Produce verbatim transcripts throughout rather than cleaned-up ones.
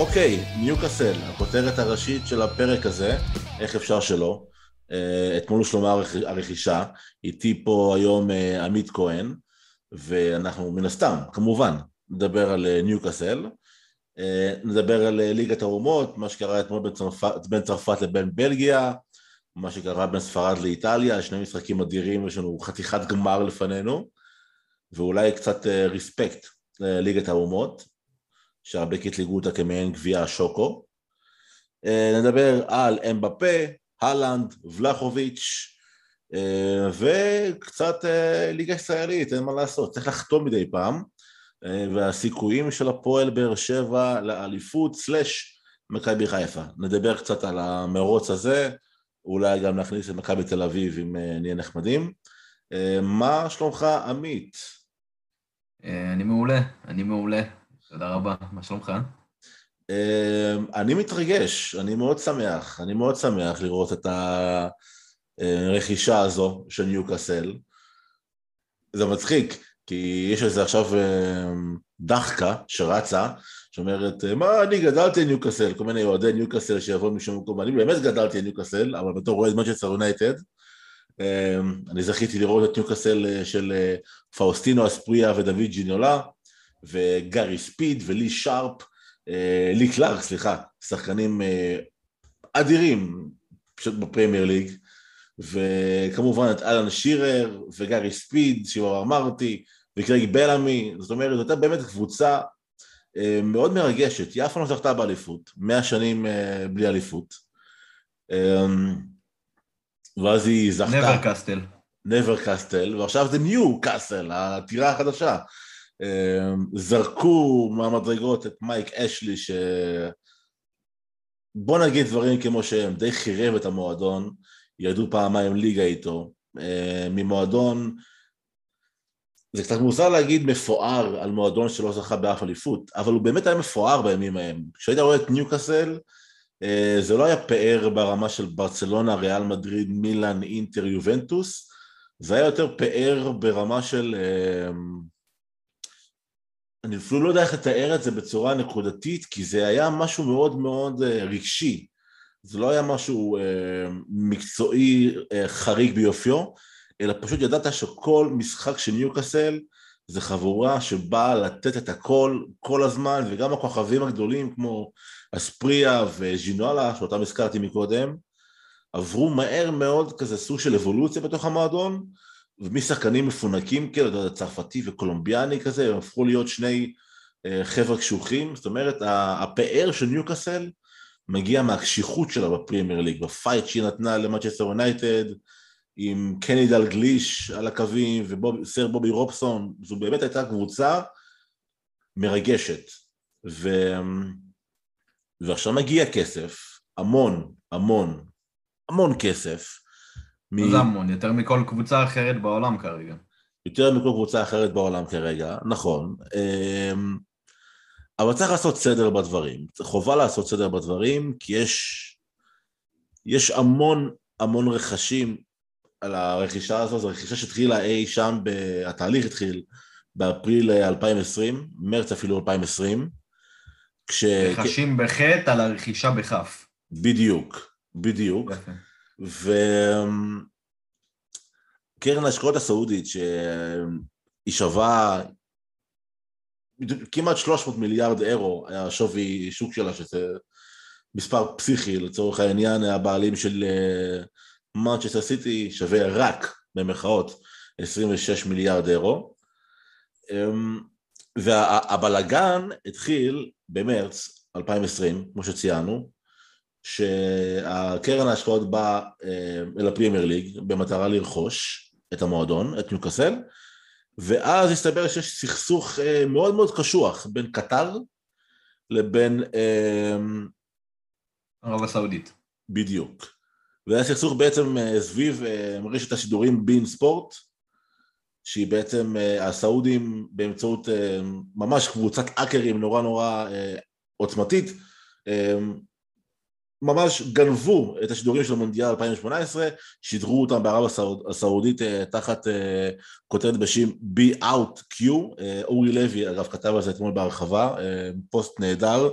אוקיי, ניוקאסל, הכותרת הראשית של הפרק הזה, איך אפשר שלא, אתמול שלמה הרכישה, איתי פה היום עמית כהן, ואנחנו מן הסתם, כמובן, נדבר על ניוקאסל, נדבר על ליגת האומות, מה שקרה אתמול בין צרפת לבין בלגיה, מה שקרה בין ספרד לאיטליה, שני משחקים אדירים, יש לנו חתיכת גמר לפנינו, ואולי קצת רספקט לליגת האומות, שהרבה קטלגו אותה כמעין גביע השוקו. נדבר על אמבפה, הלנד, ולחוביץ' וקצת ליגה ישראלית, אין מה לעשות, צריך לחתום מדי פעם, והסיכויים של הפועל באר שבע לאליפות סלש מכבי חיפה. נדבר קצת על המרוץ הזה, אולי גם נכניס את מכבי תל אביב אם נהיה נחמדים. מה שלומך עמית? אני מעולה, אני מעולה. תודה רבה, מה שלומך? אני מתרגש, אני מאוד שמח, אני מאוד שמח לראות את הרכישה הזו של ניוקאסל. זה מצחיק, כי יש איזה עכשיו דחקה שרצה, שאומרת, מה, אני גדלתי ניוקאסל, כל מיני אוהדי ניוקאסל שיבואו משום מקום, אני באמת גדלתי ניוקאסל, אבל בתור אוהד מנצ'סטר יונייטד, אני זכיתי לראות את ניוקאסל של פאוסטינו אספריה ודוד ג'יניולה, וגרי ספיד ולי שרפ, לי קלארק, סליחה, שחקנים אדירים פשוט בפרמייר ליג, וכמובן את אלן שירר וגרי ספיד, שכבר אמרתי, וקרייג בלאמי, זאת אומרת, זאת הייתה באמת קבוצה מאוד מרגשת, היא אף פעם לא זכתה באליפות, מאה שנים בלי אליפות, ואז היא זכתה... נבר קסטל. נבר קסטל, ועכשיו זה ניו קסטל, הטירה החדשה. זרקו מהמדרגות את מייק אשלי ש... בוא נגיד דברים כמו שהם, די חירב את המועדון, ירדו פעמיים ליגה איתו, ממועדון, זה קצת מוזר להגיד מפואר על מועדון שלא זכה באף אליפות, אבל הוא באמת היה מפואר בימים ההם. כשהיית רואה את ניוקאסל, זה לא היה פאר ברמה של ברצלונה, ריאל מדריד, מילאן, אינטר, יובנטוס, זה היה יותר פאר ברמה של... אני אפילו לא יודע איך לתאר את זה בצורה נקודתית, כי זה היה משהו מאוד מאוד רגשי. זה לא היה משהו מקצועי חריג ביופיו, אלא פשוט ידעת שכל משחק של ניוקאסל, זה חבורה שבאה לתת את הכל, כל הזמן, וגם הכוכבים הגדולים כמו אספריה וג'ינואלה, שאותם הזכרתי מקודם, עברו מהר מאוד כזה סוג של אבולוציה בתוך המועדון, ומשחקנים מפונקים, כאילו, צרפתי וקולומביאני כזה, הם הפכו להיות שני חבר'ה קשוחים, זאת אומרת, הפאר של ניוקאסל מגיע מהקשיחות שלה בפרימייר ליג, בפייט שהיא נתנה למנצ'סטר יונייטד, עם קני דלגליש על הקווים, וסר בובי רובסון, זו באמת הייתה קבוצה מרגשת, ו... ועכשיו מגיע כסף, המון, המון, המון כסף, מ... זה המון, יותר מכל קבוצה אחרת בעולם כרגע. יותר מכל קבוצה אחרת בעולם כרגע, נכון. אבל צריך לעשות סדר בדברים. חובה לעשות סדר בדברים, כי יש, יש המון, המון רכשים על הרכישה הזו. זו רכישה שהתחילה אי שם, התהליך התחיל באפריל אלפיים ועשרים, מרץ אפילו אלפיים ועשרים. כש... רכשים בחטא על הרכישה בחף. בדיוק, בדיוק. וקרן ההשקעות הסעודית שהיא שווה כמעט שלוש מאות מיליארד אירו, השווי שוק שלה שזה מספר פסיכי לצורך העניין, הבעלים של מנצ'סטר סיטי שווה רק במרכאות עשרים ושש מיליארד אירו, והבלגן התחיל במרץ אלפיים ועשרים, כמו שציינו, שהקרן ההשקעות באה אל הפרימייר ליג במטרה לרכוש את המועדון, את ניוקאסל, ואז הסתבר שיש סכסוך מאוד מאוד קשוח בין קטר לבין ערב הסעודית. בדיוק. והיה סכסוך בעצם סביב רשת השידורים בין ספורט, שהיא בעצם הסעודים באמצעות ממש קבוצת אקרים נורא נורא עוצמתית, ממש גנבו את השידורים של המונדיאל אלפיים ושמונה עשרה, שידרו אותם בערב הסעודית תחת כותרת בשם Be Out Q, אורי לוי אגב כתב על זה אתמול בהרחבה, פוסט נהדר,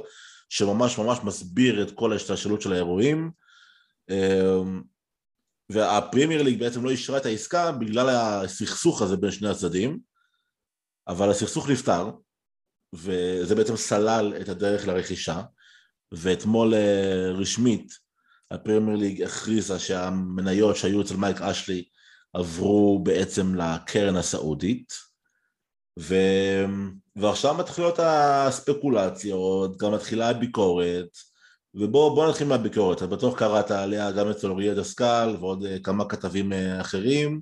שממש ממש מסביר את כל ההשתלשלות של האירועים, והפרימייר ליג בעצם לא אישרה את העסקה בגלל הסכסוך הזה בין שני הצדדים, אבל הסכסוך נפטר, וזה בעצם סלל את הדרך לרכישה, ואתמול רשמית הפרימייר ליג הכריזה שהמניות שהיו אצל מייק אשלי עברו בעצם לקרן הסעודית, ו... ועכשיו מתחילות הספקולציות, גם מתחילה הביקורת, ובואו נתחיל מהביקורת, אז בטוח קראת עליה גם אצל אוריה דסקל ועוד כמה כתבים אחרים.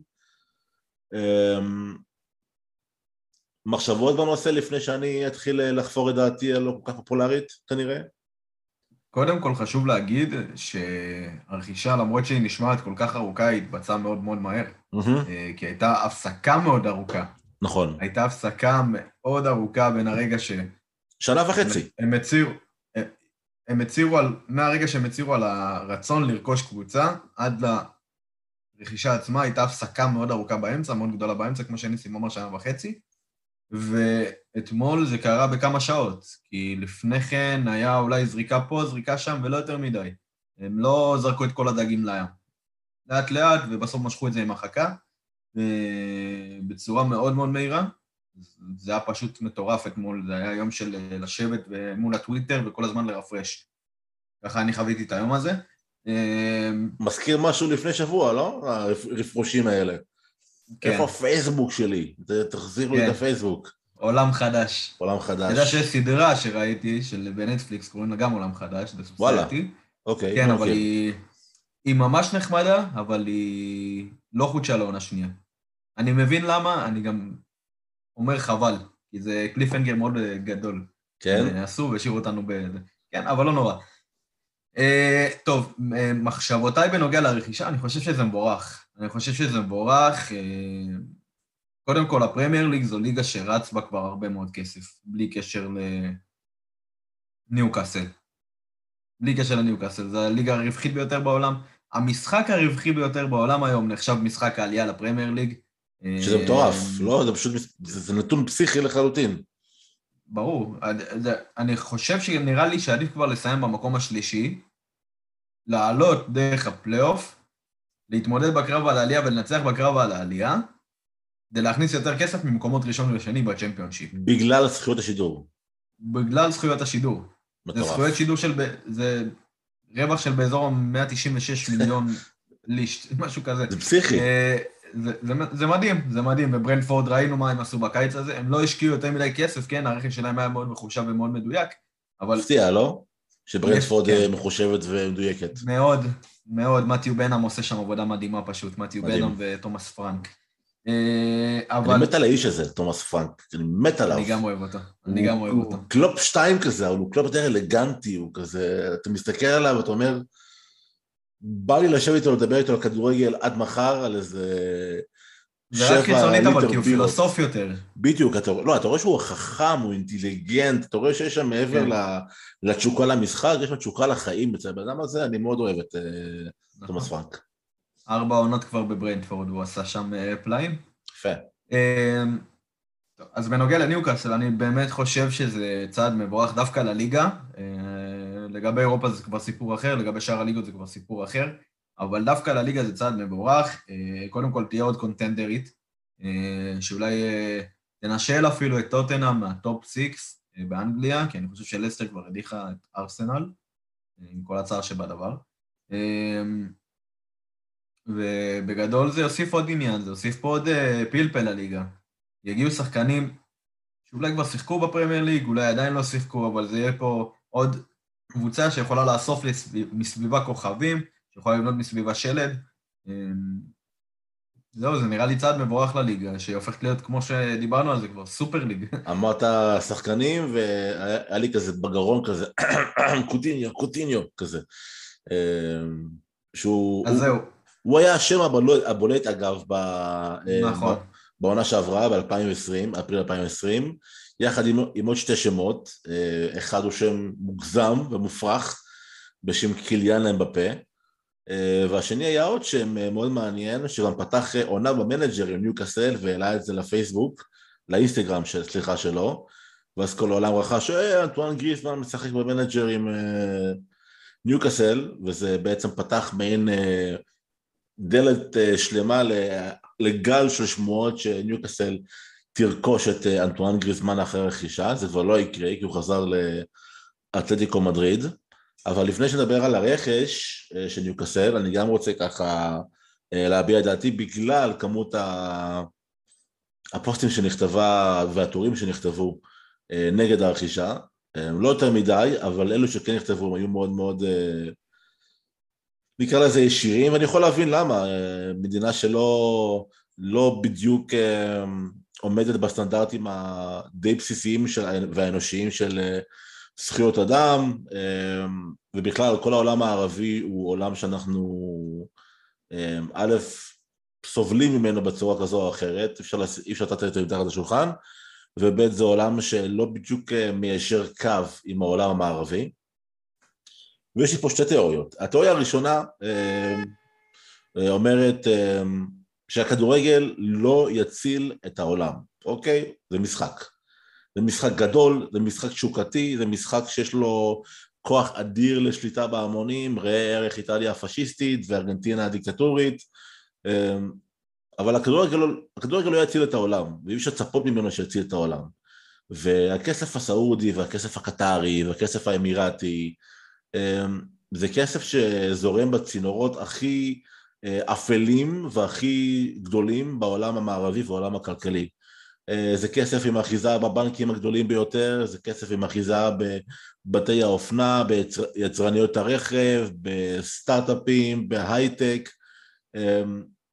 מחשבות בנושא לפני שאני אתחיל לחפור את דעתי הלא כל כך פופולרית, כנראה? קודם כל חשוב להגיד שהרכישה, למרות שהיא נשמעת כל כך ארוכה, היא התבצעה מאוד מאוד מהר, כי הייתה הפסקה מאוד ארוכה. נכון. הייתה הפסקה מאוד ארוכה בין הרגע ש... שנה וחצי. הם הציעו... הם הצירו על, מהרגע שהם הצירו על הרצון לרכוש קבוצה, עד לרכישה עצמה, הייתה הפסקה מאוד ארוכה באמצע, מאוד גדולה באמצע, כמו שניסים אמר שנה וחצי, ואתמול זה קרה בכמה שעות, כי לפני כן היה אולי זריקה פה, זריקה שם, ולא יותר מדי. הם לא זרקו את כל הדגים לים. לאט לאט, ובסוף משכו את זה עם החכה, בצורה מאוד מאוד מהירה. זה היה פשוט מטורף אתמול, זה היה יום של לשבת מול הטוויטר וכל הזמן לרפרש. ככה אני חוויתי את היום הזה. מזכיר משהו לפני שבוע, לא? הרפרושים האלה. כן. איפה הפייסבוק שלי? תחזירו כן. את הפייסבוק. עולם חדש. עולם חדש. אתה יודע שיש סדרה שראיתי, של בנטפליקס, קוראים לה גם עולם חדש, זה סופסייטי. אוקיי. כן, אוקיי. אבל היא... היא ממש נחמדה, אבל היא לא חודשה לעונה שנייה. אני מבין למה, אני גם... אומר חבל, כי זה קליפהנגר מאוד גדול. כן. עשו והשאירו אותנו בזה. כן, אבל לא נורא. Uh, טוב, uh, מחשבותיי בנוגע לרכישה, אני חושב שזה מבורך. אני חושב שזה מבורך. Uh, קודם כל, הפרמייר ליג זו ליגה שרץ בה כבר הרבה מאוד כסף, בלי קשר לניוקאסל. בלי קשר לניוקאסל, זו הליגה הרווחית ביותר בעולם. המשחק הרווחי ביותר בעולם היום נחשב משחק העלייה לפרמייר ליג, שזה מטורף, לא? זה פשוט, זה נתון פסיכי לחלוטין. ברור, אני חושב שנראה לי שעדיף כבר לסיים במקום השלישי, לעלות דרך הפלייאוף, להתמודד בקרב על העלייה ולנצח בקרב על העלייה, כדי להכניס יותר כסף ממקומות ראשון ושני בצ'מפיונשיפ. בגלל זכויות השידור. בגלל זכויות השידור. מטורף. זה זכויות שידור של, זה רווח של באזור מאה תשעים ושש מיליון לישט, משהו כזה. זה פסיכי. זה, זה, זה מדהים, זה מדהים, וברנפורד ראינו מה הם עשו בקיץ הזה, הם לא השקיעו יותר מדי כסף, כן, הרכש שלהם היה מאוד מחושב ומאוד מדויק, אבל... הפתיע, לא? שברנפורד כן. מחושבת ומדויקת. מאוד, מאוד, מתיו בנאם עושה שם עבודה מדהימה פשוט, מתיו בנאם ותומאס פרנק. אבל... אני מת על האיש הזה, תומאס פרנק, אני מת עליו. אני גם אוהב אותו, אני גם אוהב אותו. קלופ שתיים כזה, הוא קלופ יותר אלגנטי, הוא כזה, אתה מסתכל עליו, אתה אומר... בא לי לשב איתו, לדבר איתו על כדורגל עד מחר, על איזה שבע ליטר בירות. זה רק קיצונית, אבל כי הוא פילוסוף יותר. בדיוק, אתה, לא, אתה רואה שהוא חכם, הוא אינטליגנט, אתה רואה שיש שם מעבר לתשוקה למשחק, יש שם תשוקה לחיים, אצל האדם הזה, אני מאוד אוהב את תומאס פרנק. ארבע עונות כבר בברנדפורד, הוא עשה שם פלאים. יפה. אז בנוגע לניוקאסל, אני באמת חושב שזה צעד מבורך דווקא לליגה, לגבי אירופה זה כבר סיפור אחר, לגבי שאר הליגות זה כבר סיפור אחר, אבל דווקא לליגה זה צעד מבורך, קודם כל תהיה עוד קונטנדרית, שאולי תנשל אפילו את טוטנהאם מהטופ סיקס באנגליה, כי אני חושב שלסטר כבר הדיחה את ארסנל, עם כל הצער שבדבר, ובגדול זה יוסיף עוד עניין, זה יוסיף פה עוד פלפל לליגה, יגיעו שחקנים שאולי כבר שיחקו בפרמייר ליג, אולי עדיין לא שיחקו, אבל זה יהיה פה עוד קבוצה שיכולה לאסוף מסביבה כוכבים, שיכולה לבנות מסביבה שלד. זהו, זה נראה לי צעד מבורך לליגה, שהופכת להיות, כמו שדיברנו על זה כבר, סופר ליג. אמרת שחקנים, והיה לי כזה בגרון כזה, קוטיניו, קוטיניו, כזה. שהוא... אז זהו. הוא היה השם הבולט, אגב, ב... נכון. בעונה שעברה, ב-אלפיים ועשרים, אפריל אלפיים ועשרים, יחד עם, עם עוד שתי שמות, אחד הוא שם מוגזם ומופרך, בשם קיליאן להם בפה, והשני היה עוד שם מאוד מעניין, שגם פתח עונה במנג'ר עם ניוקאסל, והעלה את זה לפייסבוק, לאינסטגרם, סליחה שלו, ואז כל העולם רכש, אה, אנטואן גריזמן משחק במנג'ר עם אה, ניוקאסל, וזה בעצם פתח מעין אה, דלת אה, שלמה לגל של שמועות שניוקאסל תרכוש את אה, אנטואן גריזמן אחרי רכישה, זה כבר לא יקרה, כי הוא חזר לאתלטיקו מדריד, אבל לפני שנדבר על הרכש אה, של ניוקאסל, אני גם רוצה ככה אה, להביע את דעתי, בגלל כמות ה... הפוסטים שנכתבה והתורים שנכתבו נגד הרכישה, לא יותר מדי, אבל אלו שכן נכתבו היו מאוד מאוד, נקרא לזה ישירים, ואני יכול להבין למה, מדינה שלא לא בדיוק עומדת בסטנדרטים הדי בסיסיים של, והאנושיים של זכויות אדם, ובכלל כל העולם הערבי הוא עולם שאנחנו א', סובלים ממנו בצורה כזו או אחרת, אי אפשר לתת את מתחת השולחן, ובית זה עולם שלא בדיוק מיישר קו עם העולם המערבי, ויש לי פה שתי תיאוריות. התיאוריה הראשונה אומרת שהכדורגל לא יציל את העולם, אוקיי? זה משחק. זה משחק גדול, זה משחק שוקתי, זה משחק שיש לו כוח אדיר לשליטה בהמונים, ראה ערך איטליה הפשיסטית וארגנטינה הדיקטטורית, אבל הכדורגל לא יציל את העולם, ואי אפשר לצפות ממנו שיציל את העולם. והכסף הסעודי והכסף הקטרי והכסף האמירתי, זה כסף שזורם בצינורות הכי אפלים והכי גדולים בעולם המערבי והעולם הכלכלי. זה כסף עם אחיזה בבנקים הגדולים ביותר, זה כסף עם אחיזה בבתי האופנה, ביצרניות הרכב, בסטארט-אפים, בהייטק,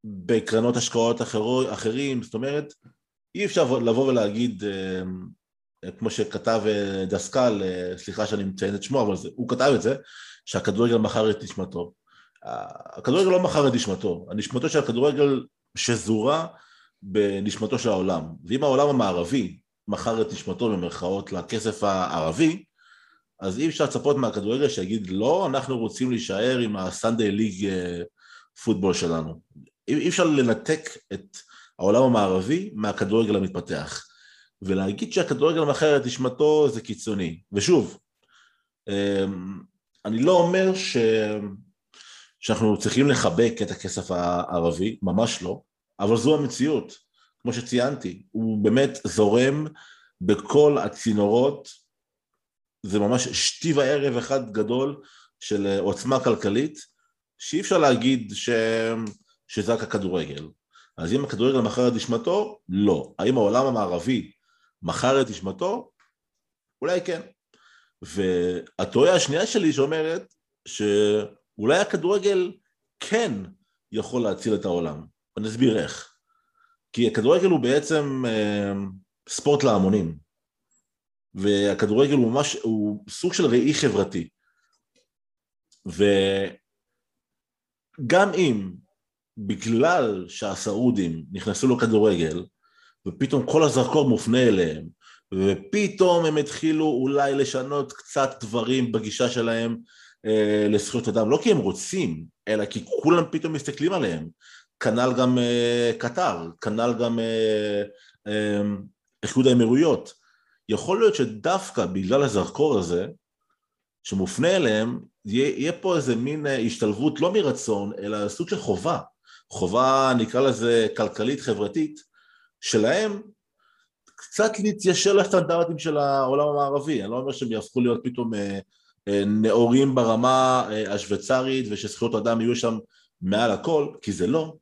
בקרנות השקעות אחרו, אחרים, זאת אומרת, אי אפשר לבוא ולהגיד, כמו שכתב דסקל, סליחה שאני מציין את שמו, אבל זה, הוא כתב את זה, שהכדורגל מכר את נשמתו. הכדורגל לא מכר את נשמתו, הנשמתו של הכדורגל שזורה בנשמתו של העולם, ואם העולם המערבי מכר את נשמתו במרכאות לכסף הערבי, אז אי אפשר לצפות מהכדורגל שיגיד, לא, אנחנו רוצים להישאר עם הסנדיי ליג פוטבול שלנו. אי אפשר לנתק את העולם המערבי מהכדורגל המתפתח, ולהגיד שהכדורגל המחר את נשמתו זה קיצוני. ושוב, אני לא אומר ש... שאנחנו צריכים לחבק את הכסף הערבי, ממש לא, אבל זו המציאות, כמו שציינתי, הוא באמת זורם בכל הצינורות, זה ממש שתי וערב אחד גדול של עוצמה כלכלית, שאי אפשר להגיד ש... שזה רק הכדורגל. אז אם הכדורגל מכר את נשמתו, לא. האם העולם המערבי מכר את נשמתו? אולי כן. והתיאוריה השנייה שלי שאומרת, שאולי הכדורגל כן יכול להציל את העולם. אני אסביר איך. כי הכדורגל הוא בעצם אה, ספורט להמונים. והכדורגל הוא, ממש, הוא סוג של ראי חברתי. וגם אם בגלל שהסעודים נכנסו לו כדורגל, ופתאום כל הזרקור מופנה אליהם, ופתאום הם התחילו אולי לשנות קצת דברים בגישה שלהם אה, לזכויות אדם, לא כי הם רוצים, אלא כי כולם פתאום מסתכלים עליהם, כנ"ל גם אה, קטר, כנ"ל גם אה, אה, איחוד האמירויות, יכול להיות שדווקא בגלל הזרקור הזה, שמופנה אליהם, יהיה, יהיה פה איזה מין השתלבות לא מרצון, אלא סוג של חובה, חובה נקרא לזה כלכלית חברתית, שלהם קצת להתיישר לסטנדרטים של העולם המערבי, אני לא אומר שהם יהפכו להיות פתאום אה, אה, נאורים ברמה אה, השוויצרית, ושזכויות אדם יהיו שם מעל הכל, כי זה לא,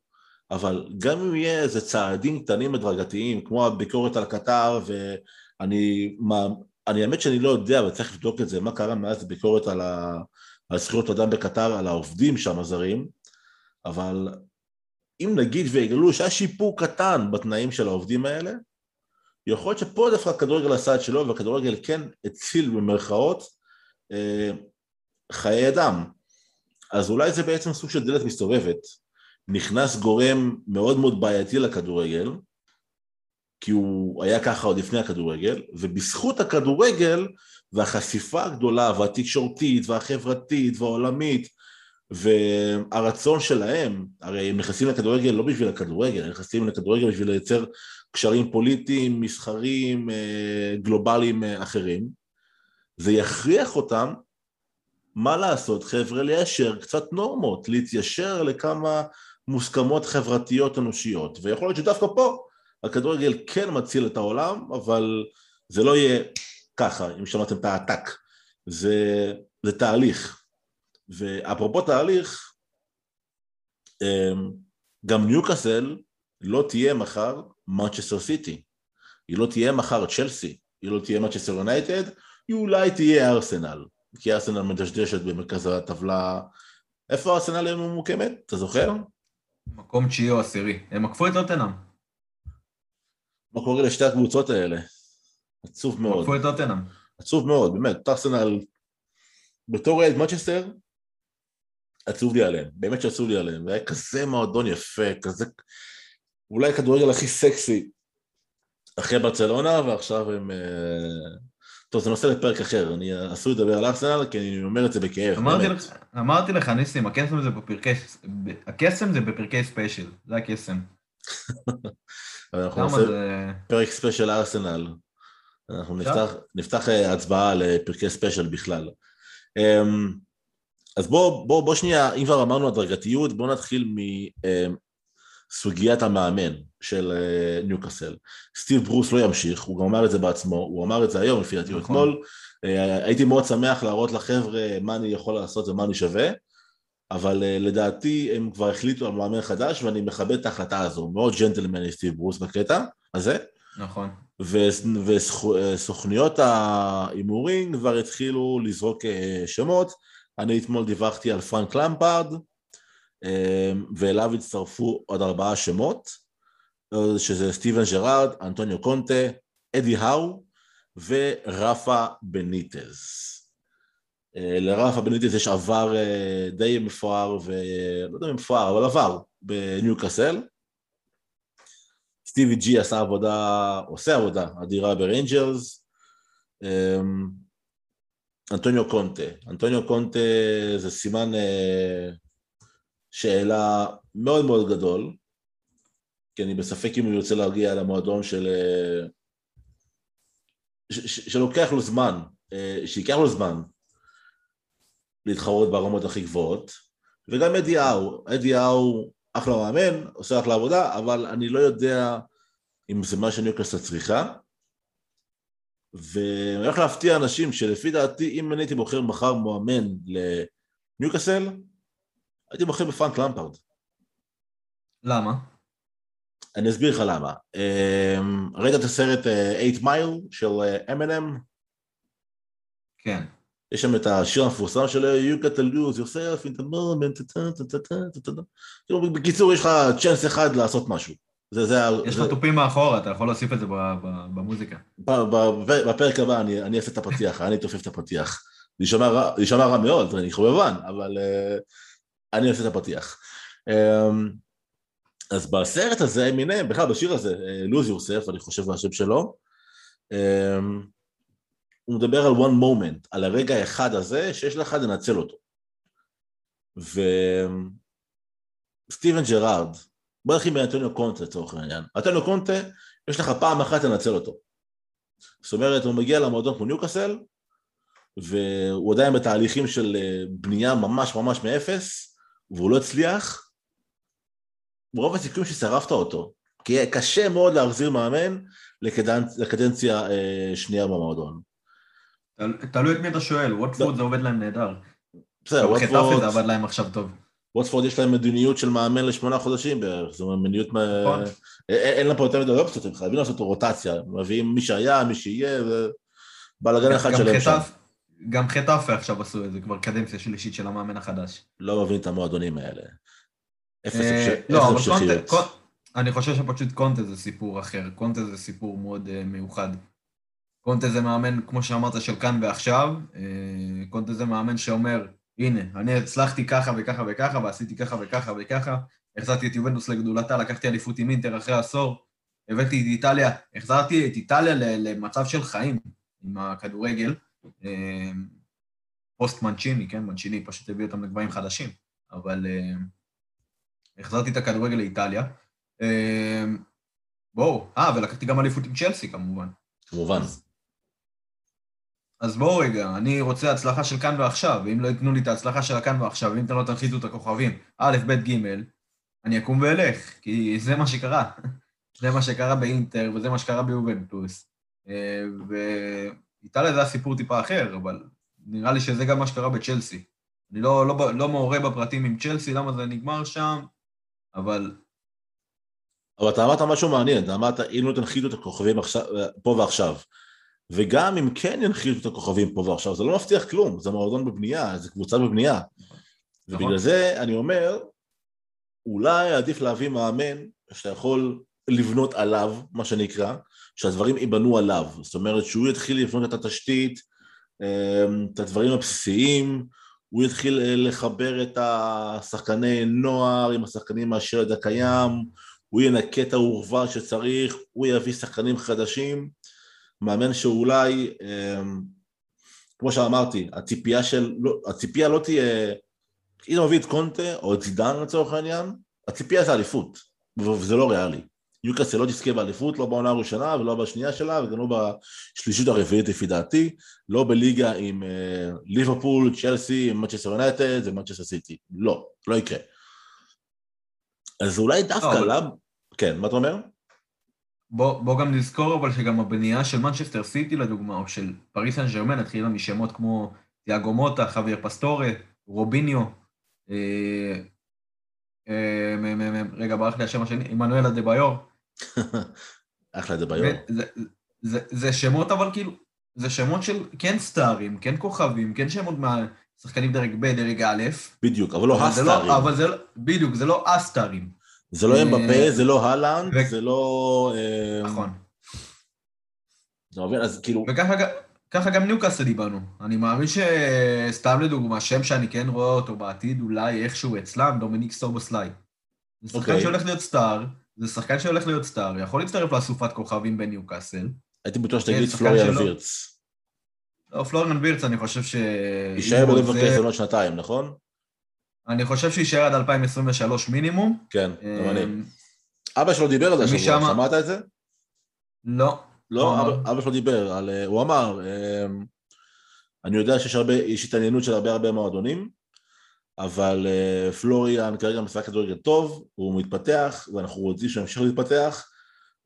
אבל גם אם יהיה איזה צעדים קטנים ודרגתיים, כמו הביקורת על קטר, ואני אני האמת שאני לא יודע, וצריך לבדוק את זה, מה קרה מאז ביקורת על, ה... על זכויות אדם בקטר, על העובדים שם הזרים, אבל אם נגיד ויגלו שהיה שיפור קטן בתנאים של העובדים האלה, יכול להיות שפה דווקא הכדורגל עשה את שלו, והכדורגל כן הציל במרכאות אה, חיי אדם. אז אולי זה בעצם סוג של דלת מסתובבת, נכנס גורם מאוד מאוד בעייתי לכדורגל, כי הוא היה ככה עוד לפני הכדורגל, ובזכות הכדורגל, והחשיפה הגדולה, והתקשורתית, והחברתית, והעולמית, והרצון שלהם, הרי הם נכנסים לכדורגל לא בשביל הכדורגל, הם נכנסים לכדורגל בשביל לייצר קשרים פוליטיים, מסחרים, גלובליים אחרים, זה יכריח אותם, מה לעשות חבר'ה, ליישר קצת נורמות, להתיישר לכמה מוסכמות חברתיות אנושיות, ויכול להיות שדווקא פה, הכדורגל כן מציל את העולם, אבל זה לא יהיה ככה, אם שמעתם את העתק, זה, זה תהליך, ואפרופו תהליך, גם ניוקאסל לא תהיה מחר מנצ'סטר סיטי, היא לא תהיה מחר צ'לסי, היא לא תהיה מנצ'סטר יונייטד, היא אולי תהיה ארסנל, כי ארסנל מדשדשת במרכז הטבלה, איפה ארסנל היא ממוקמת? אתה זוכר? מקום תשיעי או עשירי, הם עקפו את טוטנהאם. מה קורה לשתי הקבוצות האלה? עצוב מאוד. עקפו את טוטנהאם. עצוב מאוד, באמת, ארסנל, בתור אוהד מנצ'סטר, עצוב לי עליהם, באמת שעצוב לי עליהם, והיה כזה מועדון יפה, כזה, אולי הכדורגל הכי סקסי, אחרי ברצלונה, ועכשיו הם, טוב, זה נושא לפרק אחר, אני עשוי לדבר על ארסנל, כי אני אומר את זה בכאב, אמרתי באמת. לך, אמרתי לך, ניסים, הקסם זה בפרקי, הקסם זה בפרקי ספיישל, זה הקסם. אבל אנחנו נעשה זה... פרק ספיישל ארסנל, אנחנו נפתח, נפתח הצבעה לפרקי ספיישל בכלל. אז בוא, בוא, בוא שנייה, אם כבר אמרנו הדרגתיות, בוא נתחיל מסוגיית המאמן של ניוקאסל. סטיב ברוס לא ימשיך, הוא גם אמר את זה בעצמו, הוא אמר את זה היום, לפי דעתי אתמול. הייתי מאוד שמח להראות לחבר'ה מה אני יכול לעשות ומה אני שווה, אבל לדעתי הם כבר החליטו על מאמן חדש, ואני מכבד את ההחלטה הזו, מאוד ג'נטלמני סטיב ברוס בקטע הזה. נכון. וסוכניות האימורים כבר התחילו לזרוק שמות, אני אתמול דיווחתי על פרנק למפרד, ואליו הצטרפו עוד ארבעה שמות, שזה סטיבן ג'רארד, אנטוניו קונטה, אדי האו, ורפה בניטז. לרפה בניטז יש עבר די מפואר, ו... לא יודע מפואר, אבל עבר בניוקאסל. סטיבי ג'י עשה עבודה, עושה עבודה, אדירה בריינג'רס. אנטוניו קונטה. אנטוניו קונטה זה סימן שאלה מאוד מאוד גדול, כי אני בספק אם הוא יוצא להגיע למועדון של... שלוקח לו זמן, שיקח לו זמן להתחרות ברמות הכי גבוהות, וגם אדי האו. אדי האו אחלה מאמן, עושה אחלה עבודה, אבל אני לא יודע אם זה מה שניוקאסל צריכה, ואני הולך להפתיע אנשים שלפי דעתי, אם אני הייתי בוחר מחר מואמן לניוקאסל, הייתי בוחר בפרנק למפרד. למה? אני אסביר לך למה. ראית את הסרט eight mile של M and M? כן. יש שם את השיר המפורסם של You got to lose yourself in the moment. בקיצור, יש לך צ'אנס אחד לעשות משהו. זה, זה, יש לך תופים מאחורה, אתה יכול להוסיף את זה במוזיקה. בפרק הבא אני, אני אעשה את הפתיח, אני תופף את הפתיח. זה יישמע רע, זה יישמע רע מאוד, אני חובבן, אבל uh, אני אעשה את הפתיח. Um, אז בסרט הזה, מיניהם, בכלל בשיר הזה, Lose Yourself, אני חושב מהשם שלו, um, הוא מדבר על one moment, על הרגע האחד הזה, שיש לך לנצל אותו. וסטיבן ג'רארד, בוא נתחיל מאנטוניו קונטה, צורך העניין. אנטוניו קונטה, יש לך פעם אחת לנצל אותו. זאת אומרת, הוא מגיע למועדון כמו ניוקאסל, והוא עדיין בתהליכים של בנייה ממש ממש מאפס, והוא לא הצליח. ברוב הסיכויים ששרפת אותו, כי יהיה קשה מאוד להחזיר מאמן לקדנצ... לקדנציה שנייה במועדון. תלוי את מי אתה שואל, ווטפורד זה עובד להם נהדר. בסדר, ווטפורד... זה עובד להם עכשיו טוב. ווטפורד יש להם מדיניות של מאמן לשמונה חודשים בערך, זאת אומרת, מדיניות... אין להם פה יותר מדי אופציות, הם חייבים לעשות רוטציה, מביאים מי שהיה, מי שיהיה, ובלגן אחד שלהם שם. גם חטאפה עכשיו עשו את זה, כבר קדנציה שלישית של המאמן החדש. לא מבין את המועדונים האלה. אפס המשכיות. אני חושב שפשוט קונטה זה סיפור אחר, קונטה זה סיפור מאוד מיוחד. קונטה זה מאמן, כמו שאמרת, של כאן ועכשיו, קונטה זה מאמן שאומר, הנה, אני הצלחתי ככה וככה וככה, ועשיתי ככה וככה וככה, החזרתי את יובנטוס לגדולתה, לקחתי אליפות עם אינטר אחרי עשור, הבאתי את איטליה, החזרתי את איטליה למצב של חיים עם הכדורגל, פוסט מנצ'יני, כן, מנצ'יני, פשוט הביא אותם לגבהים חדשים, אבל החזרתי את הכדורגל לאיטליה, בואו, אה, ולקחתי גם אליפות עם צ'לסי כמובן. כמובן. אז בואו רגע, אני רוצה הצלחה של כאן ועכשיו, ואם לא יתנו לי את ההצלחה של כאן ועכשיו, ואם אתם לא תנחיתו את הכוכבים, א', ב', ג', אני אקום ואלך, כי זה מה שקרה. זה מה שקרה באינטר, וזה מה שקרה ביובנטוס. ואיטליה זה הסיפור טיפה אחר, אבל נראה לי שזה גם מה שקרה בצ'לסי. אני לא, לא, לא מעורה בפרטים עם צ'לסי, למה זה נגמר שם, אבל... אבל אתה אמרת משהו מעניין, אתה אמרת, אם לא תנחיתו את הכוכבים פה ועכשיו, וגם אם כן ינחיתו את הכוכבים פה ועכשיו, זה לא מבטיח כלום, זה מועדון בבנייה, זה קבוצה בבנייה. ובגלל זה אני אומר, אולי עדיף להביא מאמן שאתה יכול לבנות עליו, מה שנקרא, שהדברים ייבנו עליו. זאת אומרת שהוא יתחיל לבנות את התשתית, את הדברים הבסיסיים, הוא יתחיל לחבר את השחקני נוער עם השחקנים מהשלד הקיים, הוא ינקה את העורבה שצריך, הוא יביא שחקנים חדשים, מאמן שאולי, כמו שאמרתי, הציפייה של, הציפייה לא תהיה, אם הוא מביא את קונטה או את זידן לצורך העניין, הציפייה זה אליפות, וזה לא ריאלי. יוקאס לא תזכה באליפות, לא בעונה הראשונה ולא בשנייה שלה, וגם לא בשלישית הרביעית לפי דעתי, לא בליגה עם ליברפול, צ'לסי, מנצ'סטר יונייטד ומנצ'סטר סיטי. לא, לא יקרה. אז אולי דווקא עליו, כן, מה אתה אומר? בוא גם נזכור אבל שגם הבנייה של מנצ'סטר סיטי לדוגמה, או של פריס סן ז'רמן, התחילה משמות כמו תיאגו מוטה, חביר פסטורה, רוביניו, רגע, ברח לי השם השני, אמנואל אדבאיור. אחלה אדבאיור. זה שמות אבל כאילו, זה שמות של כן סטארים, כן כוכבים, כן שמות מה... שחקנים דרג ב' דרג א', בדיוק, אבל לא הסטארים. אבל זה לא, בדיוק, זה לא הסטארים. זה לא אמבפה, זה לא הלנד, זה לא... נכון. זה עובר, אז כאילו... וככה גם ניוקאסל דיברנו. אני מאמין שסתם לדוגמה, שם שאני כן רואה אותו בעתיד, אולי איכשהו אצלם, דומיניק סובוסליי. זה שחקן שהולך להיות סטאר, זה שחקן שהולך להיות סטאר, יכול להצטרף לאסופת כוכבים בניוקאסל. הייתי בטוח שתגיד פלוריאן וירץ. לא, פלורן בירץ, אני חושב ש... יישאר בליברפול זה לא שנתיים, נכון? אני חושב שיישאר עד אלפיים עשרים ושלוש מינימום. כן, גם אני. אבא שלו דיבר על זה שבוע, שמעת את זה? לא. לא, אבא שלו דיבר על... הוא אמר, אני יודע שיש התעניינות של הרבה הרבה מועדונים, אבל פלוריאן כרגע משחק כדורגל טוב, הוא מתפתח, ואנחנו רוצים שימשיך להתפתח,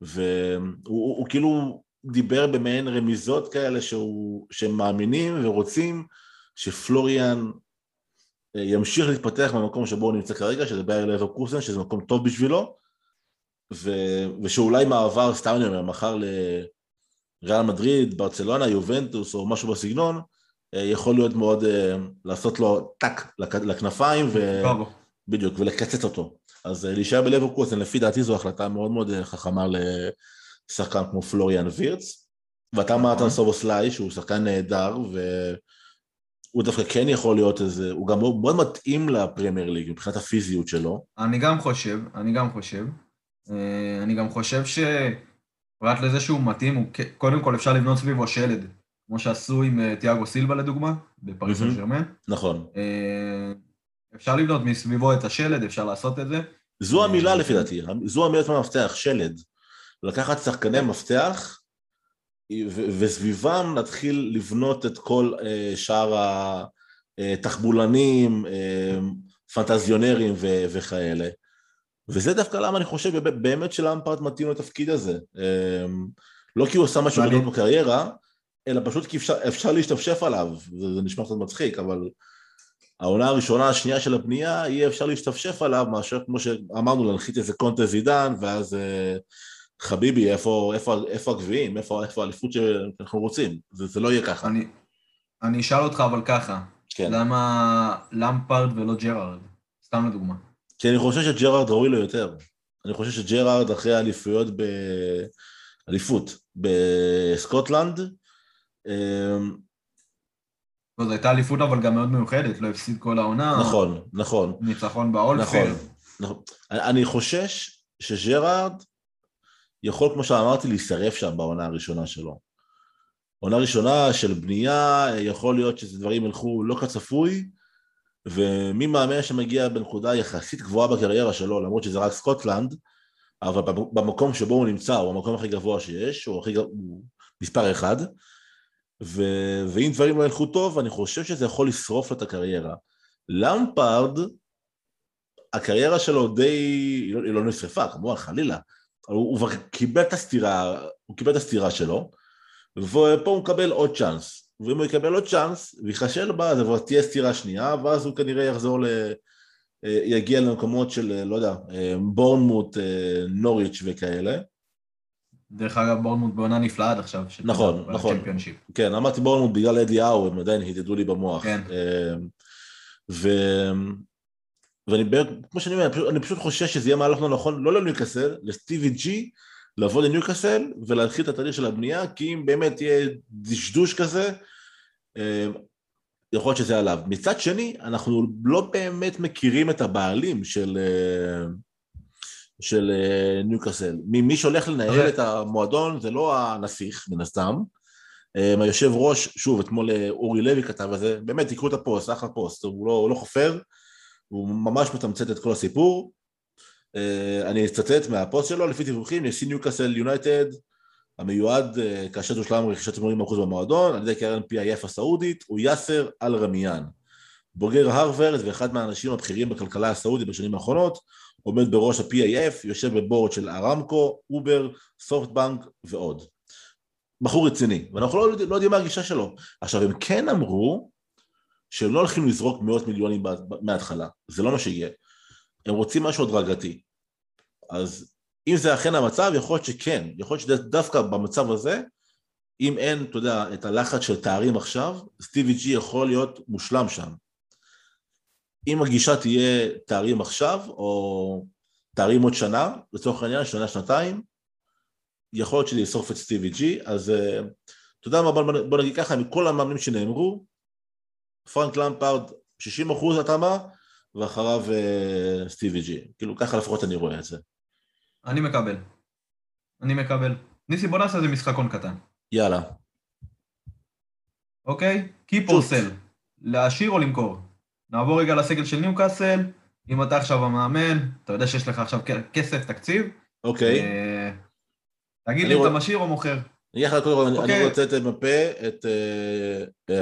והוא כאילו... דיבר במעין רמיזות כאלה שהוא, שהם מאמינים ורוצים שפלוריאן ימשיך להתפתח במקום שבו הוא נמצא כרגע, שזה באייר לברקוסן, שזה מקום טוב בשבילו, ו, ושאולי מעבר סטארניומר, מחר לריאל מדריד, ברצלונה, יובנטוס או משהו בסגנון, יכול להיות מאוד לעשות לו טק לכנפיים ו... בדיוק, ולקצץ אותו. אז להישאר בלברקוסן, לפי דעתי זו החלטה מאוד מאוד חכמה ל... שחקן כמו פלוריאן וירץ, ואתה מאתן סובוסליי, שהוא שחקן נהדר, והוא דווקא כן יכול להיות איזה, הוא גם מאוד מתאים לפרמייר ליג, מבחינת הפיזיות שלו. אני גם חושב, אני גם חושב, אני גם חושב שפרט לזה שהוא מתאים, קודם כל אפשר לבנות סביבו שלד, כמו שעשו עם תיאגו סילבה לדוגמה, בפריס סן ז'רמן. נכון. אפשר לבנות מסביבו את השלד, אפשר לעשות את זה. זו המילה לפי דעתי, זו המילה מהמפתח, שלד. לקחת שחקני מפתח, וסביבם נתחיל לבנות את כל שאר התחבולנים, פנטזיונרים וכאלה. וזה דווקא למה אני חושב, באמת שלאמפרד מתאים לתפקיד הזה. לא כי הוא עושה משהו גדול בקריירה, אלא פשוט כי אפשר להשתפשף עליו, זה נשמע קצת מצחיק, אבל העונה הראשונה, השנייה של הפנייה, יהיה אפשר להשתפשף עליו, מאשר כמו שאמרנו, להנחית איזה קונטה זידן, ואז... חביבי, איפה, איפה, איפה הגביעים, איפה, איפה האליפות שאנחנו רוצים? זה, זה לא יהיה ככה. אני, אני אשאל אותך אבל ככה. כן. למה למפרד ולא ג'רארד? סתם לדוגמה. כי אני חושב שג'רארד ראוי לו יותר. אני חושב שג'רארד אחרי האליפויות באליפות בסקוטלנד. לא, זו הייתה אליפות אבל גם מאוד מיוחדת, לא הפסיד כל העונה. נכון, נכון. ניצחון באולפר. נכון, נכון. אני חושש שג'רארד יכול, כמו שאמרתי, להישרף שם בעונה הראשונה שלו. עונה ראשונה של בנייה, יכול להיות שזה דברים הלכו לא כצפוי, ומי מאמן שמגיע בנקודה יחסית גבוהה בקריירה שלו, למרות שזה רק סקוטלנד, אבל במקום שבו הוא נמצא, הוא המקום הכי גבוה שיש, הוא הכי גבוה, הוא מספר אחד, ו... ואם דברים לא ילכו טוב, אני חושב שזה יכול לשרוף את הקריירה. למפרד, הקריירה שלו די, היא לא, היא לא נשרפה, כמובן, חלילה, הוא, הוא קיבל את הסתירה, הוא קיבל את הסתירה שלו, ופה הוא מקבל עוד צ'אנס, ואם הוא יקבל עוד צ'אנס, ויחשל בה, אז הוא תהיה סתירה שנייה, ואז הוא כנראה יחזור ל... יגיע למקומות של, לא יודע, בורנמוט, נוריץ' וכאלה. דרך אגב, בורנמוט בעונה נפלאה עד עכשיו. נכון, נכון. כן, אמרתי בורנמוט בגלל אדי האו, הם עדיין הידדו לי במוח. כן. ו... ואני, כמו שאני אומר, אני פשוט חושש שזה יהיה מהלך לא נכון, לא לניוקאסל, לסטיבי ג'י, לבוא לניוקאסל ולהתחיל את התהליך של הבנייה, כי אם באמת יהיה דשדוש כזה, יכול להיות שזה עליו. מצד שני, אנחנו לא באמת מכירים את הבעלים של, של ניוקאסל. ממי שהולך לנהל את המועדון, זה לא הנסיך, מן הסתם. היושב ראש, שוב, אתמול אורי לוי כתב על זה, באמת תקראו את הפוסט, אחלה פוסט, הוא לא, הוא לא חופר, הוא ממש מתמצת את כל הסיפור. אני אצטט מהפוסט שלו, לפי דיווחים, נשיא ניוקאסל יונייטד, המיועד כאשר תושלם רכישת שמונים אחוז במועדון, על ידי קרן פי איי אף הסעודית, הוא יאסר אל-רמיאן. בוגר הרווארד ואחד מהאנשים הבכירים בכלכלה הסעודית בשנים האחרונות, עומד בראש ה-פי איי אף, יושב בבורד של ארמקו, אובר, סופטבנק ועוד. בחור רציני, ואנחנו לא, לא יודעים מה הגישה שלו. עכשיו, הם כן אמרו שהם לא הולכים לזרוק מאות מיליונים מההתחלה, זה לא מה שיהיה. הם רוצים משהו דרגתי. אז... אם זה אכן המצב, יכול להיות שכן, יכול להיות שדווקא במצב הזה, אם אין, אתה יודע, את הלחץ של תארים עכשיו, סטיבי ג'י יכול להיות מושלם שם. אם הגישה תהיה תארים עכשיו, או תארים עוד שנה, לצורך העניין, שנה, שנתיים, יכול להיות שזה יסרוף את סטיבי ג'י, אז אתה יודע מה, בוא נגיד ככה, מכל המאמנים שנאמרו, פרנק למפרד, שישים אחוז התאמה, ואחריו סטיבי ג'י. כאילו, ככה לפחות אני רואה את זה. אני מקבל. אני מקבל. ניסי, בוא נעשה איזה משחקון קטן. יאללה. אוקיי? Keep or sell. להשאיר או למכור? נעבור רגע לסגל של ניוקאסל. אם אתה עכשיו המאמן, אתה יודע שיש לך עכשיו כסף, תקציב. אוקיי. תגיד לי, אתה משאיר או מוכר? אני רוצה את מפה, את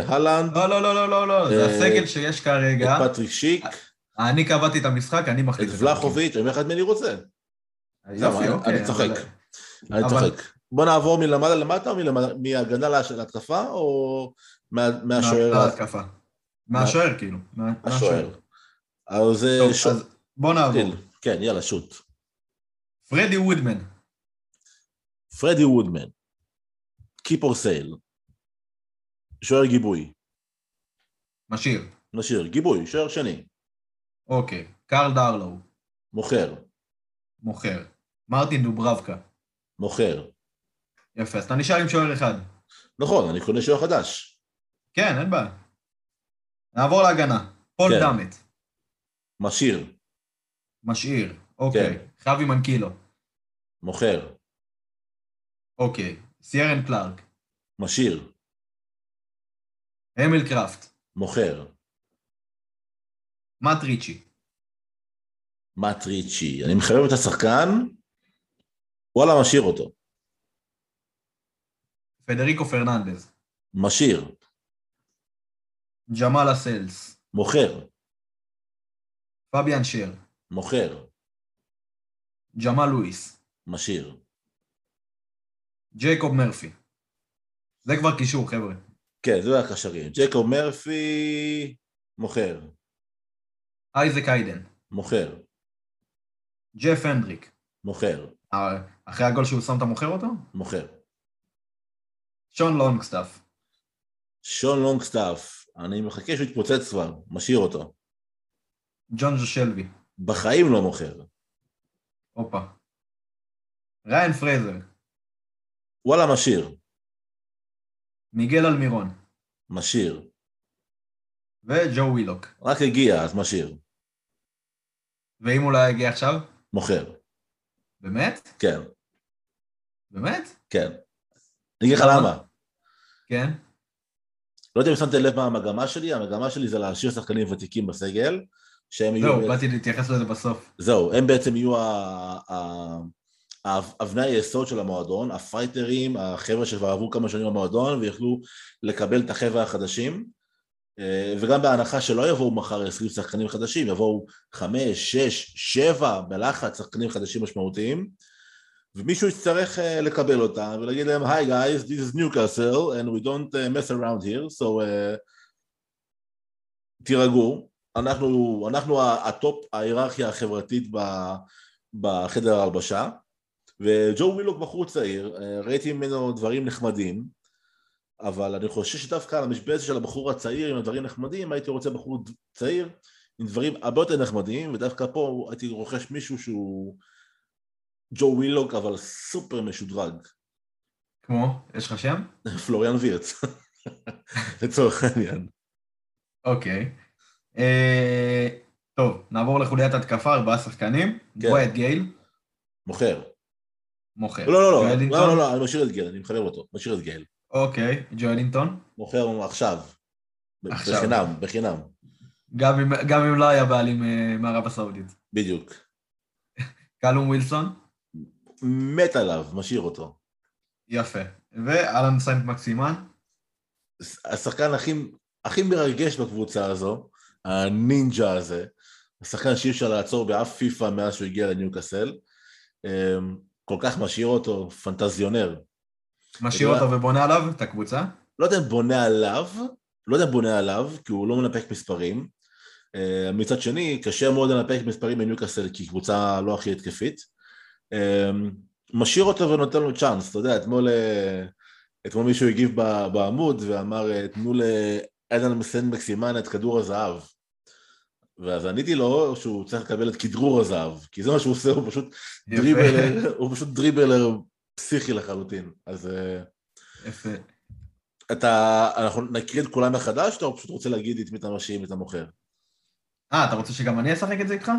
הלנד. לא, לא, לא, לא, לא. זה הסגל שיש כרגע. את פטריק שיק. אני קבעתי את המשחק, אני מחליט. את ולחוביץ', אני אחד מני רוצה. אני צוחק, אני צוחק. בוא נעבור מלמעלה למטה, מהגנה להתקפה, או מהשוער? להתקפה. מהשוער, כאילו. השוער. אז בוא נעבור. כן, יאללה, שוט. פרדי וודמן. פרדי וודמן. Keep or sale. שוער גיבוי. משאיר. משאיר, גיבוי, שוער שני. אוקיי, קארל דארלו. מוכר. מוכר. מרטין דוברבקה. מוכר. יפה, אז אתה נשאר עם שוער אחד. נכון, אני קונה שוער חדש. כן, אין בעיה. נעבור להגנה. פול כן. דאמת. משאיר. משאיר, אוקיי. כן. חבי מנקילו. מוכר. אוקיי. סיירן קלארק. משאיר. אמיל קראפט. מוכר. מאט ריצ'י. מאט ריצ'י, אני מחבב את השחקן, וואלה משאיר אותו. פדריקו פרננדז. משאיר. ג'מאל אסלס. מוכר. פאביאן שיר. מוכר. ג'מאל לואיס. משאיר. ג'ייקוב מרפי. זה כבר קישור חבר'ה. כן, זה היה קשרים. ג'ייקוב מרפי, מוכר. אייזק איידן. מוכר. ג'ף הנדריק. מוכר. אחרי הגול שהוא שם, אתה מוכר אותו? מוכר. שון לונגסטאף. שון לונגסטאף. אני מחכה שהוא יתפוצץ כבר, משאיר אותו. ג'ון ז'ושלבי. בחיים לא מוכר. אופה. ריין פרייזר. וואלה, משאיר. מיגל אלמירון. משאיר. וג'ו ווילוק. רק הגיע, אז משאיר. ואם הוא לא יגיע עכשיו? מוכר. באמת? כן. באמת? כן. אני אגיד לך למה. כן. לא יודע אם שמתי לב מה המגמה שלי, המגמה שלי זה להשאיר שחקנים ותיקים בסגל, שהם יהיו... זהו, באתי להתייחס לזה בסוף. זהו, הם בעצם יהיו אבני היסוד של המועדון, הפייטרים, החבר'ה שכבר עברו כמה שנים במועדון ויוכלו לקבל את החבר'ה החדשים, וגם בהנחה שלא יבואו מחר עשרים שחקנים חדשים, יבואו חמש, שש, שבע בלחץ שחקנים חדשים משמעותיים, ומישהו יצטרך לקבל אותם ולהגיד להם, Hi guys, this is Newcastle and we don't mess around here, so uh, תירגעו, אנחנו, אנחנו הטופ, ההיררכיה החברתית בחדר ההלבשה, וג'ו וילוק בחור צעיר, ראיתי ממנו דברים נחמדים, אבל אני חושב שדווקא על המשבצת של הבחור הצעיר עם הדברים נחמדים, הייתי רוצה בחור צעיר עם דברים הרבה יותר נחמדים, ודווקא פה הייתי רוכש מישהו שהוא ג'ו וילוק, אבל סופר משודרג. כמו? יש לך שם? פלוריאן וירץ, לצורך העניין. אוקיי. טוב, נעבור לחוליית התקפה, ארבעה שחקנים, בוא את גייל. מוכר. מוכר. לא, לא, לא, לא, אני משאיר את גייל, אני מחבר אותו, משאיר את גייל. אוקיי, ג'ואלינטון? מוכר עכשיו, בחינם, בחינם. גם אם לא היה בעלים מערב הסעודית. בדיוק. קלום ווילסון? מת עליו, משאיר אותו. יפה. ואלן סיינט מקסימן? השחקן הכי מרגש בקבוצה הזו, הנינג'ה הזה, השחקן שאי אפשר לעצור באף פיפה מאז שהוא הגיע לניוקאסל, כל כך משאיר אותו, פנטזיונר. משאיר אותו ובונה עליו את הקבוצה? לא יודע אם בונה עליו, לא יודע אם בונה עליו, כי הוא לא מנפק מספרים. מצד שני, קשה מאוד לנפק מספרים בניוקאסל, כי קבוצה לא הכי התקפית. משאיר אותו ונותן לו צ'אנס, אתה יודע, אתמול, אתמול מישהו הגיב בעמוד ואמר, תנו לאדן סיינט מקסימן את כדור הזהב. ואז עניתי לו שהוא צריך לקבל את כדרור הזהב, כי זה מה שהוא עושה, הוא פשוט דריבלר, הוא פשוט דריבלר פסיכי לחלוטין. אז יפה. אתה, אנחנו נקריא את כולם מחדש, אתה פשוט רוצה להגיד את מי אתה משאיר, את המוכר. אה, אתה רוצה שגם אני אשחק את זה איתך?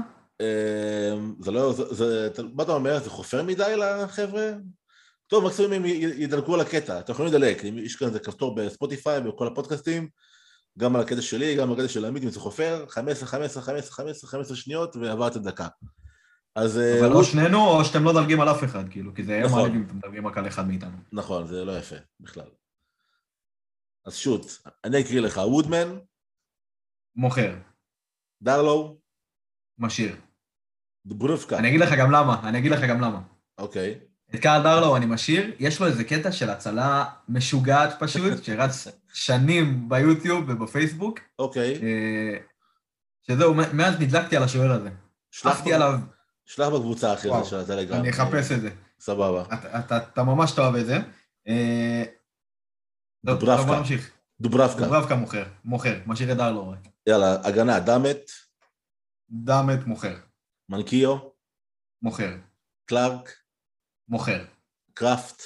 זה לא, זה, מה אתה אומר, זה חופר מדי לחבר'ה? טוב, מקסימום אם ידלקו על הקטע, אתם יכולים לדלק, יש כאן איזה כפתור בספוטיפיי ובכל הפודקאסטים, גם על הקטע שלי, גם על הקטע של עמית, אם זה חופר, חמש עשרה, חמש עשרה, חמש עשרה, חמש עשרה שניות, ועברת דקה. אז אבל או שנינו, או שאתם לא דלגים על אף אחד, כאילו, כי זה יהיה מעלים אם אתם דלגים רק על אחד מאיתנו. נכון, זה לא יפה, בכלל. אז שוט, אני אקריא לך, וודמן. מוכר. דרלו. משאיר. דברובקה. אני אגיד לך גם למה, אני אגיד לך גם למה. אוקיי. את קארל דרלו אני משאיר, יש לו איזה קטע של הצלה משוגעת פשוט, שרץ שנים ביוטיוב ובפייסבוק. אוקיי. שזהו, מאז נדלקתי על השוער הזה. שלחתי עליו. שלח בקבוצה אחרי זה של הטלגרם. אני אחפש את זה. סבבה. אתה ממש תאהב את זה. דוברבקה. דוברבקה. דוברבקה מוכר, מוכר, משאיר את דרלו. יאללה, הגנה, דאמת. דאמת מוכר. מנקיו. מוכר. קלארק. מוכר. קראפט.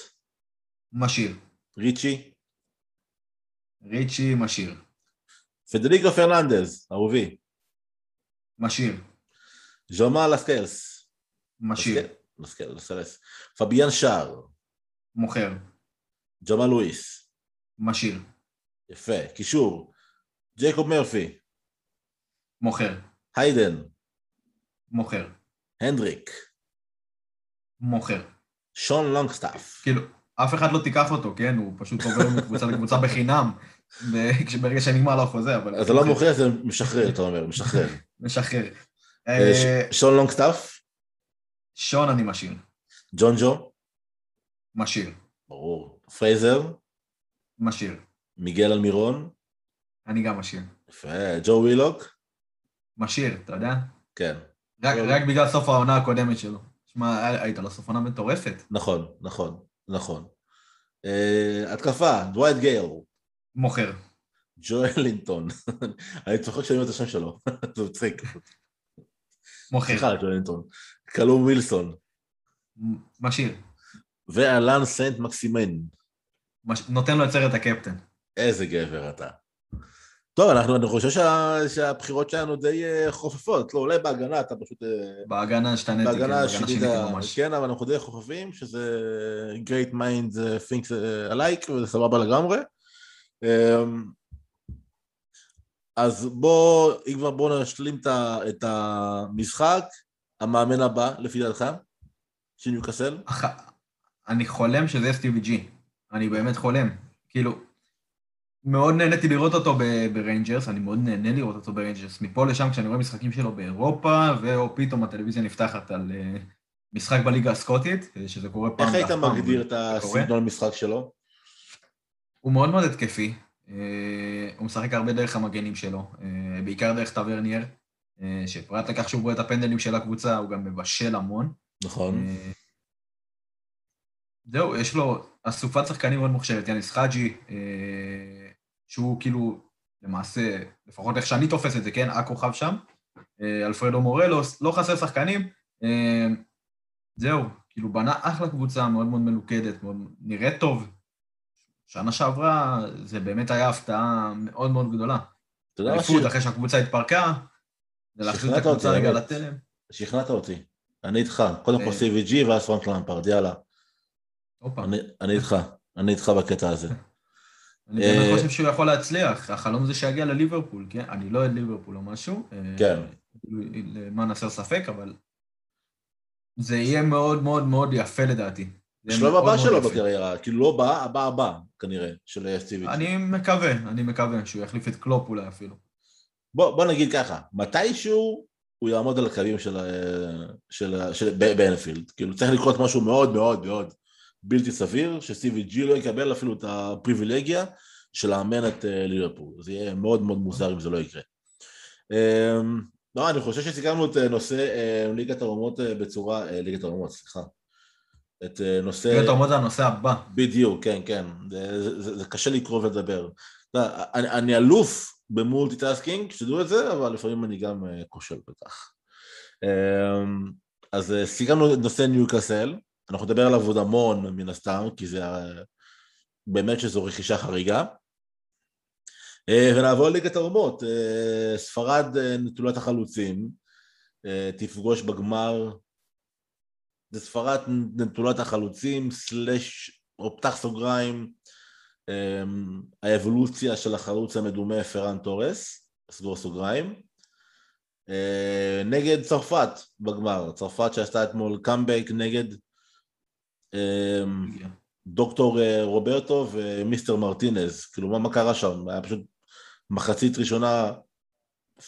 משאיר. ריצ'י. ריצ'י משאיר. פדריקו פרננדז, אהובי. משאיר. ז'ומאל לסקלס. משאיר. לסקלס, לסקלס. פביאן שער. מוכר. ג'מאל לואיס. משאיר. יפה. קישור. ג'ייקוב מרפי. מוכר. היידן. מוכר. הנדריק. מוכר. שון לונגסטאף. כאילו, אף אחד לא תיקח אותו, כן? הוא פשוט עובר מקבוצה לקבוצה בחינם, ברגע שנגמר לא חוזה, אבל אתה לא מוכר, זה משחרר, אתה אומר, משחרר. משחרר. שון לונגסטאף? שון אני משאיר. ג'ון ג'ו? משאיר. ברור. פרייזר? משאיר. מיגל אלמירון? אני גם משאיר. יפה. ג'ו וילוק? משאיר, אתה יודע? כן. רק בגלל סוף העונה הקודמת שלו. מה, הייתה לו סופונה מטורפת. נכון, נכון, נכון. Uh, התקפה, דווייט גייל. מוכר. ג'ואלינטון. אני צוחק שאני אומר את השם שלו. זה מצחיק. מוכר. סליחה, ג'ואלינטון. קלום וילסון. משאיר. ואלן סיינט מקסימן. מש... נותן לו יצר את הקפטן. איזה גבר אתה. טוב, אנחנו, אני חושב שה, שהבחירות שלנו די חופפות, לא, אולי בהגנה, אתה פשוט בהגנה שתנתי, בהגנה שתנתי ממש. כן, אבל אנחנו די חופפים, שזה great minds things alike, וזה סבבה לגמרי. אז בוא, אם כבר בוא נשלים את המשחק, המאמן הבא, לפי דעתך? של ניוקאסל? אני חולם שזה S T V G, אני באמת חולם, כאילו, מאוד נהניתי לראות אותו בריינג'רס, אני מאוד נהנה לראות אותו בריינג'רס, מפה לשם כשאני רואה משחקים שלו באירופה, ואו פתאום הטלוויזיה נפתחת על משחק בליגה הסקוטית, שזה קורה פעם. איך היית מגדיר את הסגנון המשחק שלו? הוא מאוד מאוד התקפי, הוא משחק הרבה דרך המגנים שלו, בעיקר דרך טברניאר, שפרט לכך שהוא רואה את הפנדלים של הקבוצה, הוא גם מבשל המון. נכון. זהו, יש לו אסופת שחקנים מאוד מוכשרת, יאניס חאג'י, שהוא כאילו, למעשה, לפחות איך שאני תופס את זה, כן, הכוכב שם, אלפרדו מורלוס, לא חסר שחקנים, זהו, כאילו בנה אחלה קבוצה, מאוד מאוד מלוכדת, מאוד נראית טוב, שנה שעברה, זה באמת היה הפתעה מאוד מאוד גדולה. האליפות, אחרי שהקבוצה התפרקה, זה להחזיר את הקבוצה רגע לתלם. שכנעת אותי, אני איתך, קודם כל סי וי ג'י ואז פרנק למפרד, יאללה. אני איתך, אני איתך בקטע הזה. אני באמת חושב שהוא יכול להצליח, החלום זה שיגיע לליברפול, אני לא אוהד ליברפול או משהו, למה נעשה ספק, אבל זה יהיה מאוד מאוד מאוד יפה לדעתי. שלום הבא שלו בקריירה, כאילו לא בא, הבא הבא כנראה, של ה-S C V. אני מקווה, אני מקווה שהוא יחליף את קלופ אולי אפילו. בוא נגיד ככה, מתישהו הוא יעמוד על הקווים של באנפילד, כאילו צריך לקרות משהו מאוד מאוד מאוד בלתי סביר, ש-C V G לא יקבל אפילו את הפריבילגיה של לאמן את ליברפול. זה יהיה מאוד מאוד מוזר אם זה לא יקרה. לא, אני חושב שסיכמנו את נושא ליגת האומות בצורה, ליגת האומות, סליחה. את נושא... ליגת האומות זה הנושא הבא. בדיוק, כן, כן. זה קשה לקרוא ולדבר. אני אלוף במולטיטאסקינג, שתדעו את זה, אבל לפעמים אני גם כושל בכך. אז סיכמנו את נושא ניוקאסל, אנחנו נדבר עליו עוד המון מן הסתם, כי זה באמת שזו רכישה חריגה. ונעבור ליגת האומות, ספרד נטולת החלוצים, תפגוש בגמר, זה ספרד נטולת החלוצים, סלש, או פתח סוגריים, האבולוציה של החלוץ המדומה פרן טורס, סגור סוגריים, נגד צרפת בגמר, צרפת שעשתה אתמול קאמבק נגד, דוקטור רוברטו ומיסטר מרטינז, כאילו מה קרה שם? היה פשוט מחצית ראשונה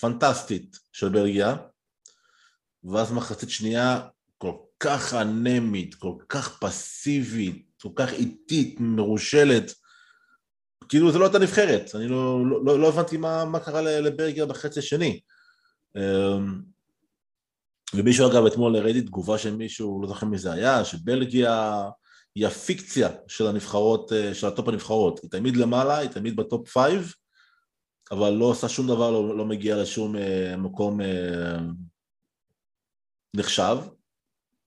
פנטסטית של בלגיה, ואז מחצית שנייה כל כך אנמית, כל כך פסיבית, כל כך איטית, מרושלת, כאילו זה לא הייתה נבחרת, אני לא, לא, לא הבנתי מה, מה קרה לבלגיה בחצי שני. ומישהו אגב אתמול ראיתי תגובה של מישהו, לא זוכר מי זה היה, שבלגיה היא הפיקציה של הנבחרות, של הטופ הנבחרות, היא תמיד למעלה, היא תמיד בטופ פייב, אבל לא עושה שום דבר, לא, לא מגיעה לשום אה, מקום אה, נחשב,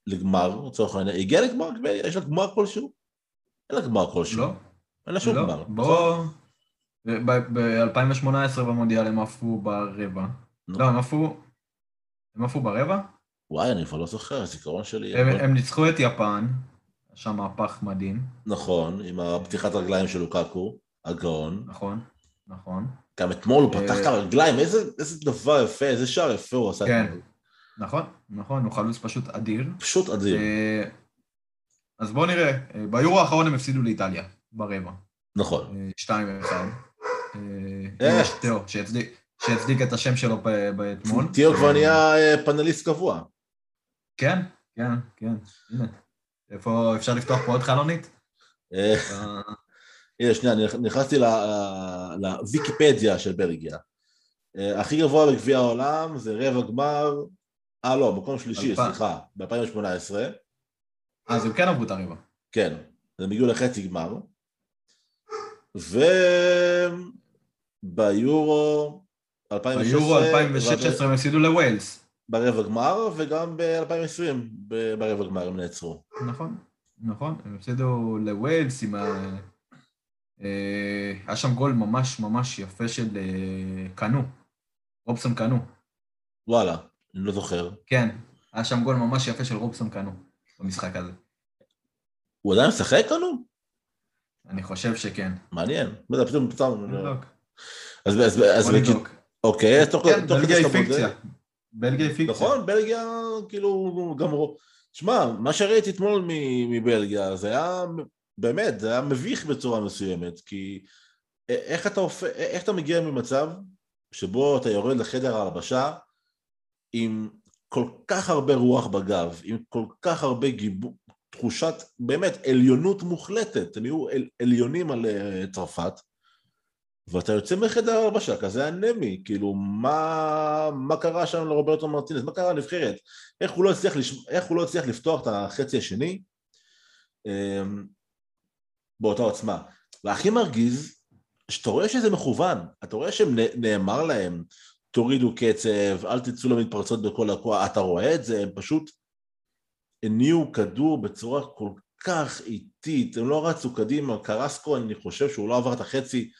לגמר, צורך העניין, הגיעה לגמר, יש לה גמר כלשהו? אין לה גמר כלשהו. לא. אין לה שום לא. גמר. בוא, ב-אלפיים ושמונה עשרה במונדיאל הם עפו ברבע. לא, לא הם עפו... הם עפו ברבע? וואי, אני כבר לא זוכר, הזיכרון שלי... הם, הם ניצחו את יפן, שם מהפך מדהים. נכון, עם הפתיחת הרגליים של לוקאקו, הגאון. נכון, נכון. גם אתמול הוא פתח את הרגליים, איזה, איזה דבר יפה, איזה שער יפה הוא עשה. כן, נכון, נכון, הוא חלוץ פשוט אדיר. פשוט אדיר. אז בואו נראה, ביורו האחרון הם הפסידו לאיטליה, ברבע. נכון. שתיים ואחד. יש תאו, שיצדיק. שהצדיק את השם שלו באתמול. תיאו כבר נהיה פנליסט קבוע. כן, כן, כן. איפה אפשר לפתוח פה עוד חלונית? הנה, שנייה, נכנסתי לוויקיפדיה של בלגיה. הכי גבוה בגביע העולם זה רבע גמר, אה לא, מקום שלישי, סליחה, ב-אלפיים ושמונה עשרה. אז הם כן עברו את הרבע. כן, הם הגיעו לחצי גמר. וביורו... ביורו אלפיים ושש עשרה הם הפסידו לווילס. ברבע גמר, וגם ב-אלפיים ועשרים ברבע גמר הם נעצרו. נכון, נכון. הם הפסידו לווילס עם ה... היה שם גול ממש ממש יפה של קנו. רובסון קנו. וואלה, אני לא זוכר. כן, היה שם גול ממש יפה של רובסון קנו במשחק הזה. הוא עדיין משחק קנו? אני חושב שכן. מעניין. זה פתאום פתאום. נבדוק. אז נבדוק. אוקיי, תוך כדי שאתה מודה. בלגיה היא פיקציה. בלגיה היא פיקציה. נכון, בלגיה, כאילו, גם שמע, מה שראיתי אתמול מבלגיה, זה היה באמת, זה היה מביך בצורה מסוימת, כי איך אתה, איך אתה מגיע ממצב שבו אתה יורד לחדר ההרבשה עם כל כך הרבה רוח בגב, עם כל כך הרבה גיבור, תחושת באמת עליונות מוחלטת, הם יהיו אל, עליונים על uh, צרפת, ואתה יוצא מחדר ההרבשה, כזה אנמי, כאילו מה, מה קרה שם לרוברטו מרטינס, מה קרה לנבחרת, איך הוא לא הצליח, לש... איך הוא לא הצליח לפתוח את החצי השני um, באותה עוצמה, והכי מרגיז, שאתה רואה שזה מכוון, אתה רואה שנאמר להם, תורידו קצב, אל תצאו למתפרצות בכל הכוח, אתה רואה את זה, הם פשוט הניעו כדור בצורה כל כך איטית, הם לא רצו קדימה, קרסקו אני חושב שהוא לא עבר את החצי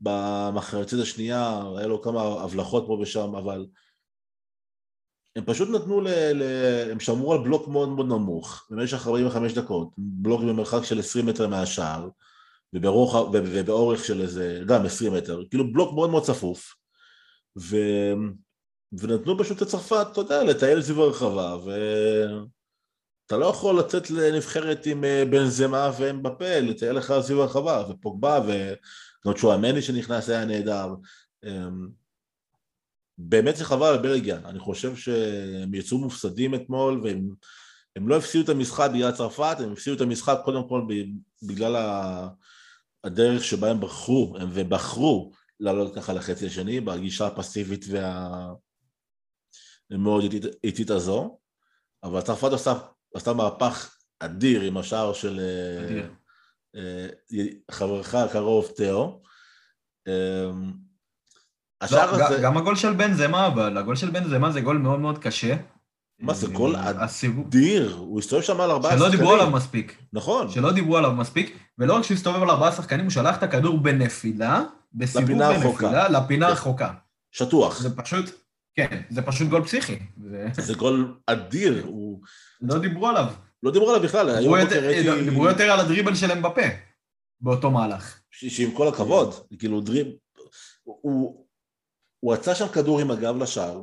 במחרצת השנייה, היה לו כמה הבלחות פה ושם, אבל הם פשוט נתנו, ל... ל... הם שמרו על בלוק מאוד מאוד נמוך, במשך ארבעים וחמש דקות, בלוק במרחק של עשרים מטר מהשער, וברוח... ובאורך של איזה, גם עשרים מטר, כאילו בלוק מאוד מאוד צפוף, ו... ונתנו פשוט לצרפת, אתה יודע, לטייל סביב הרחבה, ו... אתה לא יכול לצאת לנבחרת עם בנזמה ומבפה, לטייל לך סביב הרחבה, ופוגבה, וגם צ'ואמני שנכנס היה נהדר. באמת זה חבל על בלגיה, אני חושב שהם יצאו מופסדים אתמול, והם הם לא הפסיעו את המשחק בגלל צרפת, הם הפסיעו את המשחק קודם כל בגלל הדרך שבה הם בחרו, הם ובחרו לעלות ככה לחצי השני, בהגישה הפסיבית והמאוד איטית הזו, אבל צרפת עושה... עשתה מהפך אדיר עם השער של חברך הקרוב, תאו. גם הגול של בנזמה, אבל הגול של בנזמה זה גול מאוד מאוד קשה. מה, זה גול אדיר, הוא הסתובב שם על ארבעה שחקנים. שלא דיברו עליו מספיק. נכון. שלא דיברו עליו מספיק, ולא רק שהוא הסתובב על ארבעה שחקנים, הוא שלח את הכדור בנפילה, בסיבוב בנפילה, לפינה הרחוקה. שטוח. זה פשוט... כן, זה פשוט גול פסיכי. זה גול אדיר, הוא... לא דיברו עליו. לא דיברו עליו בכלל. דיברו יותר על הדריבל של אמבפה, באותו מהלך. שעם כל הכבוד, כאילו דריבל... הוא עצה שם כדור עם הגב לשער,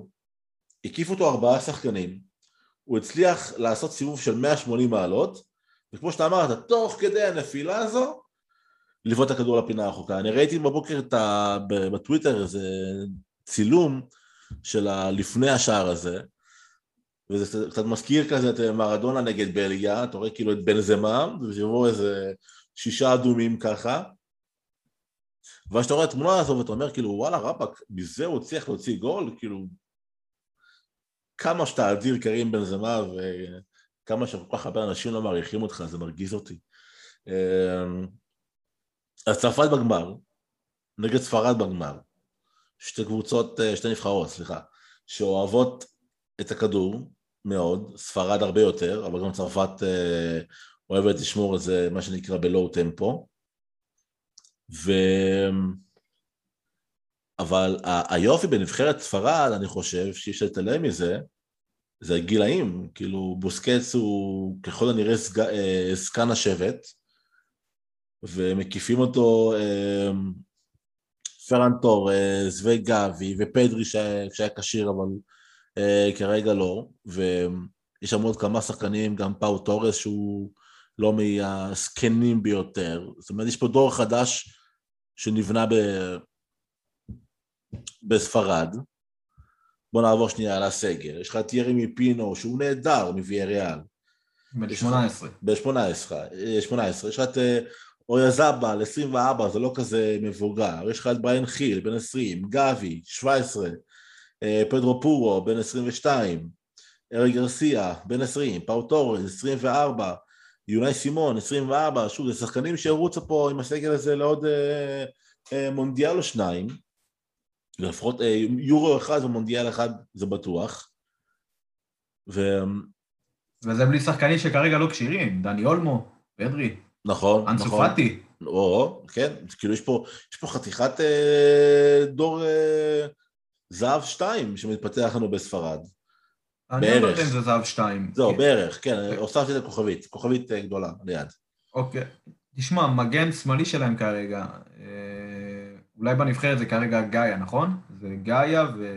הקיף אותו ארבעה שחקנים, הוא הצליח לעשות סיבוב של מאה ושמונים מעלות, וכמו שאתה אמרת, תוך כדי הנפילה הזו, לבוא את הכדור לפינה הרחוקה. אני ראיתי בבוקר בטוויטר איזה צילום, של לפני השער הזה, וזה קצת מזכיר כזה את מרדונה נגד בלגיה, אתה רואה כאילו את בנזמה, ובשבוע איזה שישה אדומים ככה, ואז אתה רואה את התמונה הזו ואתה אומר כאילו וואלה רבק, מזה הוא צריך להוציא גול, כאילו כמה שאתה אדיר קרים בנזמה, וכמה שכל כך הרבה אנשים לא מעריכים אותך, זה מרגיז אותי. אז צרפת בגמר, נגד ספרד בגמר, שתי קבוצות, שתי נבחרות, סליחה, שאוהבות את הכדור מאוד, ספרד הרבה יותר, אבל גם צרפת אוהבת לשמור את זה, מה שנקרא בלואו טמפו, ו... אבל היופי בנבחרת ספרד, אני חושב, שיש להתעלם מזה, זה הגילאים, כאילו בוסקץ הוא ככל הנראה סג... סקן השבט, ומקיפים אותו... פרנטור, זווי גבי ופדרי שהיה קשיר, אבל כרגע לא, ויש שם עוד כמה שחקנים, גם פאו טורס שהוא לא מהסקנים ביותר, זאת אומרת, יש פה דור חדש שנבנה בספרד, בוא נעבור שנייה על הסגל, יש לך תיארי מפינו שהוא נהדר מוויאריאל, ב-שמונה עשרה, יש לך את... אויה זאבל, עשרים וארבע, זה לא כזה מבוגר, יש לך את בריין חיל, בן עשרים, גבי, שבע עשרה, פדרו פורו, בן עשרים ושתיים, ארי גרסיה, בן עשרים, פאו טורס, עשרים וארבע, יוני סימון, עשרים וארבע, שוב, זה שחקנים שהרוצה פה עם הסגל הזה לעוד אה, אה, מונדיאל או שניים, לפחות אה, יורו אחד ומונדיאל אחד זה בטוח, ו... וזה בלי שחקנים שכרגע לא קשירים, דני אולמו, פדרי. נכון, נכון. אנסופטי. או, כן, כאילו יש פה, יש פה חתיכת אה, דור אה, זהב שתיים שמתפתח לנו בספרד. אני בערך. לא יודעת אם זה זהב שתיים. זהו, כן. בערך, כן, okay. הוספתי את הכוכבית, כוכבית אה, גדולה ליד. אוקיי, okay. תשמע, מגן שמאלי שלהם כרגע, אה, אולי בנבחרת זה כרגע גאיה, נכון? זה גאיה ו...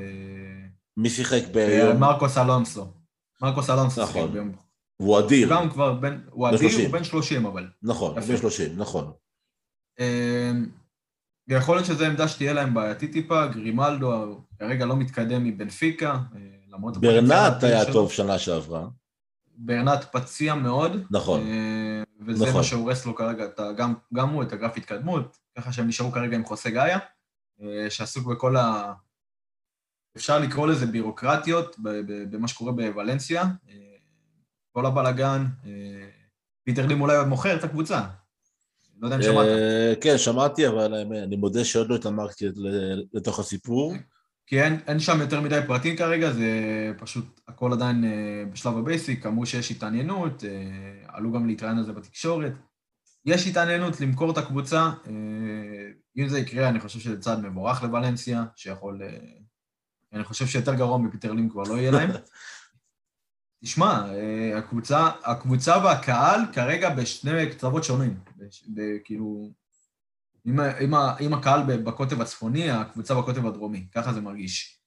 מי שיחק ביום? מרקוס אלונסו. מרקוס אלונסו. נכון. והוא אדיר. גם כבר בין, הוא אדיר, הוא בין שלושים אבל. נכון, בין שלושים, נכון. יכול להיות שזו עמדה שתהיה להם בעייתי טיפה, גרימלדו הרגע לא מתקדם מבנפיקה, למרות... ברנט היה טוב שנה שעברה. ברנט פציע מאוד. נכון. וזה מה שהורס לו כרגע, גם הוא, את הגרף התקדמות, ככה שהם נשארו כרגע עם חוסה גאיה, שעסוק בכל ה... אפשר לקרוא לזה בירוקרטיות, במה שקורה בוולנסיה, כל הבלגן, פיטר לים אולי מוכר את הקבוצה. לא יודע אם שמעת. כן, שמעתי, אבל אני מודה שעוד לא התעמקתי לתוך הסיפור. כי אין שם יותר מדי פרטים כרגע, זה פשוט הכל עדיין בשלב הבייסיק, אמרו שיש התעניינות, עלו גם להתראיין על זה בתקשורת. יש התעניינות למכור את הקבוצה, אם זה יקרה, אני חושב שזה צעד מבורך לוולנסיה, שיכול... אני חושב שיותר גרוע מפיטר לים כבר לא יהיה להם. תשמע, הקבוצה, הקבוצה והקהל כרגע בשני קצוות שונים. כאילו, עם, עם, עם הקהל בקוטב הצפוני, הקבוצה בקוטב הדרומי, ככה זה מרגיש.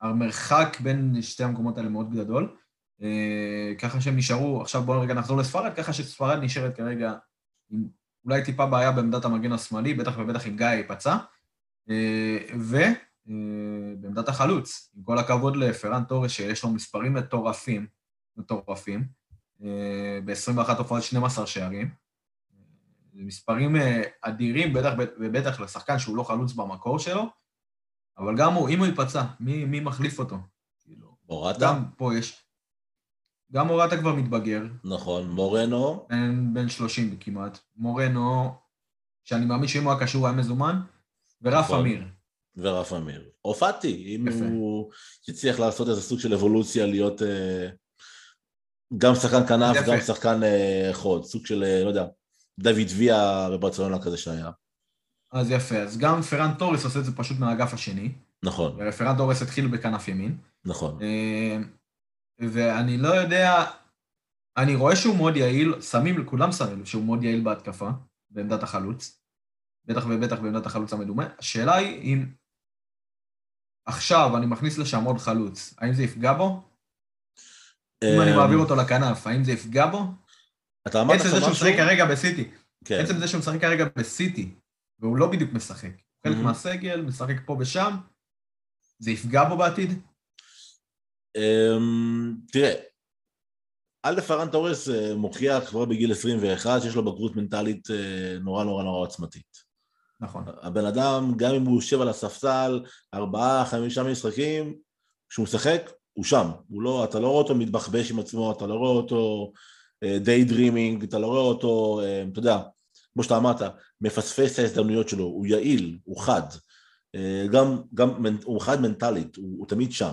המרחק בין שתי המקומות האלה מאוד גדול, ככה שהם נשארו, עכשיו בואו רגע נחזור לספרד, ככה שספרד נשארת כרגע עם אולי טיפה בעיה בעמדת המגן השמאלי, בטח ובטח עם גיא יפצע, ו... בעמדת החלוץ, עם כל הכבוד לפרן טורס שיש לו מספרים מטורפים, מטורפים, ב-עשרים ואחת הופעות שנים עשר שערים, מספרים אדירים, בטח ובטח לשחקן שהוא לא חלוץ במקור שלו, אבל גם הוא, אם הוא ייפצע, מי, מי מחליף אותו? מורטה? גם פה יש, גם מורטה כבר מתבגר. נכון, מורנו? בין, בין שלושים כמעט, מורנו, שאני מאמין שאם הוא הקשור היה מזומן, ורף אמיר. ורף אמיר. הופעתי, אם יפה. הוא יצליח לעשות איזה סוג של אבולוציה, להיות אה, גם שחקן כנף, יפה. גם שחקן אה, חוד, סוג של, אה, לא יודע, דוד ויה בברצלונה כזה שהיה. אז יפה, אז גם פרן טורס עושה את זה פשוט מהאגף השני. נכון. ופרן טורס התחיל בכנף ימין. נכון. אה, ואני לא יודע, אני רואה שהוא מאוד יעיל, שמים לכולם שמים, שהוא מאוד יעיל בהתקפה, בעמדת החלוץ. בטח ובטח בעמדת החלוץ המדומה. השאלה היא אם עכשיו אני מכניס לשם עוד חלוץ, האם זה יפגע בו? אם אני מעביר אותו לכנף, האם זה יפגע בו? עצם זה שהוא משחק כרגע בסיטי. עצם זה שהוא משחק כרגע בסיטי, והוא לא בדיוק משחק. חלק מהסגל, משחק פה ושם, זה יפגע בו בעתיד? תראה, אל פרן טורס מוכיח כבר בגיל עשרים ואחת שיש לו בגרות מנטלית נורא נורא נורא עצמתית. נכון. הבן אדם, גם אם הוא יושב על הספסל, ארבעה, חמישה משחקים, כשהוא משחק, הוא שם. הוא לא, אתה לא רואה אותו מתבחבש עם עצמו, אתה לא רואה אותו דיי דרימינג, אתה לא רואה אותו, אתה יודע, כמו שאתה אמרת, מפספס ההזדמנויות שלו, הוא יעיל, הוא חד. גם, גם, הוא חד מנטלית, הוא, הוא תמיד שם.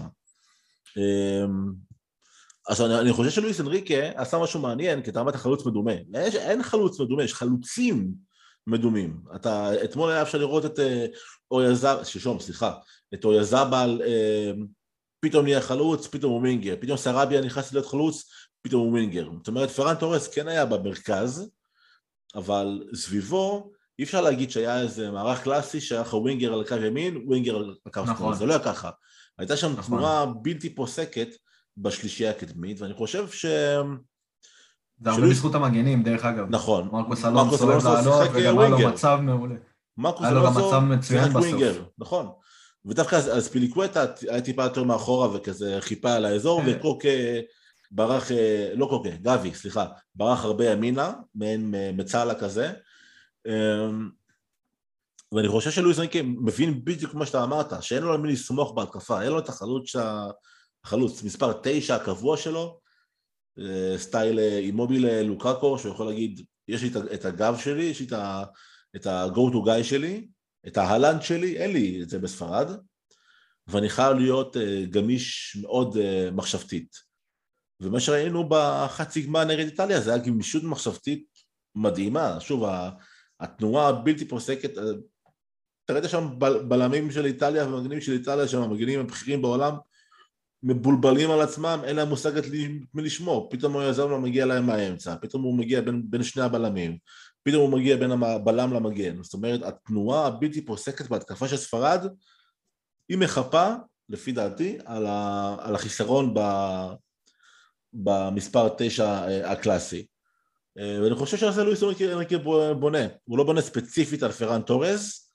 אז אני, אני חושב שלואיס אנריקה עשה משהו מעניין, כי אתה אמרת חלוץ מדומה. יש, אין חלוץ מדומה, יש חלוצים. מדומים. אתה, אתמול היה אפשר לראות את אויזאבל, ששום, סליחה, את אויזאבל, פתאום נהיה חלוץ, פתאום הוא מינגר, פתאום סרביה נכנס להיות חלוץ, פתאום הוא מינגר. זאת אומרת, פרן טורס כן היה במרכז, אבל סביבו, אי אפשר להגיד שהיה איזה מערך קלאסי, שהיה לך ווינגר על קו ימין, ווינגר על קו שמאל, זה לא היה ככה. הייתה שם תנועה בלתי פוסקת בשלישייה הקדמית, ואני חושב ש... זה הרבה בזכות המגנים, דרך אגב. נכון. מרקוס אלונסו סובב לעלות, וגם היה לו מצב מעולה. היה לו גם מצב מצוין בסוף. נכון. ודווקא אז פיליקווטה היה טיפה יותר מאחורה, וכזה חיפה על האזור, וקוקה ברח, לא קוקה, גבי, סליחה, ברח הרבה ימינה, מעין מצהלה כזה. ואני חושב שלואיס אנריקה מבין בדיוק מה שאתה אמרת, שאין לו למי לסמוך בהתקפה, אין לו את החלוץ מספר תשע הקבוע שלו, סטייל אימוביל לוקאקו, שיכול להגיד, יש לי את הגב שלי, יש לי את ה-go-to guy שלי, את ההלנד שלי, אין לי את זה בספרד, ואני חייב להיות גמיש מאוד מחשבתית. ומה שראינו בחצי גמר נגד איטליה, זה היה גמישות מחשבתית מדהימה. שוב, התנועה הבלתי פוסקת, תראית שם בלמים של איטליה ומגנים של איטליה, שם המגנים הבכירים בעולם, מבולבלים על עצמם, אין להם מושגת מלשמור, פתאום הוא יעזב לו מגיע להם מהאמצע, פתאום הוא מגיע בין, בין שני הבלמים, פתאום הוא מגיע בין הבלם למגן, זאת אומרת, התנועה הבלתי פוסקת בהתקפה של ספרד, היא מחפה, לפי דעתי, על, ה, על החיסרון ב, במספר תשע הקלאסי. ואני חושב שעשה לואיס הוא מרכיב בונה, הוא לא בונה ספציפית על פרן טורז,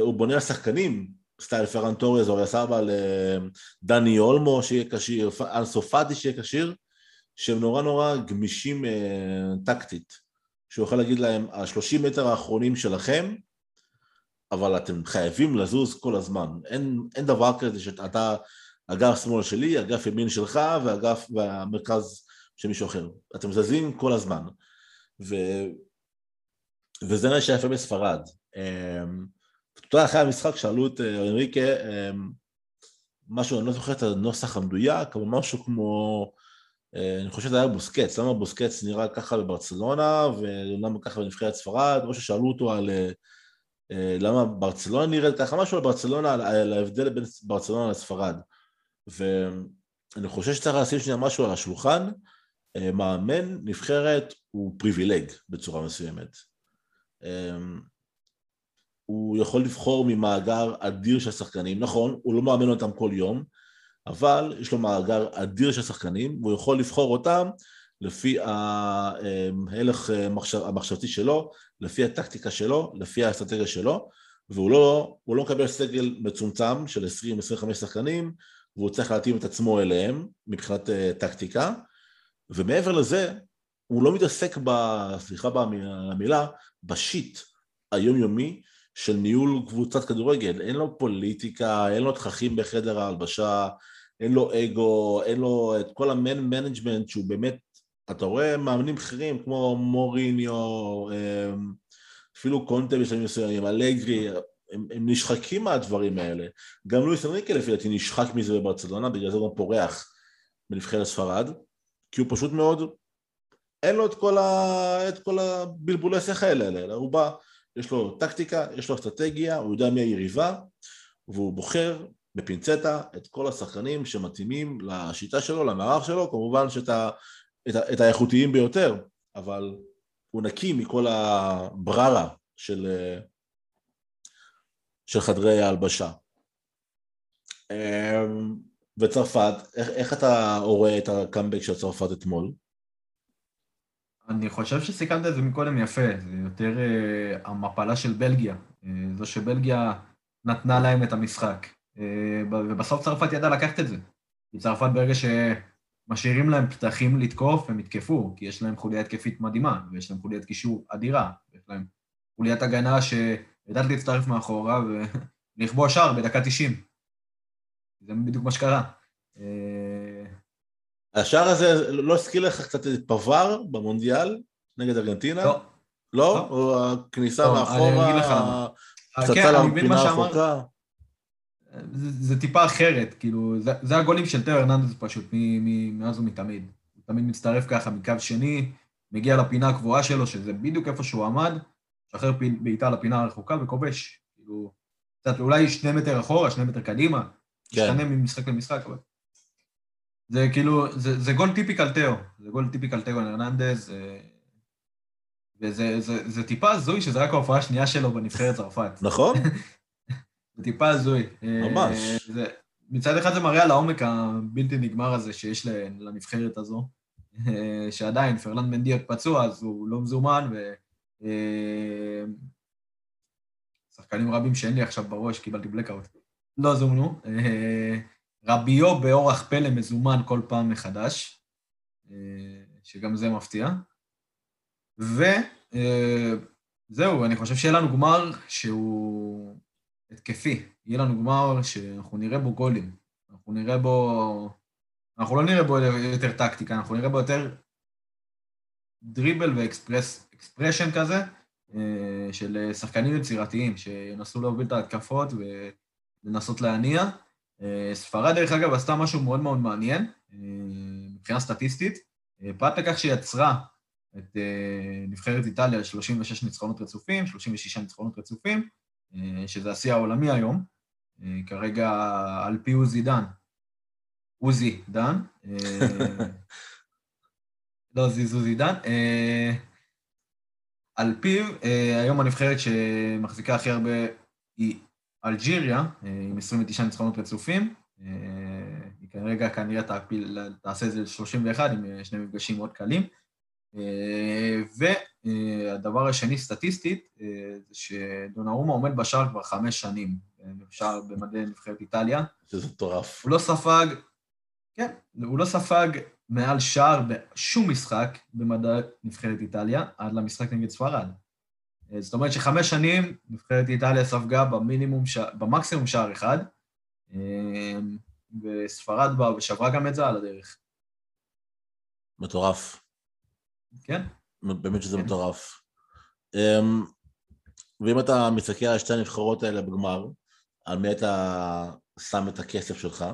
הוא בונה על שחקנים, סטייל פרן טורז, אוריה סבא, לדני אולמו שיהיה קשיר, אנסופאטי שיהיה קשיר, שהם נורא נורא גמישים טקטית, שהוא יכול להגיד להם, ה-שלושים מטר האחרונים שלכם, אבל אתם חייבים לזוז כל הזמן, אין, אין דבר כזה שאתה אגף שמאל שלי, אגף ימין שלך, ואגף, והמרכז של מישהו אחר. אתם זזים כל הזמן. ו... וזה נראה שהיה יפה בספרד. תודה אחרי המשחק, שאלו את אנריקה, משהו, אני לא זוכר את הנוסח המדויק, אבל משהו כמו, אני חושב שזה היה בוסקץ, למה בוסקץ נראה ככה בברצלונה, ולמה ככה בנבחרת ספרד, או ששאלו אותו על... למה ברצלונה נראית ככה, משהו על ברצלונה, על ההבדל בין ברצלונה לספרד. ואני חושב שצריך לשים שנייה משהו על השולחן, מאמן נבחרת הוא פריבילג בצורה מסוימת. הוא יכול לבחור ממאגר אדיר של שחקנים, נכון, הוא לא מאמן אותם כל יום, אבל יש לו מאגר אדיר של שחקנים, והוא יכול לבחור אותם לפי ההלך המחשבתי שלו, לפי הטקטיקה שלו, לפי האסטרטגיה שלו, והוא לא, הוא לא מקבל סגל מצומצם של עשרים עד עשרים וחמש שחקנים, והוא צריך להתאים את עצמו אליהם מבחינת טקטיקה, ומעבר לזה, הוא לא מתעסק, סליחה במילה, בשיט היומיומי של ניהול קבוצת כדורגל. אין לו פוליטיקה, אין לו תככים בחדר ההלבשה, אין לו אגו, אין לו את כל המן מנג'מנט שהוא באמת, אתה רואה מאמנים אחרים כמו מוריניו, אפילו קונטה בשלבים מסוימים, אלגרי, הם, הם נשחקים מהדברים האלה. גם לואיס אנריקה לפי דעתי נשחק מזה בברצלונה, בגלל זה הוא גם פורח בנבחרת ספרד, כי הוא פשוט מאוד, אין לו את כל, ה, את כל הבלבולי שכל האלה, הוא בא, יש לו טקטיקה, יש לו אסטרטגיה, הוא יודע מי היריבה, והוא בוחר בפינצטה את כל השחקנים שמתאימים לשיטה שלו, למערך שלו, כמובן שאתה, את, את האיכותיים ביותר, אבל הוא נקי מכל הבררה של, של חדרי ההלבשה. וצרפת, איך, איך אתה רואה את הקאמבק של צרפת אתמול? אני חושב שסיכמת את זה מקודם יפה, זה יותר uh, המפלה של בלגיה, uh, זו שבלגיה נתנה להם את המשחק, uh, ובסוף צרפת ידעה לקחת את זה, כי צרפת ברגע ש... משאירים להם פתחים לתקוף, הם התקפו, כי יש להם חוליה התקפית מדהימה, ויש להם חוליית קישור אדירה, ויש להם חוליית הגנה שידעת להצטרף מאחורה ולכבוע שער בדקה תשעים. זה בדיוק מה שקרה. השער הזה לא הזכיר לך קצת פבר במונדיאל נגד ארגנטינה? לא. לא? או הכניסה מאחורה, הפצצה למפינה החוקה? זה טיפה אחרת, כאילו, זה הגולים של טאו הרננדז פשוט, מאז ומתמיד. הוא תמיד מצטרף ככה מקו שני, מגיע לפינה הקבועה שלו, שזה בדיוק איפה שהוא עמד, שחרר בעיטה לפינה הרחוקה וכובש. כאילו, קצת אולי שני מטר אחורה, שני מטר קדימה, משתנה ממשחק למשחק, אבל... זה כאילו, זה גול טיפי קלטאו, זה גול טיפי קלטאו הרננדז, וזה טיפה הזוי שזה רק ההופעה השנייה שלו בנבחרת צרפת. נכון. זה טיפה הזוי. ממש. זה, מצד אחד זה מראה על העומק הבלתי נגמר הזה שיש לנבחרת הזו, שעדיין פרלנד מנדי פצוע, אז הוא לא מזומן, ושחקנים רבים שאין לי עכשיו בראש, קיבלתי בלקאוט, לא זומנו. רביו באורח פלא מזומן כל פעם מחדש, שגם זה מפתיע. וזהו, אני חושב שיהיה לנו גמר שהוא... התקפי, יהיה לנו גמר שאנחנו נראה בו גולים, אנחנו נראה בו, אנחנו לא נראה בו יותר טקטיקה, אנחנו נראה בו יותר דריבל ואקספרס, אקספרשן כזה, של שחקנים יצירתיים, שינסו להוביל את ההתקפות ולנסות להניע. ספרד, דרך אגב, עשתה משהו מאוד מאוד מעניין, מבחינה סטטיסטית, פרט לכך שיצרה את נבחרת איטליה, שלושים ושש ניצחונות רצופים, שלושים ושש ניצחונות רצופים, שזה השיא העולמי היום, כרגע על פי עוזי דן. עוזי דן. לא, זה עוזי דן. על פיו, היום הנבחרת שמחזיקה הכי הרבה היא אלג'יריה, עם עשרים ותשע ניצחונות רצופים, היא כרגע כנראה תעשה את זה ל-שלושים ואחת עם שני מפגשים מאוד קלים. והדבר השני, סטטיסטית, זה שדונרומה עומד בשער כבר חמש שנים, בשער במדעי נבחרת איטליה. זה מטורף. הוא לא ספג, כן, הוא לא ספג מעל שער בשום משחק במדעי נבחרת איטליה, עד למשחק נגד ספרד. זאת אומרת שחמש שנים נבחרת איטליה ספגה במינימום, במקסימום שער אחד, וספרד באה ושברה גם את זה על הדרך. מטורף. כן. באמת שזה כן. מטורף. ואם אתה מסתכל על שתי הנבחרות האלה בגמר, על מי אתה שם את הכסף שלך?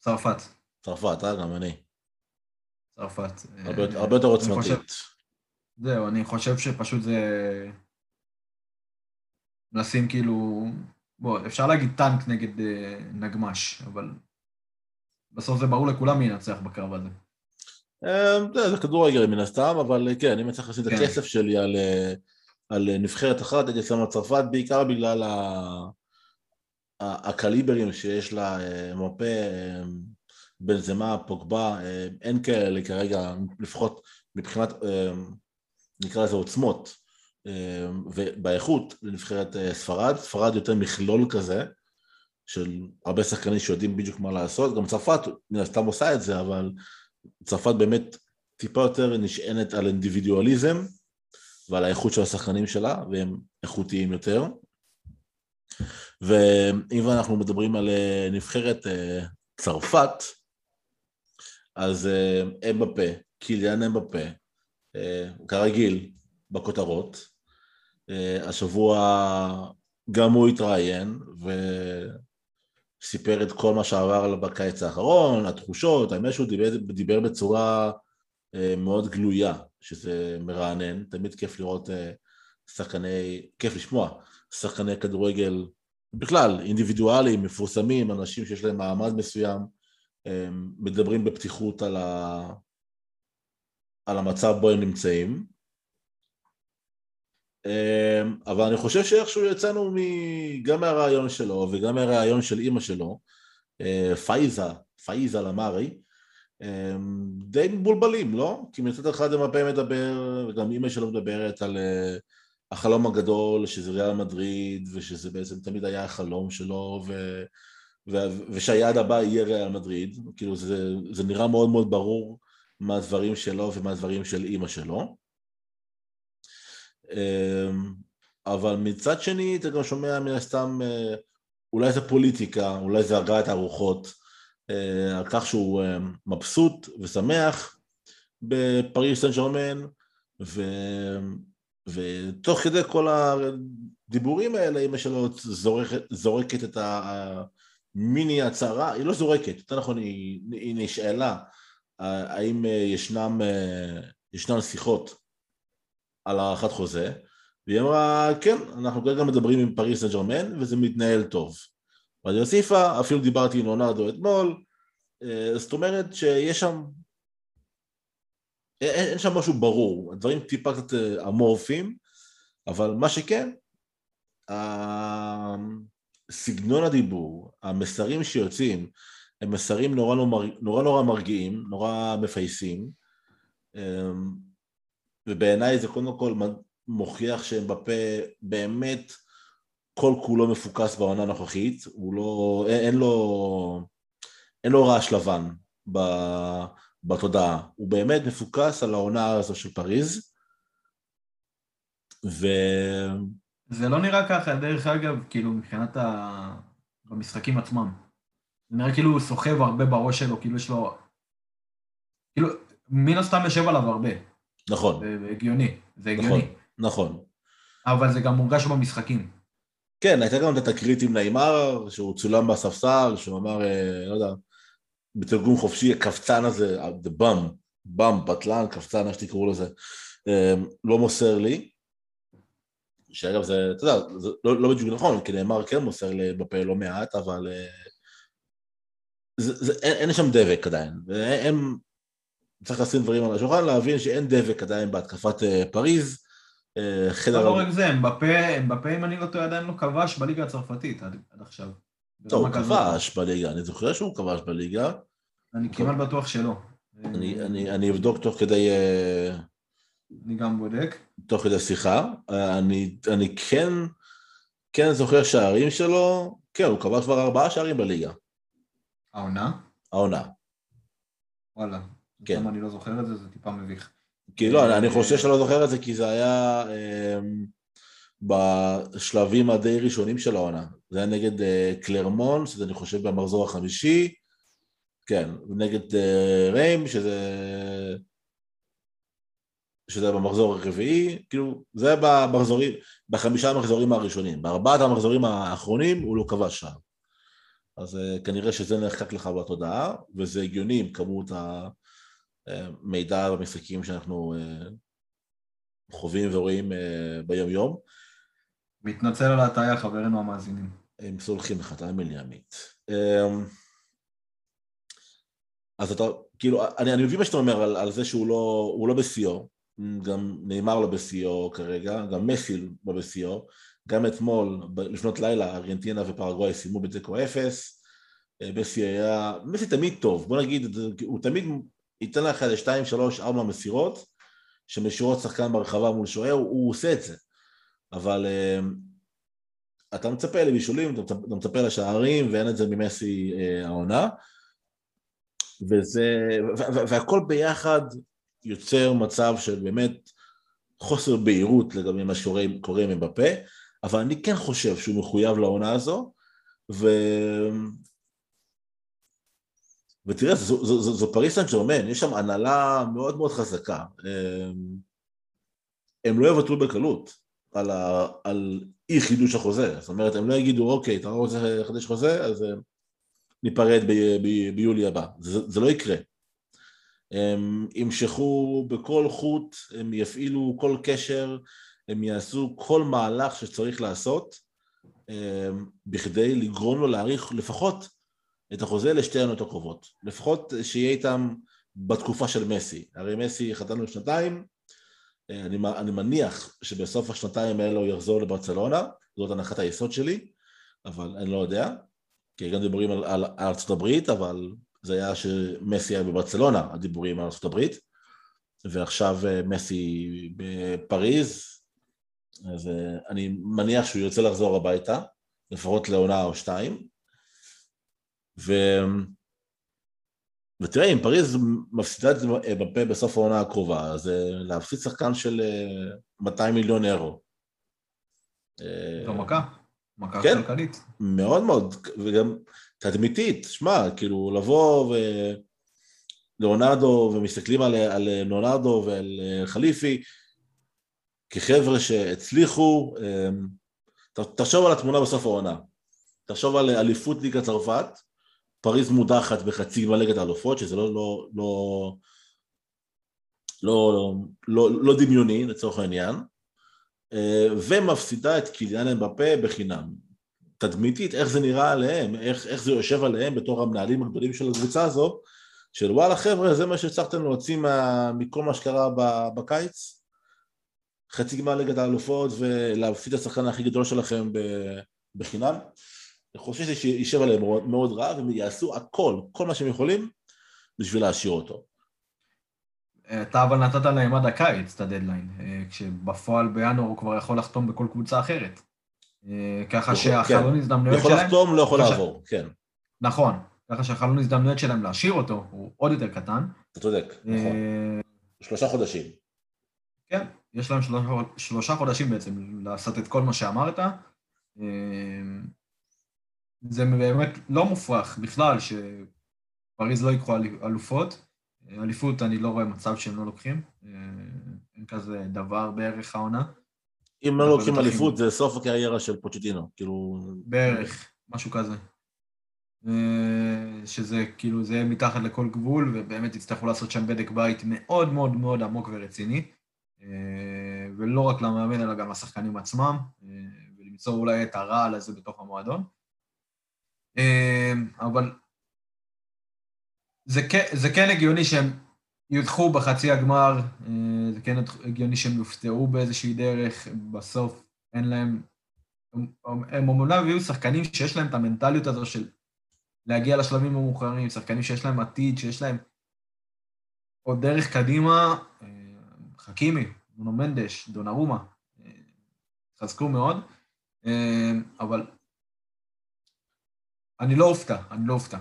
צרפת. צרפת, אה? גם אני. צרפת. הרבה יותר עוצמתית. זהו, אני חושב שפשוט זה... נשים כאילו... בוא, אפשר להגיד טנק נגד אה, נגמש, אבל בסוף זה ברור לכולם מי ינצח בקרב הזה. זה, זה כדורגל מן הסתם, אבל כן, אם אני צריך לשים את הכסף שלי על, על נבחרת אחת, אני שם על צרפת, בעיקר בגלל הקליברים שיש לה מפה, בנזמה, פוגבה, אין כאלה כרגע, לפחות מבחינת, נקרא לזה עוצמות, ובאיכות לנבחרת ספרד, ספרד יותר מכלול כזה, של הרבה שחקנים שיודעים בדיוק מה לעשות, גם צרפת מן הסתם עושה את זה, אבל צרפת באמת טיפה יותר נשענת על אינדיבידואליזם ועל האיכות של השחקנים שלה, והם איכותיים יותר. ואם אנחנו מדברים על נבחרת צרפת, אז אמבפה, קיליאן אמבפה, כרגיל בכותרות, השבוע גם הוא התראיין ו... סיפר את כל מה שעבר עליו בקיץ האחרון, התחושות, האמת שהוא דיבר, דיבר בצורה אה, מאוד גלויה, שזה מרענן, תמיד כיף לראות אה, שחקני, כיף לשמוע, שחקני כדורגל, בכלל, אינדיבידואלים, מפורסמים, אנשים שיש להם מעמד מסוים, אה, מדברים בפתיחות על, ה, על המצב בו הם נמצאים, אבל אני חושב שאיכשהו יצאנו גם מהרעיון שלו וגם מהרעיון של אמא שלו, פאיזה, פאיזה למרי, די מבולבלים, לא? כי מצד אחד הם הפעמים מדבר, וגם אמא שלו מדברת על החלום הגדול, שזה ריאל מדריד, ושזה בעצם תמיד היה החלום שלו, ו... ו... ושהיעד הבא יהיה ריאל מדריד, כאילו זה, זה נראה מאוד מאוד ברור מה הדברים שלו ומה הדברים של אמא שלו. אבל מצד שני אתה גם שומע מן הסתם אולי זה פוליטיקה, אולי זה הרגעת הרוחות, על כך שהוא מבסוט ושמח בפריז סן ז'רמן, ותוך כדי כל הדיבורים האלה אמא שלו זורקת, זורקת את המיני הצהרה, היא לא זורקת, יותר נכון היא, היא נשאלה האם ישנם, ישנם שיחות על הערכת חוזה, והיא אמרה, כן, אנחנו כרגע מדברים עם פריז סן ז'רמן, וזה מתנהל טוב. ואני הוסיפה, אפילו דיברתי עם רונאלדו אתמול, זאת אומרת שיש שם, אין שם משהו ברור, הדברים טיפה קצת אמורפיים, אבל מה שכן, סגנון הדיבור, המסרים שיוצאים, הם מסרים נורא נורא, נורא מרגיעים, נורא מפייסים, ובעיניי זה קודם כל מוכיח שאמבפה באמת כל כולו מפוקס בעונה הנוכחית, הוא לא, אין לו, אין לו רעש לבן בתודעה, הוא באמת מפוקס על העונה הזו של פריז, ו... זה לא נראה ככה, דרך אגב, כאילו מבחינת ה... במשחקים עצמם, זה נראה כאילו הוא סוחב הרבה בראש שלו, כאילו יש לו, כאילו מן הסתם יושב עליו הרבה, נכון. זה הגיוני, זה הגיוני. נכון. אבל זה גם מורגש במשחקים. כן, הייתה גם את התקרית עם נאימר, שהוא צולם בספסל, שהוא אמר, לא יודע, בתרגום חופשי, הקפצן הזה, the bum, bum, בטלן, קפצן, איך שתקראו לזה, לא מוסר לי. שאגב, זה, אתה יודע, זה לא בדיוק נכון, כי נאימר כן מוסר לבפה לא מעט, אבל אין שם דבק עדיין. הם... צריך לשים דברים על השולחן, להבין שאין דבק עדיין בהתקפת פריז. לא רק זה, אמבפה, אם אני לא טועה, עדיין לא כבש בליגה הצרפתית עד עכשיו. טוב, הוא כבש בליגה, אני זוכר שהוא כבש בליגה. אני כמעט בטוח שלא. אני אבדוק תוך כדי... אני גם בודק. תוך כדי שיחה. אני כן, כן זוכר שערים שלו, כן, הוא כבש כבר ארבעה שערים בליגה. העונה? העונה. וואלה, אם אני לא זוכר את זה, זה טיפה מביך. כי לא, אני חושב שלא זוכר את זה, כי זה היה בשלבים הדי ראשונים של העונה. זה היה נגד קלרמון, שזה אני חושב במחזור החמישי, כן, נגד ריים, שזה... שזה במחזור הרביעי, כאילו, זה היה במחזורים, בחמישה המחזורים הראשונים, בארבעת המחזורים האחרונים הוא לא כבש שער. אז כנראה שזה נחקק לך בתודעה, וזה הגיוני עם כמות המידע והמשחקים שאנחנו חווים ורואים ביום-יום. מתנצל על ההטעיה, חברנו המאזינים. הם סולחים לך, תאמין לי, עמית. אז אתה, כאילו, אני, אני מבין מה שאתה אומר על, על זה שהוא לא, הוא לא בסיור, גם נאמר לו בסיור כרגע, גם מסיל לא בסיור, גם אתמול, לפנות לילה, ארגנטינה ופרגוואי סיימו בתיקו אפס, מסי היה, מסי תמיד טוב, בוא נגיד, הוא תמיד ייתן לך איזה שתיים, שלוש, ארבע מסירות, שמשורות שחקן ברחבה מול שוער, הוא, הוא עושה את זה, אבל uh, אתה מצפה לבישולים, אתה, אתה מצפה לשערים, ואין את זה ממסי uh, העונה, וזה, וה, והכל ביחד יוצר מצב של באמת חוסר בהירות לגבי מה שקורה עם בפה, אבל אני כן חושב שהוא מחויב לעונה הזו, ו... ותראה, זו, זו, זו, זו פריס סן ז'רמן, יש שם הנהלה מאוד מאוד חזקה, הם לא יוותרו בקלות על, ה... על אי חידוש החוזה, זאת אומרת, הם לא יגידו, אוקיי, אתה לא רוצה לחדש חוזה, אז ניפרד ב... ב... ביולי הבא, זה, זה לא יקרה. הם ימשכו בכל חוט, הם יפעילו כל קשר, הם יעשו כל מהלך שצריך לעשות, בכדי לגרום לו להאריך לפחות את החוזה לשתי העונות הקרובות. לפחות שיהיה איתם בתקופה של מסי. הרי מסי חתם לשנתיים, אני, אני מניח שבסוף השנתיים האלה הוא יחזור לברצלונה, זאת הנחת היסוד שלי, אבל אני לא יודע, כי גם דיבורים על, על ארצות הברית, אבל... זה היה שמסי היה בברצלונה, הדיבורים על ארצות הברית, ועכשיו מסי בפריז, אז אני מניח שהוא יוצא לחזור הביתה, לפחות לעונה או שתיים, ו... ותראה, אם פריז מפסידה את זה בפה בסוף העונה הקרובה, אז להפסיד שחקן של מאתיים מיליון אירו. זו מכה, מכה כלכלית. כן, מאוד מאוד, וגם... תדמיתית, שמע, כאילו לבוא ולאונרדו ומסתכלים על, על נונרדו ועל חליפי כחבר'ה שהצליחו, תחשוב על התמונה בסוף העונה, תחשוב על אליפות ליגת צרפת, פריז מודחת בחצי מליגת האלופות, שזה לא, לא, לא, לא, לא, לא דמיוני לצורך העניין, ומפסידה את קיליאן אמבפה בחינם. תדמיתית, איך זה נראה עליהם, איך, איך זה יושב עליהם בתור המנהלים הגדולים של הקבוצה הזו, של וואלה חבר'ה, זה מה שצריכתם להוציא מה, מכל מה שקרה בקיץ, חצי גמר ליגת האלופות ולהפסיד את השחקן הכי גדול שלכם בחינם, אני חושב שישב עליהם מאוד רע, והם יעשו הכל, כל מה שהם יכולים, בשביל להשאיר אותו. אתה אבל נתת להם עד הקיץ את הדדליין, כשבפועל בינואר הוא כבר יכול לחתום בכל קבוצה אחרת. ככה שהחלון הזדמנויות שלהם... יכול לחתום, לא יכול לעבור, כן. נכון, ככה שהחלון הזדמנויות שלהם להשאיר אותו, הוא עוד יותר קטן. אתה צודק, נכון. שלושה חודשים. כן, יש להם שלושה חודשים בעצם, לעשות את כל מה שאמרת. זה באמת לא מופרך בכלל שפריז לא יקחו אלופות. אליפות אני לא רואה מצב שהם לא לוקחים. אין כזה דבר בערך העונה. אם לא לוקחים אליפות, זה סוף הקריירה של פוצ'טינו, כאילו... בערך, משהו כזה. שזה, כאילו, זה מתחת לכל גבול, ובאמת יצטרכו לעשות שם בדק בית מאוד מאוד מאוד עמוק ורציני, ולא רק למאמן, אלא גם לשחקנים עצמם, ולמצוא אולי את הרעל הזה בתוך המועדון. אבל זה כן הגיוני שהם יודחו בחצי הגמר, זה כן הגיוני שהם יופתעו באיזושהי דרך, בסוף אין להם הם אומנם הביאו שחקנים שיש להם את המנטליות הזו של להגיע לשלבים המאוחרים, שחקנים שיש להם עתיד, שיש להם עוד דרך קדימה, חכימי, נונו מנדש, דונרומה, חזקו מאוד, אבל אני לא אופתע, אני לא אופתע.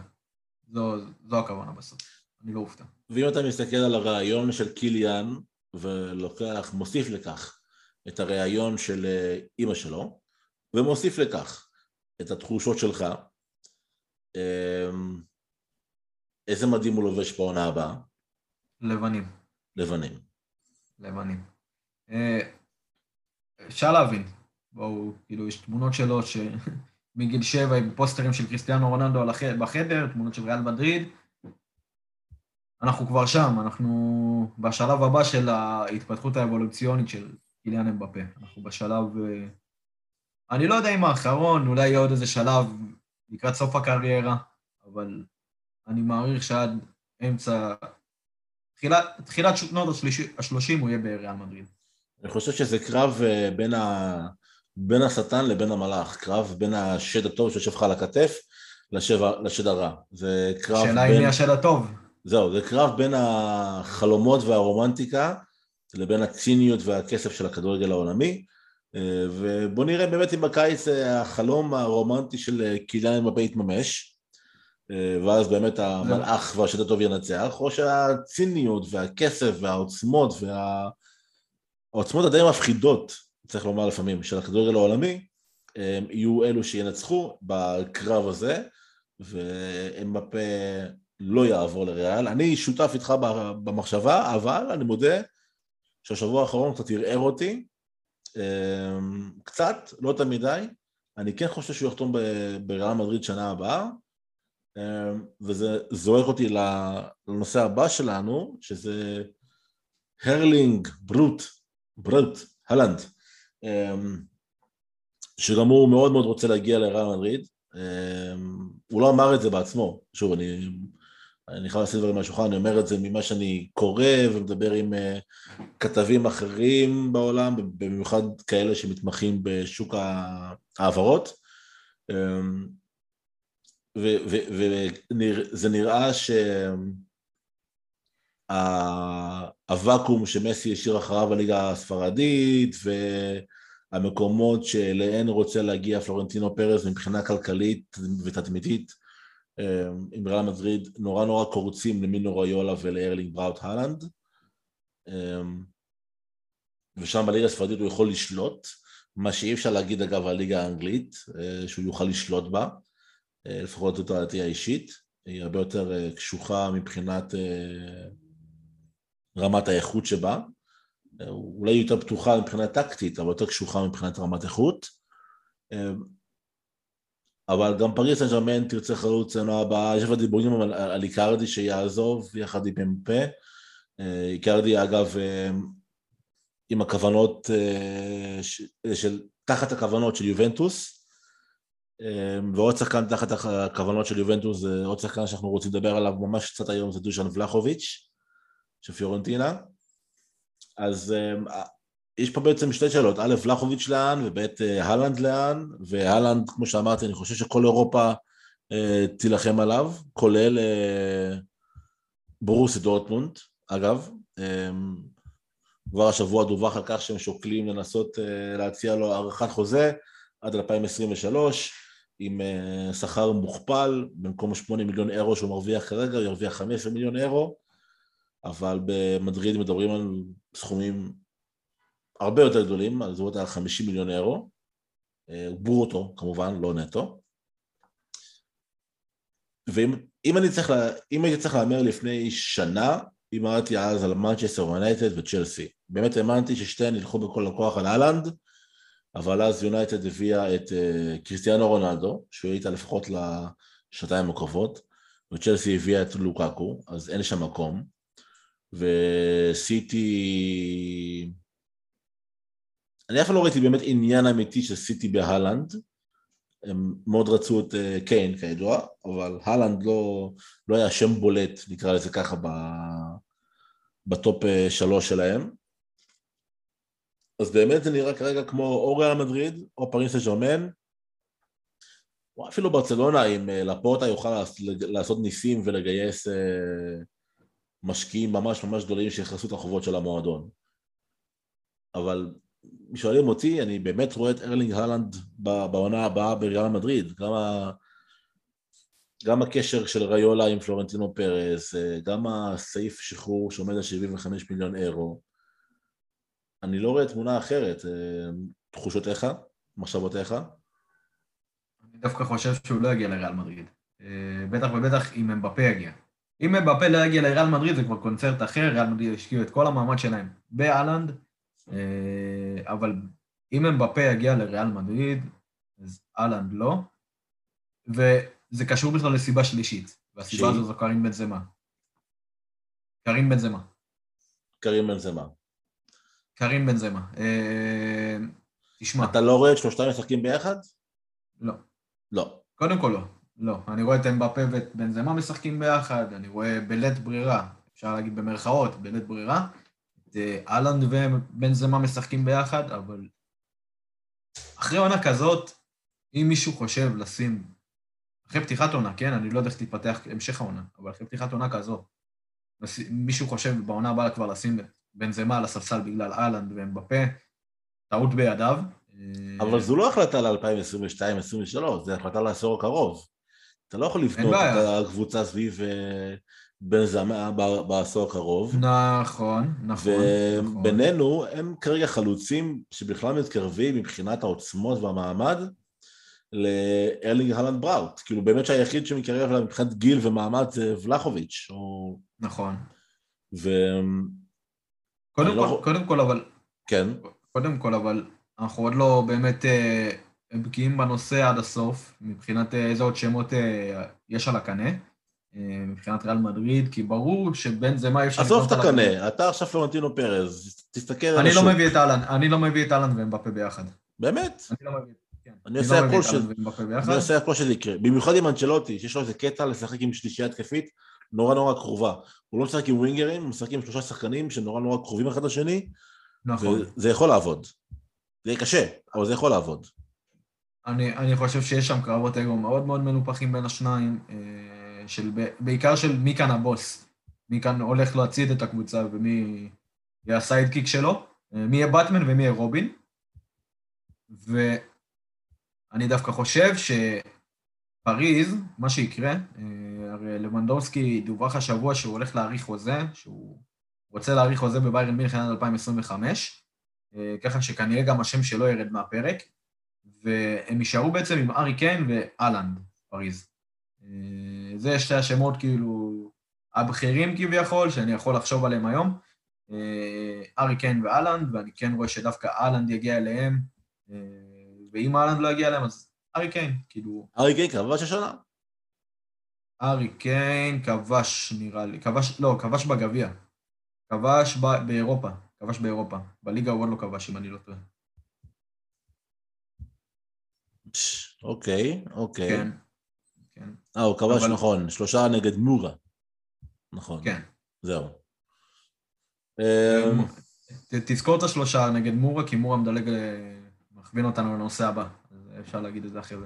זו, זו הכוונה בסוף, אני לא אופתע. ואם אתה מסתכל על הרעיון של קיליאן, ולוקח, מוסיף לכך את הרעיון של אימא שלו, ומוסיף לכך את התחושות שלך, איזה מדים הוא לובש בעונה הבאה? לבנים. לבנים. לבנים. אפשר להבין, בואו, כאילו יש תמונות שלו שמגיל שבע עם פוסטרים של קריסטיאנו רונלדו בחדר, תמונות של ריאל מדריד, אנחנו כבר שם, אנחנו בשלב הבא של ההתפתחות האבולוציונית של קיליאן אמבפה, אנחנו בשלב, אני לא יודע אם האחרון, אולי יהיה עוד איזה שלב לקראת סוף הקריירה, אבל אני מעריך שעד אמצע, תחילת, תחילת שנות השלושים הוא יהיה בריאל מדריד. אני חושב שזה קרב בין, ה... בין השטן לבין המלאך, קרב בין השד הטוב שיושב לך על הכתף לשבע... לשד הרע. זה קרב השאלה בין... היא מי השד הטוב. זהו, זה קרב בין החלומות והרומנטיקה לבין הציניות והכסף של הכדורגל העולמי, ובוא נראה באמת אם בקיץ החלום הרומנטי של קיליאן אמבפה יתממש, ואז באמת המלאך והשד הטוב ינצח, או שהציניות והכסף והעוצמות וה... העוצמות הדי מפחידות, צריך לומר לפעמים, של הכדורגל העולמי, יהיו אלו שינצחו בקרב הזה, ואמבפה לא יעבור לריאל. אני שותף איתך במחשבה, אבל אני מודה שהשבוע האחרון קצת ערער אותי, קצת, לא יותר מדי, אני כן חושב שהוא יחתום בריאל מדריד שנה הבאה, וזה זורק אותי לנושא הבא שלנו, שזה הרלינג ברוט, ברוט, הלנד, שגם הוא מאוד מאוד רוצה להגיע לריאל מדריד, הוא לא אמר את זה בעצמו, שוב, אני... אני חייב לעשות דברים מהשולחן, אני אומר את זה ממה שאני קורא ומדבר עם כתבים אחרים בעולם, במיוחד כאלה שמתמחים בשוק העברות, וזה נראה שהוואקום שמסי השאיר אחריו בליגה הספרדית, והמקומות שאליהן רוצה להגיע פלורנטינו פרס מבחינה כלכלית ותדמיתית, עם ריאל מדריד נורא נורא קורצים למינו ראיולה ולארלינג בראוט הלנד, ושם בליגה הספרדית הוא יכול לשלוט, מה שאי אפשר להגיד אגב על הליגה האנגלית, שהוא יוכל לשלוט בה, לפחות זאת העתייה האישית, היא הרבה יותר קשוחה מבחינת רמת האיכות שבה, אולי יותר פתוחה מבחינה טקטית, אבל יותר קשוחה מבחינת רמת איכות, אבל גם פריס סן ז'רמן תרצה חלוץ שנה הבאה, יש עוד דיבורים על, על איקרדי שיעזוב יחד עם אמבפה, איקרדי אגב עם הכוונות של, תחת הכוונות של יובנטוס, ועוד שחקן תחת הכוונות של יובנטוס, זה עוד שחקן שאנחנו רוצים לדבר עליו ממש קצת היום, זה דושן ולחוביץ' של פיורנטינה, אז יש פה בעצם שתי שאלות, א', לחוביץ' לאן, ובית הלנד לאן, והלנד, כמו שאמרתי, אני חושב שכל אירופה אה, תילחם עליו, כולל אה, ברוסיה דורטמונד, אגב, אה, כבר השבוע דווח על כך שהם שוקלים לנסות אה, להציע לו הארכת חוזה, עד אלפיים עשרים ושלוש, עם אה, שכר מוכפל, במקום שמונה מיליון אירו שהוא מרוויח כרגע, הוא ירוויח חמישה מיליון אירו, אבל במדריד מדברים על סכומים, הרבה יותר גדולים, אז הוא עוד על חמישים מיליון אירו, ברוטו כמובן, לא נטו. ואם אני צריך, אם הייתי צריך להאמר לפני שנה, אמרתי אז על מנצ'סטר יונייטד וצ'לסי. באמת האמנתי ששתיהן ילכו בכל הכוח על הלנד, אבל אז יונייטד הביאה את קריסטיאנו רונלדו, שהוא הייתה לפחות לשנתיים הקרובות, וצ'לסי הביאה את לוקאקו, אז אין שם מקום. וסיטי... אני אף לא ראיתי באמת עניין אמיתי של סיטי בהלנד, הם מאוד רצו את קיין כידוע, אבל הלנד לא, לא היה שם בולט, נקרא לזה ככה, בטופ שלוש שלהם, אז באמת זה נראה כרגע כמו או ריאל מדריד, או פריס סן ז'רמן, או אפילו ברצלונה, אם לפורטה יוכל לעשות ניסים ולגייס משקיעים ממש ממש גדולים שיחסו את החובות של המועדון. אבל שואלים אותי, אני באמת רואה את ארלינג הלנד בעונה הבאה בריאל מדריד, גם ה... גם הקשר של ראיולה עם פלורנטינו פרס, גם הסעיף שחרור שעומד על שבעים וחמישה מיליון אירו. אני לא רואה תמונה אחרת. תחושותיך? מחשבותיך? אני דווקא חושב שהוא לא יגיע לריאל מדריד. בטח ובטח אם אמבפה יגיע. אם אמבפה לא יגיע לריאל מדריד זה כבר קונצרט אחר, ריאל מדריד השקיעו את כל המעמד שלהם בהלנד, אבל אם אמבפה יגיע לריאל מדריד, אז הלנד לא. ו... זה קשור בכלל לסיבה שלישית, והסיבה הזו זו קרים בנזמה. קרים בנזמה. קרים בנזמה. קרים בנזמה. תשמע. אתה לא רואה את שלושתם משחקים ביחד? לא. לא. קודם כל לא. לא. אני רואה את אמבפה ואת בנזמה משחקים ביחד, אני רואה בלית ברירה, אפשר להגיד במרכאות, בלית ברירה, את הלנד ובנזמה משחקים ביחד, אבל אחרי עונה כזאת, אם מישהו חושב לשים... אחרי פתיחת עונה, כן, אני לא יודע איך תתפתח המשך העונה, אבל אחרי פתיחת עונה כזו, מישהו חושב בעונה הבאה כבר לשים בנזמה על הספסל בגלל הלנד ואמבפה, טעות בידיו. אבל זו לא החלטה ל-אלפיים עשרים ושתיים עשרים ושלוש, זו החלטה לעשור הקרוב. אתה לא יכול לבנות את הקבוצה סביב בנזמה בעשור הקרוב. נכון, נכון. ובינינו הם כרגע חלוצים שבכלל מתקרבים מבחינת העוצמות והמעמד, לארלינג הלנד בראוט, כאילו באמת שהיחיד שמקרב לה מבחינת גיל ומעמד זה ולחוביץ' או... נכון. ו... קודם, כל, לא... קודם כל אבל... כן. קודם כל אבל אנחנו עוד לא באמת אה, בקיאים בנושא עד הסוף, מבחינת איזה עוד שמות אה, יש על הקנה, אה, מבחינת ריאל מדריד, כי ברור שבין זה מה יש... עזוב את הקנה, אתה עכשיו פלורנטינו פרז, תסתכל על השוק. אני לא מביא את הלנד ואמבפה ביחד. באמת? אני לא מביא. אני עושה הכל שזה יקרה, במיוחד עם אנצ'לוטי, שיש לו איזה קטע לשחק עם שלישייה התקפית נורא נורא קרובה. הוא לא משחק עם ווינגרים, הוא משחק עם שלושה שחקנים שנורא נורא קרובים אחד לשני, וזה יכול לעבוד. זה קשה, אבל זה יכול לעבוד. אני חושב שיש שם קרבות אגו מאוד מאוד מנופחים בין השניים, בעיקר של מי כאן הבוס, מי כאן הולך להציד את הקבוצה ומי יהיה הסיידקיק שלו, מי יהיה בטמן ומי יהיה רובין, ו... אני דווקא חושב שפריז, מה שיקרה, הרי לבנדובסקי דווח השבוע שהוא הולך להאריך חוזה, שהוא רוצה להאריך חוזה בביירן מינכן עד אלפיים עשרים וחמש, ככה שכנראה גם השם שלו ירד מהפרק, והם יישארו בעצם עם ארי קיין ואלנד, פריז. זה שתי השמות כאילו הבכירים כביכול, שאני יכול לחשוב עליהם היום, ארי קיין ואלנד, ואני כן רואה שדווקא אלנד יגיע אליהם, ואם הלנד לא הגיע אליהם, אז ארי קיין, כאילו... ארי קיין כבש השנה? ארי קיין כבש, נראה לי, כבש, לא, כבש בגביה, כבש ב... באירופה, כבש באירופה, בליגה הוא עוד לא כבש, אם אני לא טועה. אוקיי, אוקיי. כן, כן. אה, הוא כבש, אבל... נכון, שלושה נגד מורה, נכון. כן. זהו. ת, תזכור את השלושה נגד מורה, כי מורה מדלג ל... מכווין אותנו לנושא הבא, אפשר להגיד את זה אחרי זה.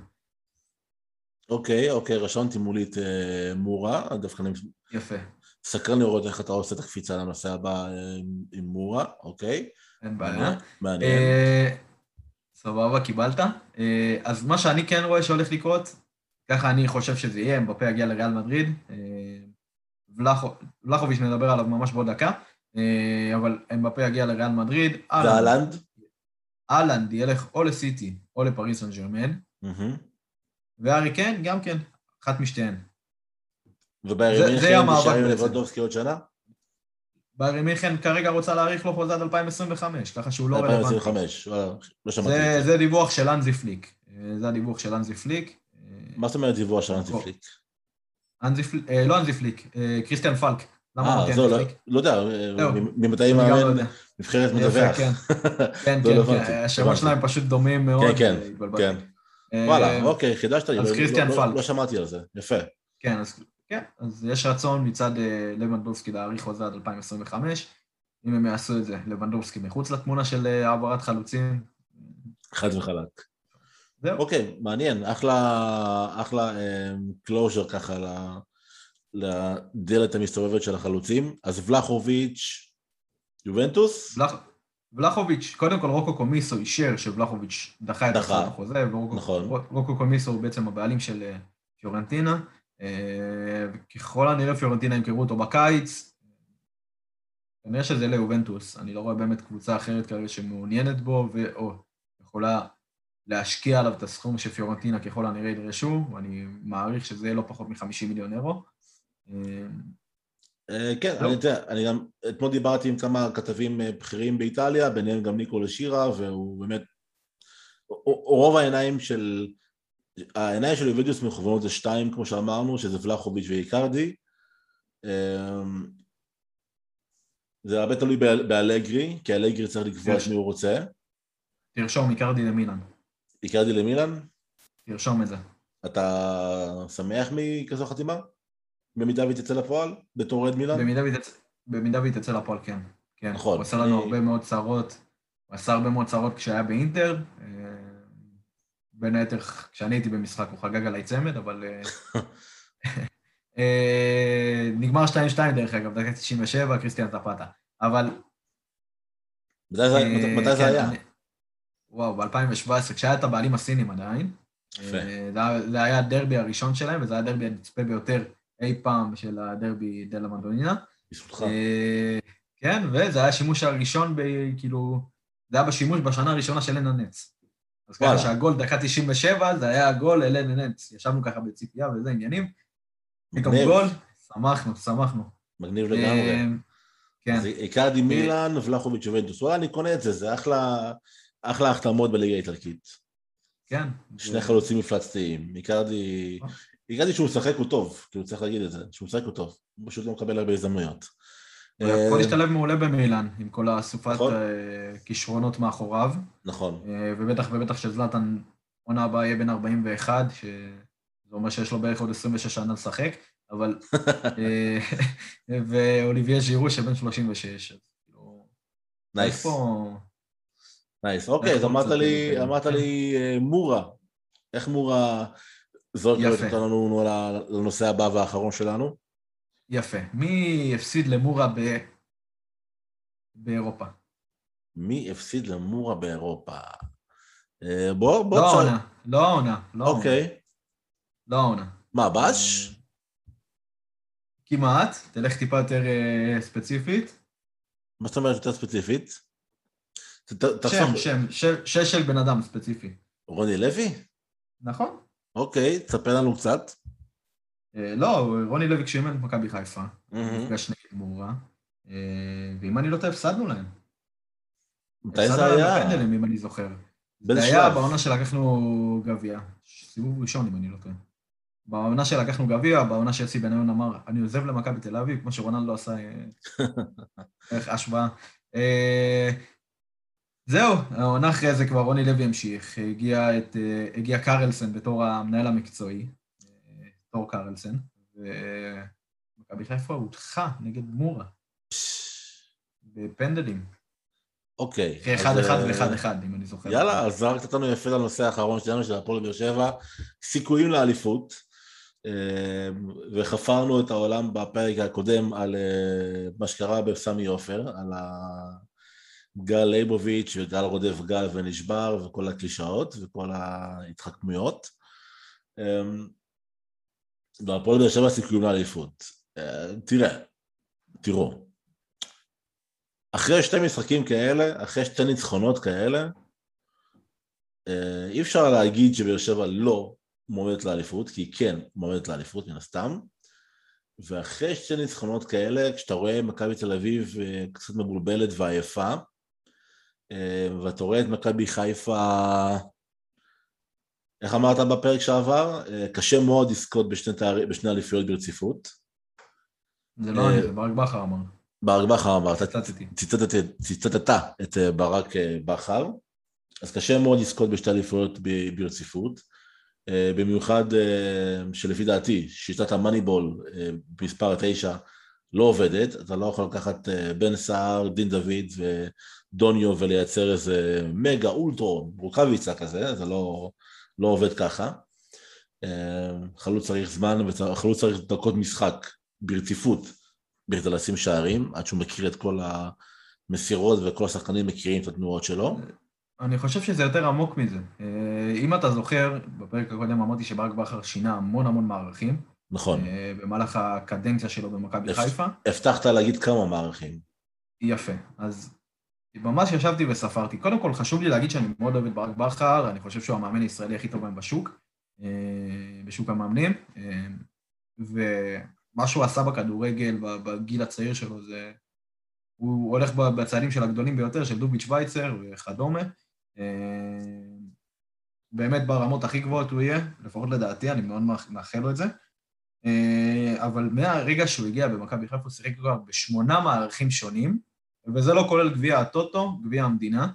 אוקיי, אוקיי, רשמתי מולית מורה, דווקא אני... יפה. סקרן לראות איך אתה עושה את הקפיצה לנושא הבא עם מורה, אוקיי? אין בעיה. מעניין. סבבה, קיבלת. אז מה שאני כן רואה שהולך לקרות, ככה אני חושב שזה יהיה, אמבפה יגיע לריאל מדריד, ולחוביץ' נדבר עליו ממש בעוד דקה, אבל אמבפה יגיע לריאל מדריד. והלנד? הלנד ילך או לסיטי או לפריז סן ז'רמן, והארי קיין גם כן, אחת משתיהן. ובארי מינכן נשארים לבנדובסקי עוד שנה? בארי מינכן כרגע רוצה להאריך לו חוזה עד אלפיים עשרים וחמש, ככה שהוא לא רלוונטי. אלפיים עשרים וחמש, לא שמעתי את זה. זה דיווח של אנזי פליק, זה הדיווח של אנזי פליק. מה זאת אומרת דיווח של אנזי פליק? אנזי פליק, לא אנזי פליק, כריסטיאן פלק. אה, זו, לא יודע, ממתי מאמן מבחרת מדווח. כן, כן, כן, השמות שלהם פשוט דומים מאוד. כן, כן, וואלה, אוקיי, חידשת לי, לא שמעתי על זה, יפה. כן, אז יש רצון מצד לבנדובסקי להאריך חוזה עד אלפיים עשרים וחמש, אם הם יעשו את זה, לבנדובסקי מחוץ לתמונה של העברת חלוצים. חד וחלק. זהו. אוקיי, מעניין, אחלה, אחלה קלוז'ר ככה לדלת המסתובבת של החלוצים. אז ולחוביץ' יובנטוס? ולחוביץ', קודם כל רוקו קומיסו אישר שוולחוביץ' דחה את החוזה, ורוקו קומיסו הוא בעצם הבעלים של פיורנטינה, וככל הנראה פיורנטינה ימכרו אותו בקיץ, כנראה שזה ליובנטוס, אני לא רואה באמת קבוצה אחרת כרגע שמעוניינת בו, ואו, יכולה להשקיע עליו את הסכום שפיורנטינה ככל הנראה ידרשו, ואני מעריך שזה יהיה לא פחות מ-חמישים מיליון אירו. כן, אני יודע, אני גם אתמול דיברתי עם כמה כתבים בכירים באיטליה, ביניהם גם ניקולה שירה, והוא באמת, רוב העיניים של, העיניים של יובנטוס מכוונות זה שתיים, כמו שאמרנו, שזה ולחוביץ' ואיקרדי, זה הרבה תלוי באלגרי, כי אלגרי צריך לקבוע את מי הוא רוצה. תרשום איקרדי למילן. איקרדי למילן? תרשום את זה. אתה שמח מכזו חתימה? במידה ותצא לפועל? בתור אוהד מילן? במידה ותצא לפועל, כן. כן. נכון. הוא עשה לנו הרבה מאוד צרות, הוא עשה הרבה מאוד צרות כשהיה באינטר, בין היתר כשאני הייתי במשחק, הוא חגג עליי צמד, אבל... נגמר שתיים שתיים דרך אגב, דקה תשעים ושבע, קריסטיאן טפאטה, אבל... מתי זה היה? וואו, ב-אלפיים שבע עשרה, כשהיה את הבעלים הסינים עדיין, זה היה הדרבי הראשון שלהם, וזה היה הדרבי הנצפה ביותר אי פעם של הדרבי דלה מדונינה. בזכותך. כן, וזה היה השימוש הראשון, כאילו, זה היה בשימוש בשנה הראשונה של לננץ. אז ככה שהגול דקה תשעים ושבע, זה היה הגול אל לננץ, ישבנו ככה בציפייה וזה עניינים, פתאום גול, שמחנו, שמחנו. מגניב לגמרי. כן. אז איקרדי מילאן, ולחוביץ' יובנטוס. וואלה, אני קונה את זה, זה אחלה, אחלה החתמות בליגה האיטלקית. כן. שני חלוצים מפלצתיים. איקרדי, איקרדי שהוא משחק הוא טוב, כי הוא צריך להגיד את זה, שהוא משחק הוא טוב. הוא פשוט לא מקבל הרבה הזדמנויות. הוא יכול להשתלב מעולה במילאן, עם כל הסופת כישרונות מאחוריו. נכון. ובטח, ובטח שזלאטן עונה הבאה יהיה בן ארבעים ואחת, ש... זה אומר שיש לו בערך עוד עשרים ושש שנה לשחק, אבל... ואוליביה ז'ירו שבין שלושים ושש. נייס. נייס, אוקיי, אז אמרת לי מורה. איך מורה זורקת אותנו לנושא הבא והאחרון שלנו? יפה. מי הפסיד למורה באירופה? מי הפסיד למורה באירופה? בוא, בוא... לא עונה, לא עונה. אוקיי. לא העונה. מה, בש? כמעט, תלך טיפה יותר ספציפית. מה זאת אומרת יותר ספציפית? שם, שם, שש של בן אדם ספציפי. רוני לוי? נכון. אוקיי, תספר לנו קצת. לא, רוני לוי כשאימן את מכבי חיפה. נפגש נגד מורה. ואם אני לא טועה, הפסדנו להם. מתי זה היה? הפסדנו להם בפנדלים, אם אני זוכר. זה היה בעונה שלקחנו גביע. סיבוב ראשון, אם אני לא טועה. בעונה שלקחנו גביע, בעונה שיוסי בניון אמר, אני עוזב למכבי בתל אביב, כמו שרונלדו לא עשה איך השוואה. זהו, העונה אחרי זה כבר רוני לוי המשיך, הגיע קרלסן בתור המנהל המקצועי, תור קרלסן, ומכבי חיפה הודחה נגד מורה, בפנדלים. אוקיי. אחד אחד ואחד אחד, אם אני זוכר. יאללה, אז רק תתנו יפה לנושא האחרון שלנו, של הפועל באר שבע, סיכויים לאליפות, וחפרנו את העולם בפרק הקודם על מה שקרה בסמי עופר, על גל ליבוביץ' וגל רודף גל ונשבר, וכל הקלישאות וכל ההתחכמויות. והפועל באר שבע סיכויים לאליפות. תראה, תראו. אחרי שתי משחקים כאלה, אחרי שתי ניצחונות כאלה, אי אפשר להגיד שבאר שבע לא מועמדת לאליפות, כי היא כן מועמדת לאליפות מן הסתם, ואחרי שתי ניצחונות כאלה, כשאתה רואה מכבי תל אביב קצת מבולבלת ועייפה, ואתה רואה את מכבי חיפה, איך אמרת בפרק שעבר? קשה מאוד לזכות בשני, תאר... בשני אליפויות ברציפות. זה לא אני, זה ברק בכר אמר. ברק בכר אמר, ציטטת את ברק בכר, אז קשה מאוד לזכות בשתי אליפויות ברציפות, במיוחד שלפי דעתי, שיטת המאניבול, מספר תשע, לא עובדת, אתה לא יכול לקחת בן סער, דין דוד ודוניו ולייצר איזה מגה אולטרו, רוקביצה כזה, זה לא, לא עובד ככה. חלוץ צריך זמן, חלוץ צריך דקות משחק ברציפות, בכדי לשים שערים, עד שהוא מכיר את כל המסירות וכל השחקנים מכירים את התנועות שלו. אני חושב שזה יותר עמוק מזה. אם אתה זוכר, בפרק הקודם אמרתי שברק בכר שינה המון המון מערכים. נכון. במהלך הקדנציה שלו במכבי חיפה. הבטחת להגיד כמה מערכים. יפה. אז ממש ישבתי וספרתי. קודם כל חשוב לי להגיד שאני מאוד אוהב את ברק בכר, אני חושב שהוא המאמן הישראלי הכי טוב בהם בשוק, בשוק המאמנים, ומה שהוא עשה בכדורגל, בגיל הצעיר שלו, זה... הוא הולך בצעדים של הגדולים ביותר, של דוביץ' וייצר וכדומה, באמת ברמות הכי גבוהות הוא יהיה, לפחות לדעתי, אני מאוד מאחל לו את זה, אבל מהרגע שהוא הגיע במכבי חיפה, הוא שיחק כבר בשמונה מערכים שונים, וזה לא כולל גביע הטוטו, גביע המדינה,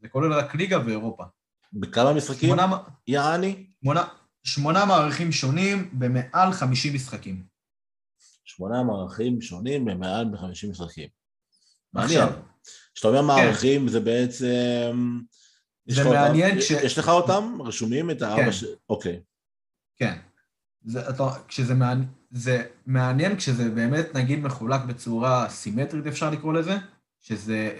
זה כולל רק ליגה ואירופה. בכמה משחקים? שמונה... יעני? שמונה, שמונה מערכים שונים במעל חמישים משחקים. שמונה מערכים שונים במעל חמישים משחקים. מעניין. כשאתה אומר מערכים, זה בעצם... זה מעניין ש... יש לך אותם? רשומים את הארבע ש... אוקיי. כן. זה מעניין כשזה באמת, נגיד, מחולק בצורה סימטרית, אפשר לקרוא לזה, שזה...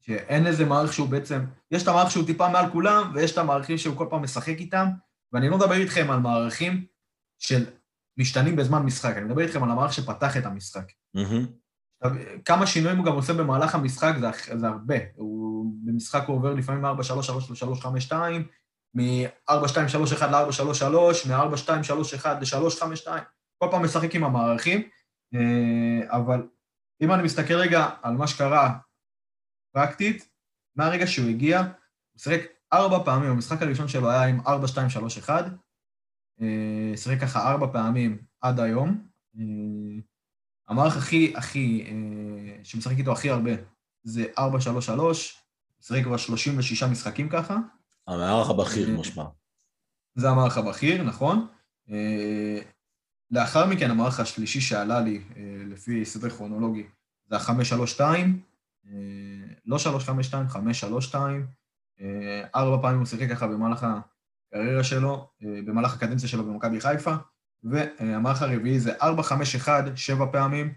שאין איזה מערך שהוא בעצם... יש את המערך שהוא טיפה מעל כולם, ויש את המערכים שהוא כל פעם משחק איתם, ואני לא מדבר איתכם על מערכים של משתנים בזמן משחק, אני מדבר איתכם על המערך שפתח את המשחק. כמה שינויים הוא גם עושה במהלך המשחק, זה, זה הרבה. הוא, במשחק הוא עובר לפעמים מ-ארבע שלוש שלוש שלוש חמש שתיים, מ-ארבע שתיים שלוש אחת ל-ארבע שלוש שלוש, מ-ארבע שתיים שלוש אחת ל-שלוש חמש שתיים. כל פעם משחק עם המערכים, אבל אם אני מסתכל רגע על מה שקרה פרקטית, מהרגע שהוא הגיע, הוא שרק ארבע פעמים, המשחק הראשון שלו היה עם ארבע שתיים שלוש אחת, שרק ככה ארבע פעמים עד היום, המערך הכי, הכי, אה, שמשחק איתו הכי הרבה, זה ארבע שלוש שלוש, משחק כבר שלושים ושש משחקים ככה. המערך הבכיר, אה, משמע. זה המערך הבכיר, נכון. אה, לאחר מכן, המערך השלישי שעלה לי, אה, לפי סדר כרונולוגי, זה ה-חמש שלוש שתיים, אה, לא שלוש חמש שתיים, חמש שלוש שתיים, אה, ארבע פעמים הוא שיחק ככה במהלך הקריירה שלו, אה, במהלך הקדנציה שלו במכבי חיפה, והמערך הרביעי זה ארבע חמש אחת, שבע פעמים,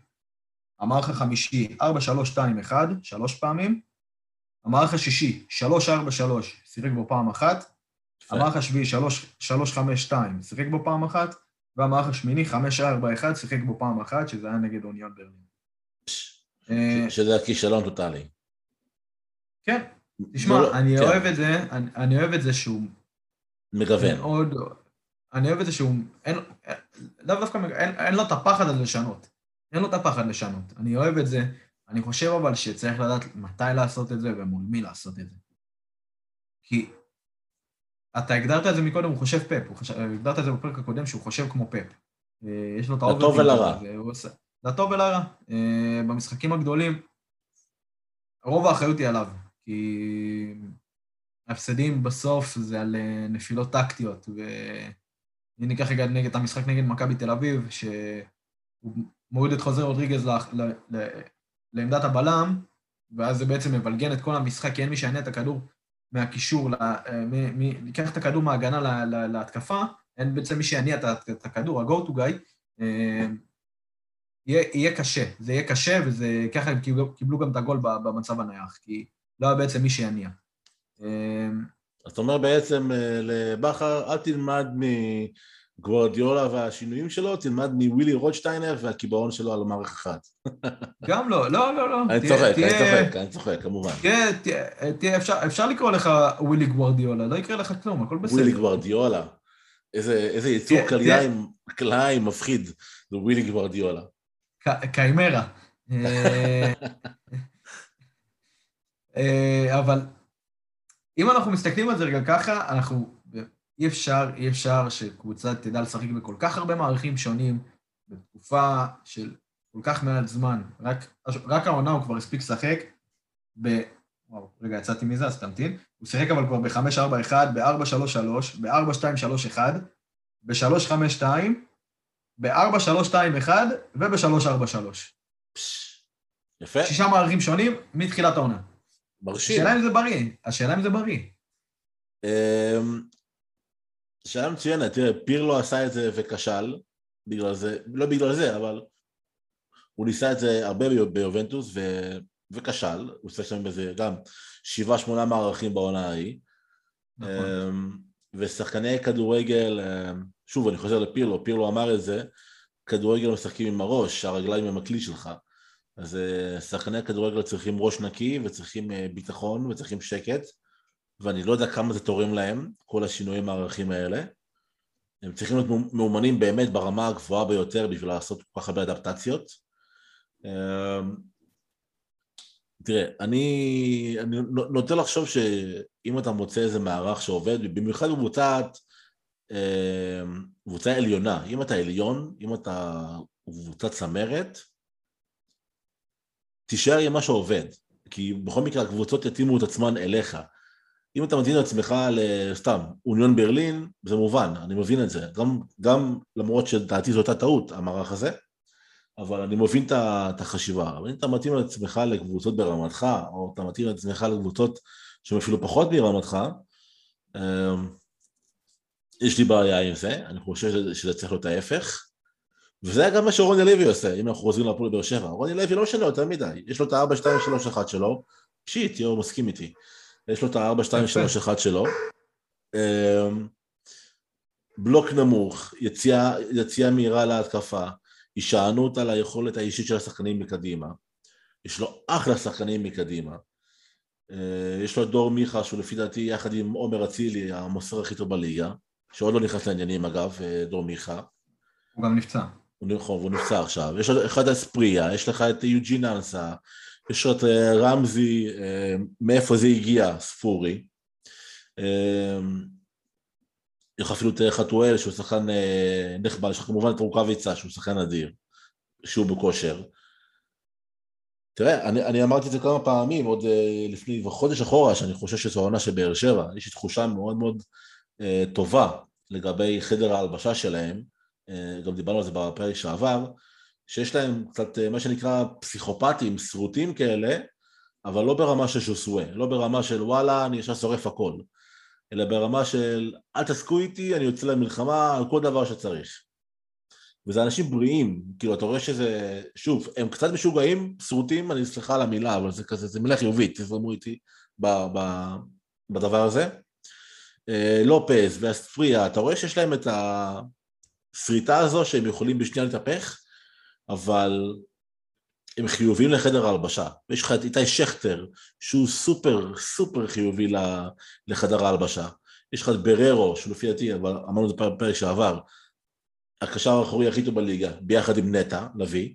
המערך החמישי, ארבע שלוש שתיים אחת, שלוש פעמים, המערך השישי, שלוש ארבע שלוש, שיחק בו פעם אחת, המערך השביעי, שלוש חמש שתיים, שיחק בו פעם אחת, והמערך השמיני, חמש ארבע אחת, שיחק בו פעם אחת, שזה היה נגד אוניון ברלין. שזה הכישלון טוטלי. כן, תשמע, אני אוהב את זה, אני אוהב את זה שהוא... מגוון. מאוד... אני אוהב את זה שהוא, אין, לא דווקא, אין, אין לו את הפחד על לשנות, אין לו את הפחד לשנות, אני אוהב את זה, אני חושב אבל שצריך לדעת מתי לעשות את זה ומול מי לעשות את זה. כי אתה הגדרת את זה מקודם, הוא חושב פאפ, הוא חושב, הגדרת את זה בפרק הקודם שהוא חושב כמו פאפ. יש לו את האוברטינג. לטוב ולרע. לטוב ולרע. במשחקים הגדולים, רוב האחריות היא עליו, כי ההפסדים בסוף זה על נפילות טקטיות, ו... הנה ניקח רגע את המשחק נגד מכבי תל אביב, שהוא מוריד את חוזר רודריגז ל, ל, ל, לעמדת הבלם, ואז זה בעצם מבלגן את כל המשחק, כי אין מי שיענה את הכדור מהקישור, ניקח את הכדור מההגנה לה, לה, להתקפה, אין בעצם מי שיענה את, את הכדור, ה-go to guy, אה, יהיה, יהיה קשה, זה יהיה קשה, וככה הם קיבלו, קיבלו גם את הגול במצב הנייח, כי לא היה בעצם מי שיענה. אה, אז אתה אומר בעצם לבכר, אל תלמד מגוורדיולה והשינויים שלו, תלמד מווילי רודשטיינר והקיבעון שלו על מערך אחד. גם לא, לא, לא, לא. אני צוחק, אני צוחק, אני צוחק, כמובן. תהיה, אפשר לקרוא לך ווילי גוורדיולה, לא יקרה לך כלום, הכל בסדר. ווילי גוורדיולה, איזה יצור קליים מפחיד, זה ווילי גוורדיולה. קיימרה. אבל... אם אנחנו מסתכלים על זה רגע ככה, אנחנו, אי אפשר, אי אפשר שקבוצה תדע לשחק בכל כך הרבה מערכים שונים, בתקופה של כל כך מעט זמן, רק, רק העונה הוא כבר הספיק לשחק, ב... וואו, רגע, יצאתי מזה, אז תמתין, הוא שיחק אבל כבר ב-חמש ארבע אחת, ב-ארבע שלוש שלוש, ב-ארבע שתיים שלוש אחת, ב-שלוש חמש שתיים, ב-ארבע שלוש שתיים אחת וב-שלוש ארבע שלוש. יפה. שישה מערכים שונים מתחילת העונה. מרשים. השאלה אם זה בריא. השאלה אם זה בריא. שאלה מצוינת, תראה, פירלו עשה את זה וכשל, בגלל זה, לא בגלל זה, אבל הוא ניסה את זה הרבה ביובנטוס וכשל, הוא עושה שם בזה גם שבעה שמונה מערכים בעונה ההיא, ושחקני כדורגל, שוב אני חוזר לפירלו, פירלו אמר את זה, כדורגל משחקים עם הראש, הרגליים עם הכלי שלך, אז שחקני כדורגל צריכים ראש נקי וצריכים ביטחון וצריכים שקט, ואני לא יודע כמה זה תורם להם, כל השינויים הערכים האלה. הם צריכים להיות מאומנים באמת ברמה הגבוהה ביותר, בשביל לעשות כל כך הרבה אדפטציות. תראה, אני, אני נוטה לחשוב שאם אתה מוצא איזה מערך שעובד, במיוחד בקבוצת, קבוצה עליונה, אם אתה עליון, אם אתה קבוצה צמרת, תישאר עם מה שעובד, כי בכל מקרה הקבוצות יתאימו את עצמן אליך. אם אתה מבין את עצמך לסתם, אוניון ברלין, זה מובן, אני מבין את זה. גם, גם למרות שדעתי זו אותה טעות, המערך הזה, אבל אני מבין את החשיבה. אבל אם אתה מתאים את עצמך לקבוצות ברמתך, או אתה מתאים את עצמך לקבוצות שהן אפילו פחות ברמתך, יש לי בעיה עם זה, אני חושב שזה צריך להיות ההפך. וזה היה גם מה שרוני לוי עושה, אם אנחנו חוזרים להפועל באר שבע. רוני לוי לא משנה יותר מדי, יש לו את ה-ארבע שתיים שלוש אחת שלו, שיט, יו, מסכים איתי. יש לו את ה-ארבע שתיים שלוש אחת שלו, בלוק נמוך, יציאה מהירה להתקפה, הישענות על היכולת האישית של השחקנים מקדימה, יש לו אחלה שחקנים מקדימה, יש לו את דור מיכה, שהוא לפי דעתי יחד עם עומר אצילי, המוסר הכי טוב בליגה, שעוד לא נכנס לעניינים אגב, דור מיכה. הוא גם נפצע. הוא נפצע עכשיו, יש לך אחד הספריה, יש לך את יוג'ין אנסה, יש את רמזי, מאיפה זה הגיע, ספורי. יש אפילו את חתואל, שהוא שחקן נחבל, שכמובן את רוקביצה, שהוא שחקן אדיר, שהוא בכושר. תראה, אני, אני אמרתי את זה כמה פעמים, עוד לפני חודש אחורה, שאני חושב שזו העונה שבאר שבע, יש לי תחושה מאוד מאוד טובה לגבי חדר ההלבשה שלהם, גם דיברנו על זה בפרק שעבר, שיש להם קצת מה שנקרא פסיכופטים, סרוטים כאלה, אבל לא ברמה של שוסווה, לא ברמה של וואלה, אני ישר שורף הכל, אלא ברמה של אל תסקו איתי, אני יוצא למלחמה על כל דבר שצריך. וזה אנשים בריאים, כאילו אתה רואה שזה, שוב, הם קצת משוגעים, סרוטים, אני סליחה על המילה, אבל זה כזה, זה מילה חיובית, תזרמו איתי ב, ב, בדבר הזה. לופז והספריה, אתה רואה שיש להם את הסריטה הזו, שהם יכולים בשנייה להתהפך, אבל הם חיובים לחדר ההלבשה. יש לך את איתי שכטר, שהוא סופר, סופר חיובי לחדר ההלבשה. יש לך את בררו, שהוא לפי דעתי, אבל אמרנו את זה בפרק שעבר, הקשר האחורי הכי טוב בליגה, ביחד עם נטע, לוי.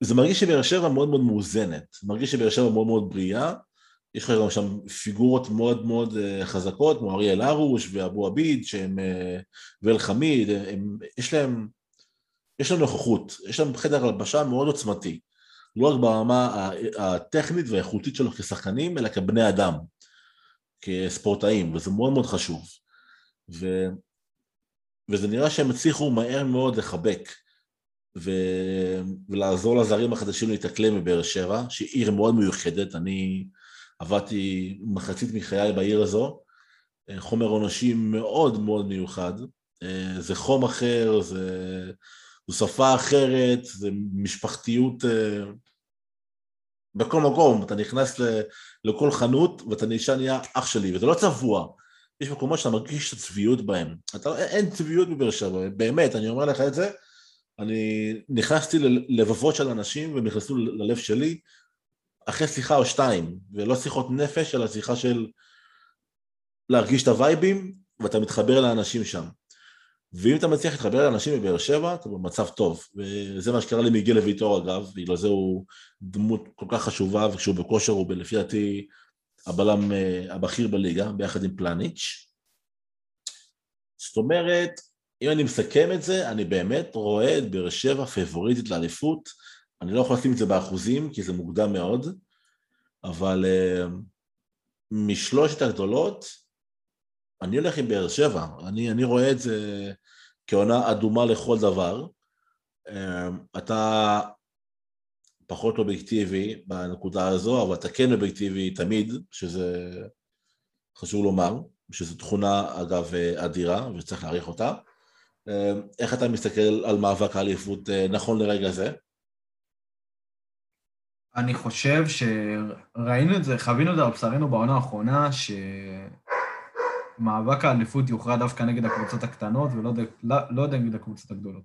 זה מרגיש שבאר שבע מאוד מאוד מאוזנת, מרגיש שבאר שבע מאוד מאוד בריאה, יש לך גם שם פיגורות מאוד מאוד חזקות, כמו אריאל ארוש ואבו עביד, שהם, ואל חמיד, הם, יש להם, יש להם נוכחות, יש להם חדר הלבשה מאוד עוצמתי, לא רק ברמה הטכנית והאיכותית שלו כשחקנים, אלא כבני אדם, כספורטאים, וזה מאוד מאוד חשוב, ו, וזה נראה שהם הצליחו מהר מאוד לחבק, ו, ולעזור לזרים החדשים להתאקלם מבאר שבע, שהיא עיר מאוד מיוחדת, אני... עבדתי מחצית מחיי בעיר הזו, חומר עונשי מאוד מאוד מיוחד, זה חום אחר, זה שפה אחרת, זה משפחתיות, בכל מקום, אתה נכנס לכל חנות ואתה נהיה אח שלי, וזה לא צבוע, יש מקומות שאתה מרגיש את הצביעות בהם, אתה, אין צביעות בבאר שבע, באמת, אני אומר לך את זה, אני נכנסתי ללבבות של אנשים והם נכנסו ללב שלי, אחרי שיחה או שתיים, ולא שיחות נפש, אלא שיחה של להרגיש את הווייבים, ואתה מתחבר לאנשים שם. ואם אתה מצליח להתחבר לאנשים בבאר שבע, אתה במצב טוב. וזה מה שקרה לי מיגל לויטור אגב, בגלל זה הוא דמות כל כך חשובה, וכשהוא בכושר הוא לפי דעתי הבלם הבכיר בליגה, ביחד עם פלניץ'. זאת אומרת, אם אני מסכם את זה, אני באמת רואה את באר שבע פייבוריטית לאליפות, אני לא יכול לשים את זה באחוזים, כי זה מוקדם מאוד, אבל uh, משלושת הגדולות, אני הולך עם באר שבע, אני, אני רואה את זה כעונה אדומה לכל דבר, אתה פחות אובייקטיבי בנקודה הזו, אבל אתה כן אובייקטיבי תמיד, שזה חשוב לומר, שזו תכונה אגב אדירה וצריך להעריך אותה, איך אתה מסתכל על מאבק האליפות נכון לרגע זה? אני חושב שראינו את זה, חווינו את זה על בשרנו בעונה האחרונה, שמאבק האליפות יוכרע דווקא נגד הקבוצות הקטנות ולא לא, לא נגד הקבוצות הגדולות.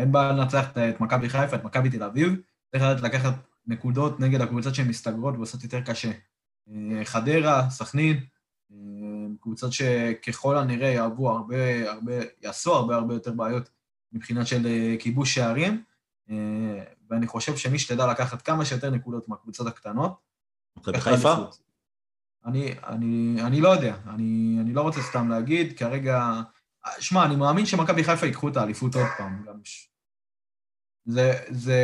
אין בעיה לנצח את מכבי חיפה, את מכבי תל אביב, צריך לדעת לקחת נקודות נגד הקבוצות שהן מסתגרות ועושות יותר קשה. חדרה, סכנין, קבוצות שככל הנראה יעבו הרבה, הרבה, יעשו הרבה הרבה יותר בעיות מבחינת של כיבוש שערים, ואני חושב שמי שתדע לקחת כמה שיותר נקודות מהקבוצות הקטנות. אתה בחיפה? אני, אני, אני לא יודע, אני, אני לא רוצה סתם להגיד, כרגע, שמע, אני מאמין שמכבי חיפה ייקחו את האליפות עוד פעם. זה, זה,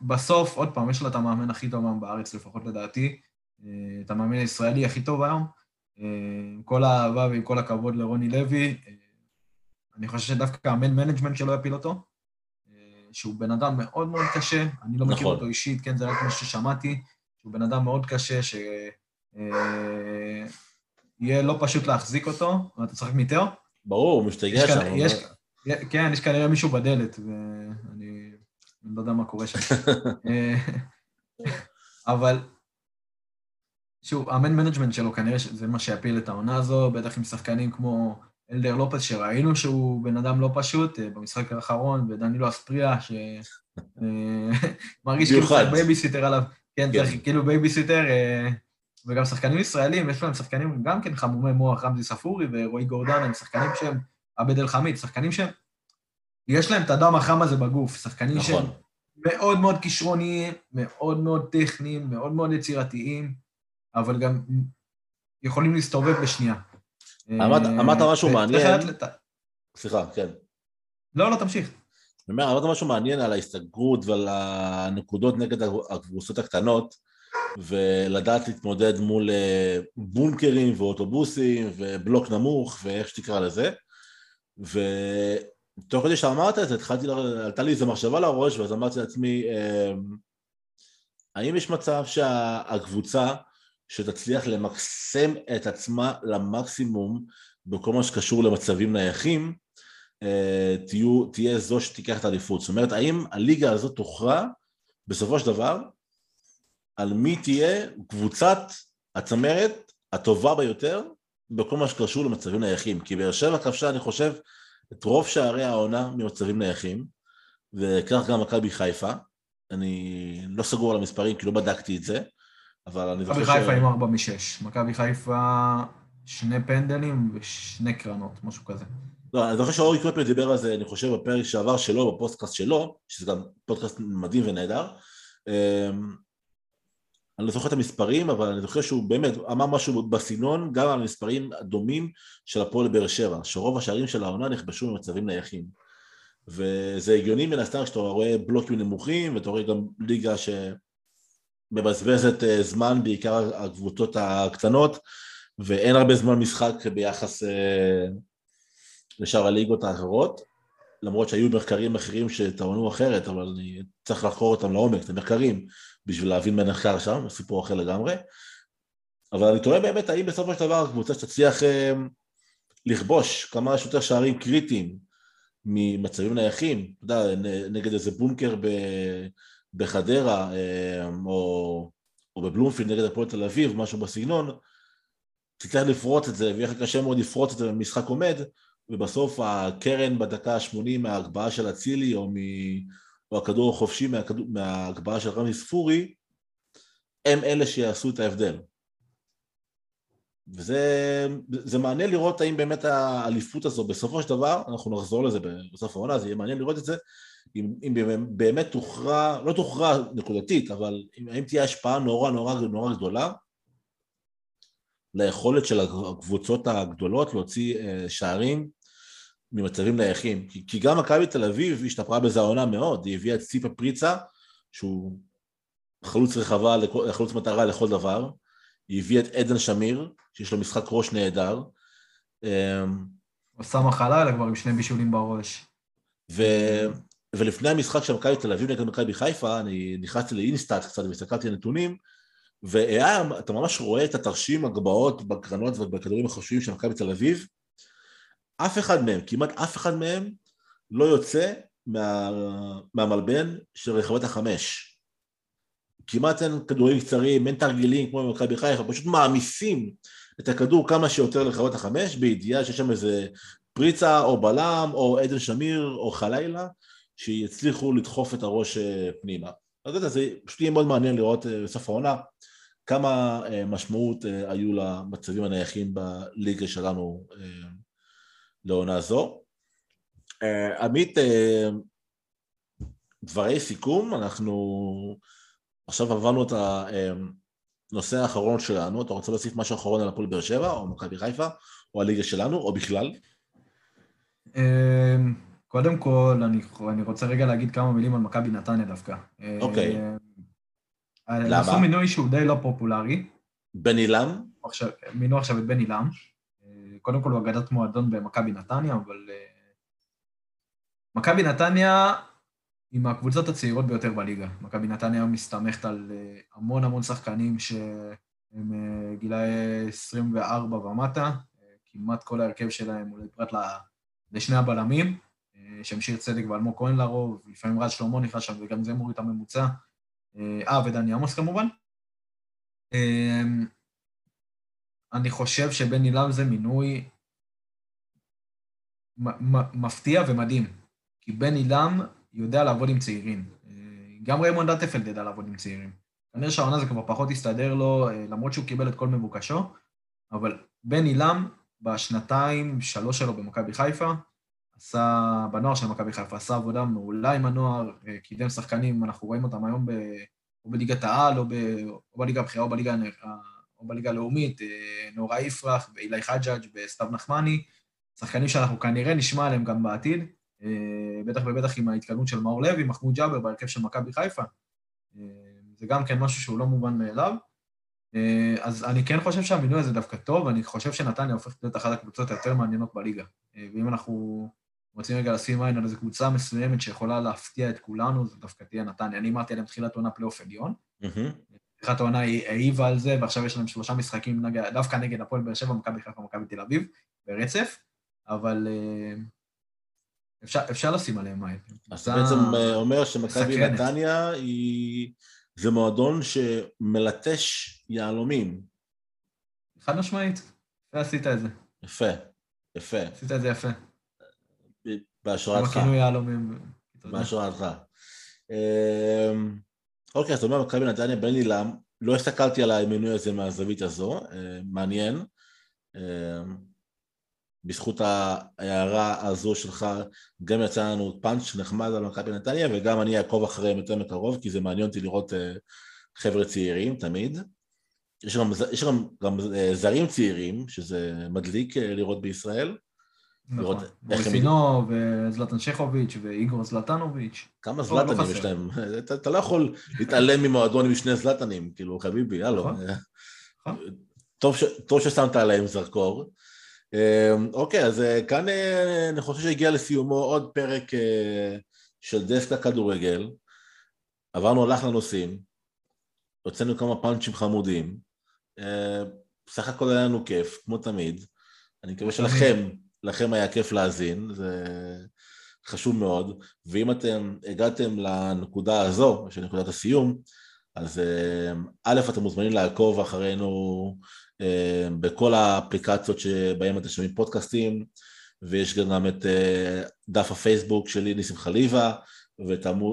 בסוף, עוד פעם, יש לה את המאמן הכי טוב היום בארץ, לפחות לדעתי, את המאמן הישראלי הכי טוב היום, עם כל האהבה ועם כל הכבוד לרוני לוי, אני חושב שדווקא המן מנג'מנט שלא יפיל אותו, שהוא בן אדם מאוד מאוד קשה, אני לא נכון. מכיר אותו אישית, כן, זה רק מה ששמעתי, שהוא בן אדם מאוד קשה, שיהיה לא פשוט להחזיק אותו, אתה צריך מיטר? ברור, משתגע שם. יש... כן, יש כנראה מישהו בדלת, ואני לא יודע מה קורה שם. אבל... שוב, המן מנג'מנט שלו כנראה זה מה שיפיל את העונה הזו, בטח עם שחקנים כמו אלדר לופס, שראינו שהוא בן אדם לא פשוט, במשחק האחרון, ודנילו אספריה, שמרגיש כאילו בייביסיטר עליו, כן, כאילו בייביסיטר, וגם שחקנים ישראלים, יש להם שחקנים גם כן חמומי מוח, רמזי ספורי ורועי גורדן, הם שחקנים שהם, עבד אל חמיד, שחקנים שהם, יש להם את הדם החם הזה בגוף, שחקנים שהם מאוד מאוד כישרוניים, מאוד מאוד טכניים, מאוד מאוד יצירתיים, אבל גם יכולים להסתובב בשנייה. אמרת משהו מעניין... סליחה, כן. לא, לא, תמשיך. אמרת משהו מעניין על ההסתגרות ועל הנקודות נגד הקבוצות הקטנות, ולדעת להתמודד מול בונקרים ואוטובוסים ובלוק נמוך ואיך שתקרא לזה, ותוך כדי שאמרת את זה, עלתה לי איזו מחשבה לראש, ואז אמרתי לעצמי, האם יש מצב שהקבוצה שתצליח למקסם את עצמה למקסימום, בכל מה שקשור למצבים נייחים, תהיו, תהיה זו שתיקח את האליפות. זאת אומרת, האם הליגה הזאת תוכרע, בסופו של דבר, על מי תהיה קבוצת הצמרת הטובה ביותר, בכל מה שקשור למצבים נייחים. כי באר שבע כבשה, אני חושב, את רוב שערי העונה ממצבים נייחים, וכך גם מכבי חיפה. אני לא סגור על המספרים, כי לא בדקתי את זה, מכבי חיפה עם ארבע משש, מכבי חיפה שני פנדלים ושני קרנות, משהו כזה. לא, אני זוכר שאורי קוטמן דיבר על זה, אני חושב, בפרק שעבר שלו, בפודקאסט שלו, שזה גם פודקאסט מדהים ונהדר. אני לא זוכר את המספרים, אבל אני זוכר שהוא באמת אמר משהו בסינון, גם על המספרים הדומים של הפועל באר שבע, שרוב השערים של העונה נכבשו ממצבים נייחים. וזה הגיוני מן הסתם שאתה רואה בלוקים נמוכים, ואתה רואה גם ליגה ש... מבזבזת זמן, בעיקר הקבוצות הקטנות, ואין הרבה זמן משחק ביחס לשאר הליגות האחרות, למרות שהיו מחקרים אחרים שטענו אחרת, אבל אני צריך לחקור אותם לעומק, את המחקרים, בשביל להבין מה נחקר שם, סיפור אחר לגמרי, אבל אני תוהה באמת, האם בסופו של דבר הקבוצה שתצליח לכבוש כמה שיותר שערים קריטיים ממצבים נייחים, אתה יודע, נגד איזה בונקר ב... בחדרה, או, או בבלומפילד נגד הפועל תל אביב, משהו בסגנון, תצטרך לפרוץ את זה, ויהיה קשה מאוד לפרוץ את זה במשחק עומד, ובסוף הקרן בדקה ה-שמונים מההגבהה של הצילי, או, מ... או הכדור החופשי מהכדור... מההגבהה של רמי ספורי, הם אלה שיעשו את ההבדל. וזה זה מעניין לראות האם באמת האליפות הזו, בסופו של דבר, אנחנו נחזור לזה בסוף העונה, זה יהיה מעניין לראות את זה, אם, אם באמת תוכרע, לא תוכרע נקודתית, אבל האם תהיה השפעה נורא נורא נורא גדולה ליכולת של הקבוצות הגדולות להוציא שערים ממצבים נייחים. כי, כי גם מכבי תל אביב השתפרה בזה העונה מאוד, היא הביאה את ציפה פריצה, שהוא חלוץ רחבה, חלוץ מטרה לכל דבר, היא הביאה את עדן שמיר, שיש לו משחק ראש נהדר, עושה מחלה, אלא כבר עם שני בישולים בראש. ולפני המשחק של מכבי תל אביב נגד מכבי חיפה, אני נכנסתי לאינסטאט קצת והסתכלתי על נתונים, ואתה ממש רואה את התרשים הגבהות בקרנות ובכדורים החשובים של מכבי תל אביב, אף אחד מהם, כמעט אף אחד מהם, לא יוצא מהמלבן של רחבת החמש. כמעט אין כדורים קצרים, אין תרגילים כמו במכבי חיפה, פשוט מעמיסים את הכדור כמה שיותר לרחבת החמש, בידיעה שיש שם איזה פריצה או בלם או עדן שמיר או חלילה, שיצליחו לדחוף את הראש פנימה. אז זה פשוט יהיה מאוד מעניין לראות בסוף העונה, כמה משמעות היו למצבים הנייחים בליגה שלנו לעונה זו. עמית, דברי סיכום, אנחנו עכשיו עברנו את הנושא האחרון שלנו, אתה רוצה להוסיף משהו אחרון על הפועל באר שבע, או מכבי חיפה, או הליגה שלנו, או בכלל? קודם כל, אני, אני רוצה רגע להגיד כמה מילים על מכבי נתניה דווקא. אוקיי. למה? עשו מינוי שהוא די לא פופולרי. בן אילם? מינו עכשיו את בן אילם. קודם כל הוא אגדת מועדון במכבי נתניה, אבל מכבי נתניה עם הקבוצות הצעירות ביותר בליגה. מכבי נתניה מסתמכת על המון המון שחקנים שהם גילאי עשרים וארבע ומטה, כמעט כל ההרכב שלהם, אולי פרט לשני הבלמים, שמשיר צדק ואלמו כהן לרוב, לפעמים רז שלמה נכנס שם, וגם זה מוריד את הממוצע. אה, ודני עמוס כמובן. אני חושב שבן אילם זה מינוי מפתיע ומדהים, כי בן אילם יודע לעבוד עם צעירים. גם ריימונד אטפלד ידע לעבוד עם צעירים. כנראה שהעונה זה כבר פחות הסתדר לו, למרות שהוא קיבל את כל מבוקשו, אבל בן אילם בשנתיים, שלוש שלו במכבי חיפה, עשה, בנוער של מכבי חיפה, עשה עבודה מעולה עם הנוער, קידם שחקנים, אנחנו רואים אותם היום ב, או בליגת העל, או, ב, או בליגה הבכירה, או בליגה, או בליגה הלאומית, נורא יפרח, באילי חג'אג' בסתיו נחמני, שחקנים שאנחנו כנראה נשמע עליהם גם בעתיד, בטח ובטח עם ההתקדמות של מאור לוי, מחמוד ג'אבר בהרכב של מכבי חיפה. זה גם כן משהו שהוא לא מובן מאליו. אז אני כן חושב שהמינוי הזה דווקא טוב, אני חושב שנתניה הופכת להיות אחת הקבוצות היותר מעניינות בליגה. ואם אנחנו רוצים רגע לשים עין על איזו קבוצה מסוימת שיכולה להפתיע את כולנו, זה דווקא תהיה נתניה. אני אמרתי עליהם תחילת עונה פלייאוף עליון. תחילת העונה העיבה על זה, ועכשיו יש להם שלושה משחקים דווקא נגד הפועל באר שבע, מכבי חיפה, מכבי תל אביב, ברצף, אבל אפשר, אפשר לשים עליהם מים. אז אתה בעצם אומר שמכבי נתניה היא, זה מועדון שמלטש יעלומים. חד משמעית. עשית את זה. יפה, יפה. עשית את זה יפה. בהשראתך. בכינוי יעלומים. בהשראתך. אוקיי, אז אתה אומר, מכבי נתניה, בן אילם, לא הסתכלתי על המינוי הזה מהזווית הזו, מעניין. בזכות ההערה הזו שלך, גם יצא לנו פאנץ' נחמד על מכבי נתניה, וגם אני אעקוב אחריהם יותר מקרוב, כי זה מעניין אותי לראות חבר'ה צעירים, תמיד. יש גם, יש גם, גם זרים צעירים, שזה מדליק לראות בישראל. נכון, מורסינו וזלטן שכוביץ' ואיגור זלטנוביץ'. כמה זלטנים יש להם? אתה לא יכול להתעלם ממועדון עם שני זלטנים, כאילו חביבי, יאללה. טוב ששמת עליהם זרקור. אוקיי, אז כאן אני חושב שהגיע לסיומו עוד פרק של דסק הכדורגל, עברנו הלך לנושאים, הוצאנו כמה פאנצ'ים חמודים, סך הכל היה לנו כיף, כמו תמיד, אני מקווה שלכם, לכם היה כיף להאזין, זה חשוב מאוד, ואם אתם הגעתם לנקודה הזו, של נקודת הסיום, אז א', אתם מוזמנים לעקוב אחרינו בכל האפליקציות שבהם אתם שומעים פודקאסטים, ויש גם את דף הפייסבוק שלי ניסים חליבה,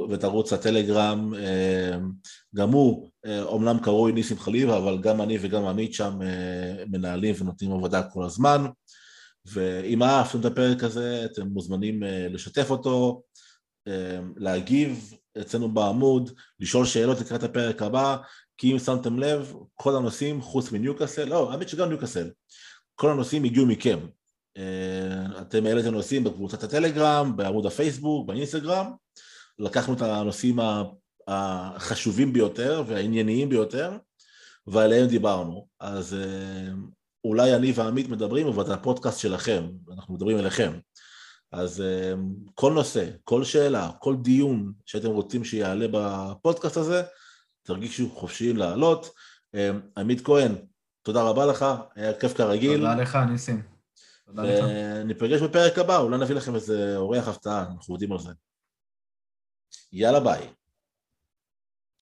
ואת ערוץ הטלגרם, גם הוא אומנם קרוי ניסים חליבה, אבל גם אני וגם עמית שם מנהלים ונותנים עבודה כל הזמן, ואם אהבתם את הפרק הזה, אתם מוזמנים לשתף אותו, להגיב אצלנו בעמוד, לשאול שאלות לקראת הפרק הבא, כי אם שמתם לב, כל הנושאים חוץ מניוקאסל, לא, האמת שגם ניוקאסל, כל הנושאים הגיעו מכם. אתם העליתם נושאים בקבוצת הטלגרם, בעמוד הפייסבוק, באינסטגרם, לקחנו את הנושאים החשובים ביותר והענייניים ביותר, ועליהם דיברנו. אז אולי אני ועמית מדברים, אבל זה הפודקאסט שלכם, אנחנו מדברים אליכם. אז כל נושא, כל שאלה, כל דיון שאתם רוצים שיעלה בפודקאסט הזה, תרגישו חופשיים לעלות. עמית כהן, תודה רבה לך, היה כיף כרגיל. תודה לך, ניסים. תודה לך. וניפגש בפרק הבא, אולי נביא לכם איזה אורח הפתעה, אנחנו יודעים על זה. יאללה, ביי.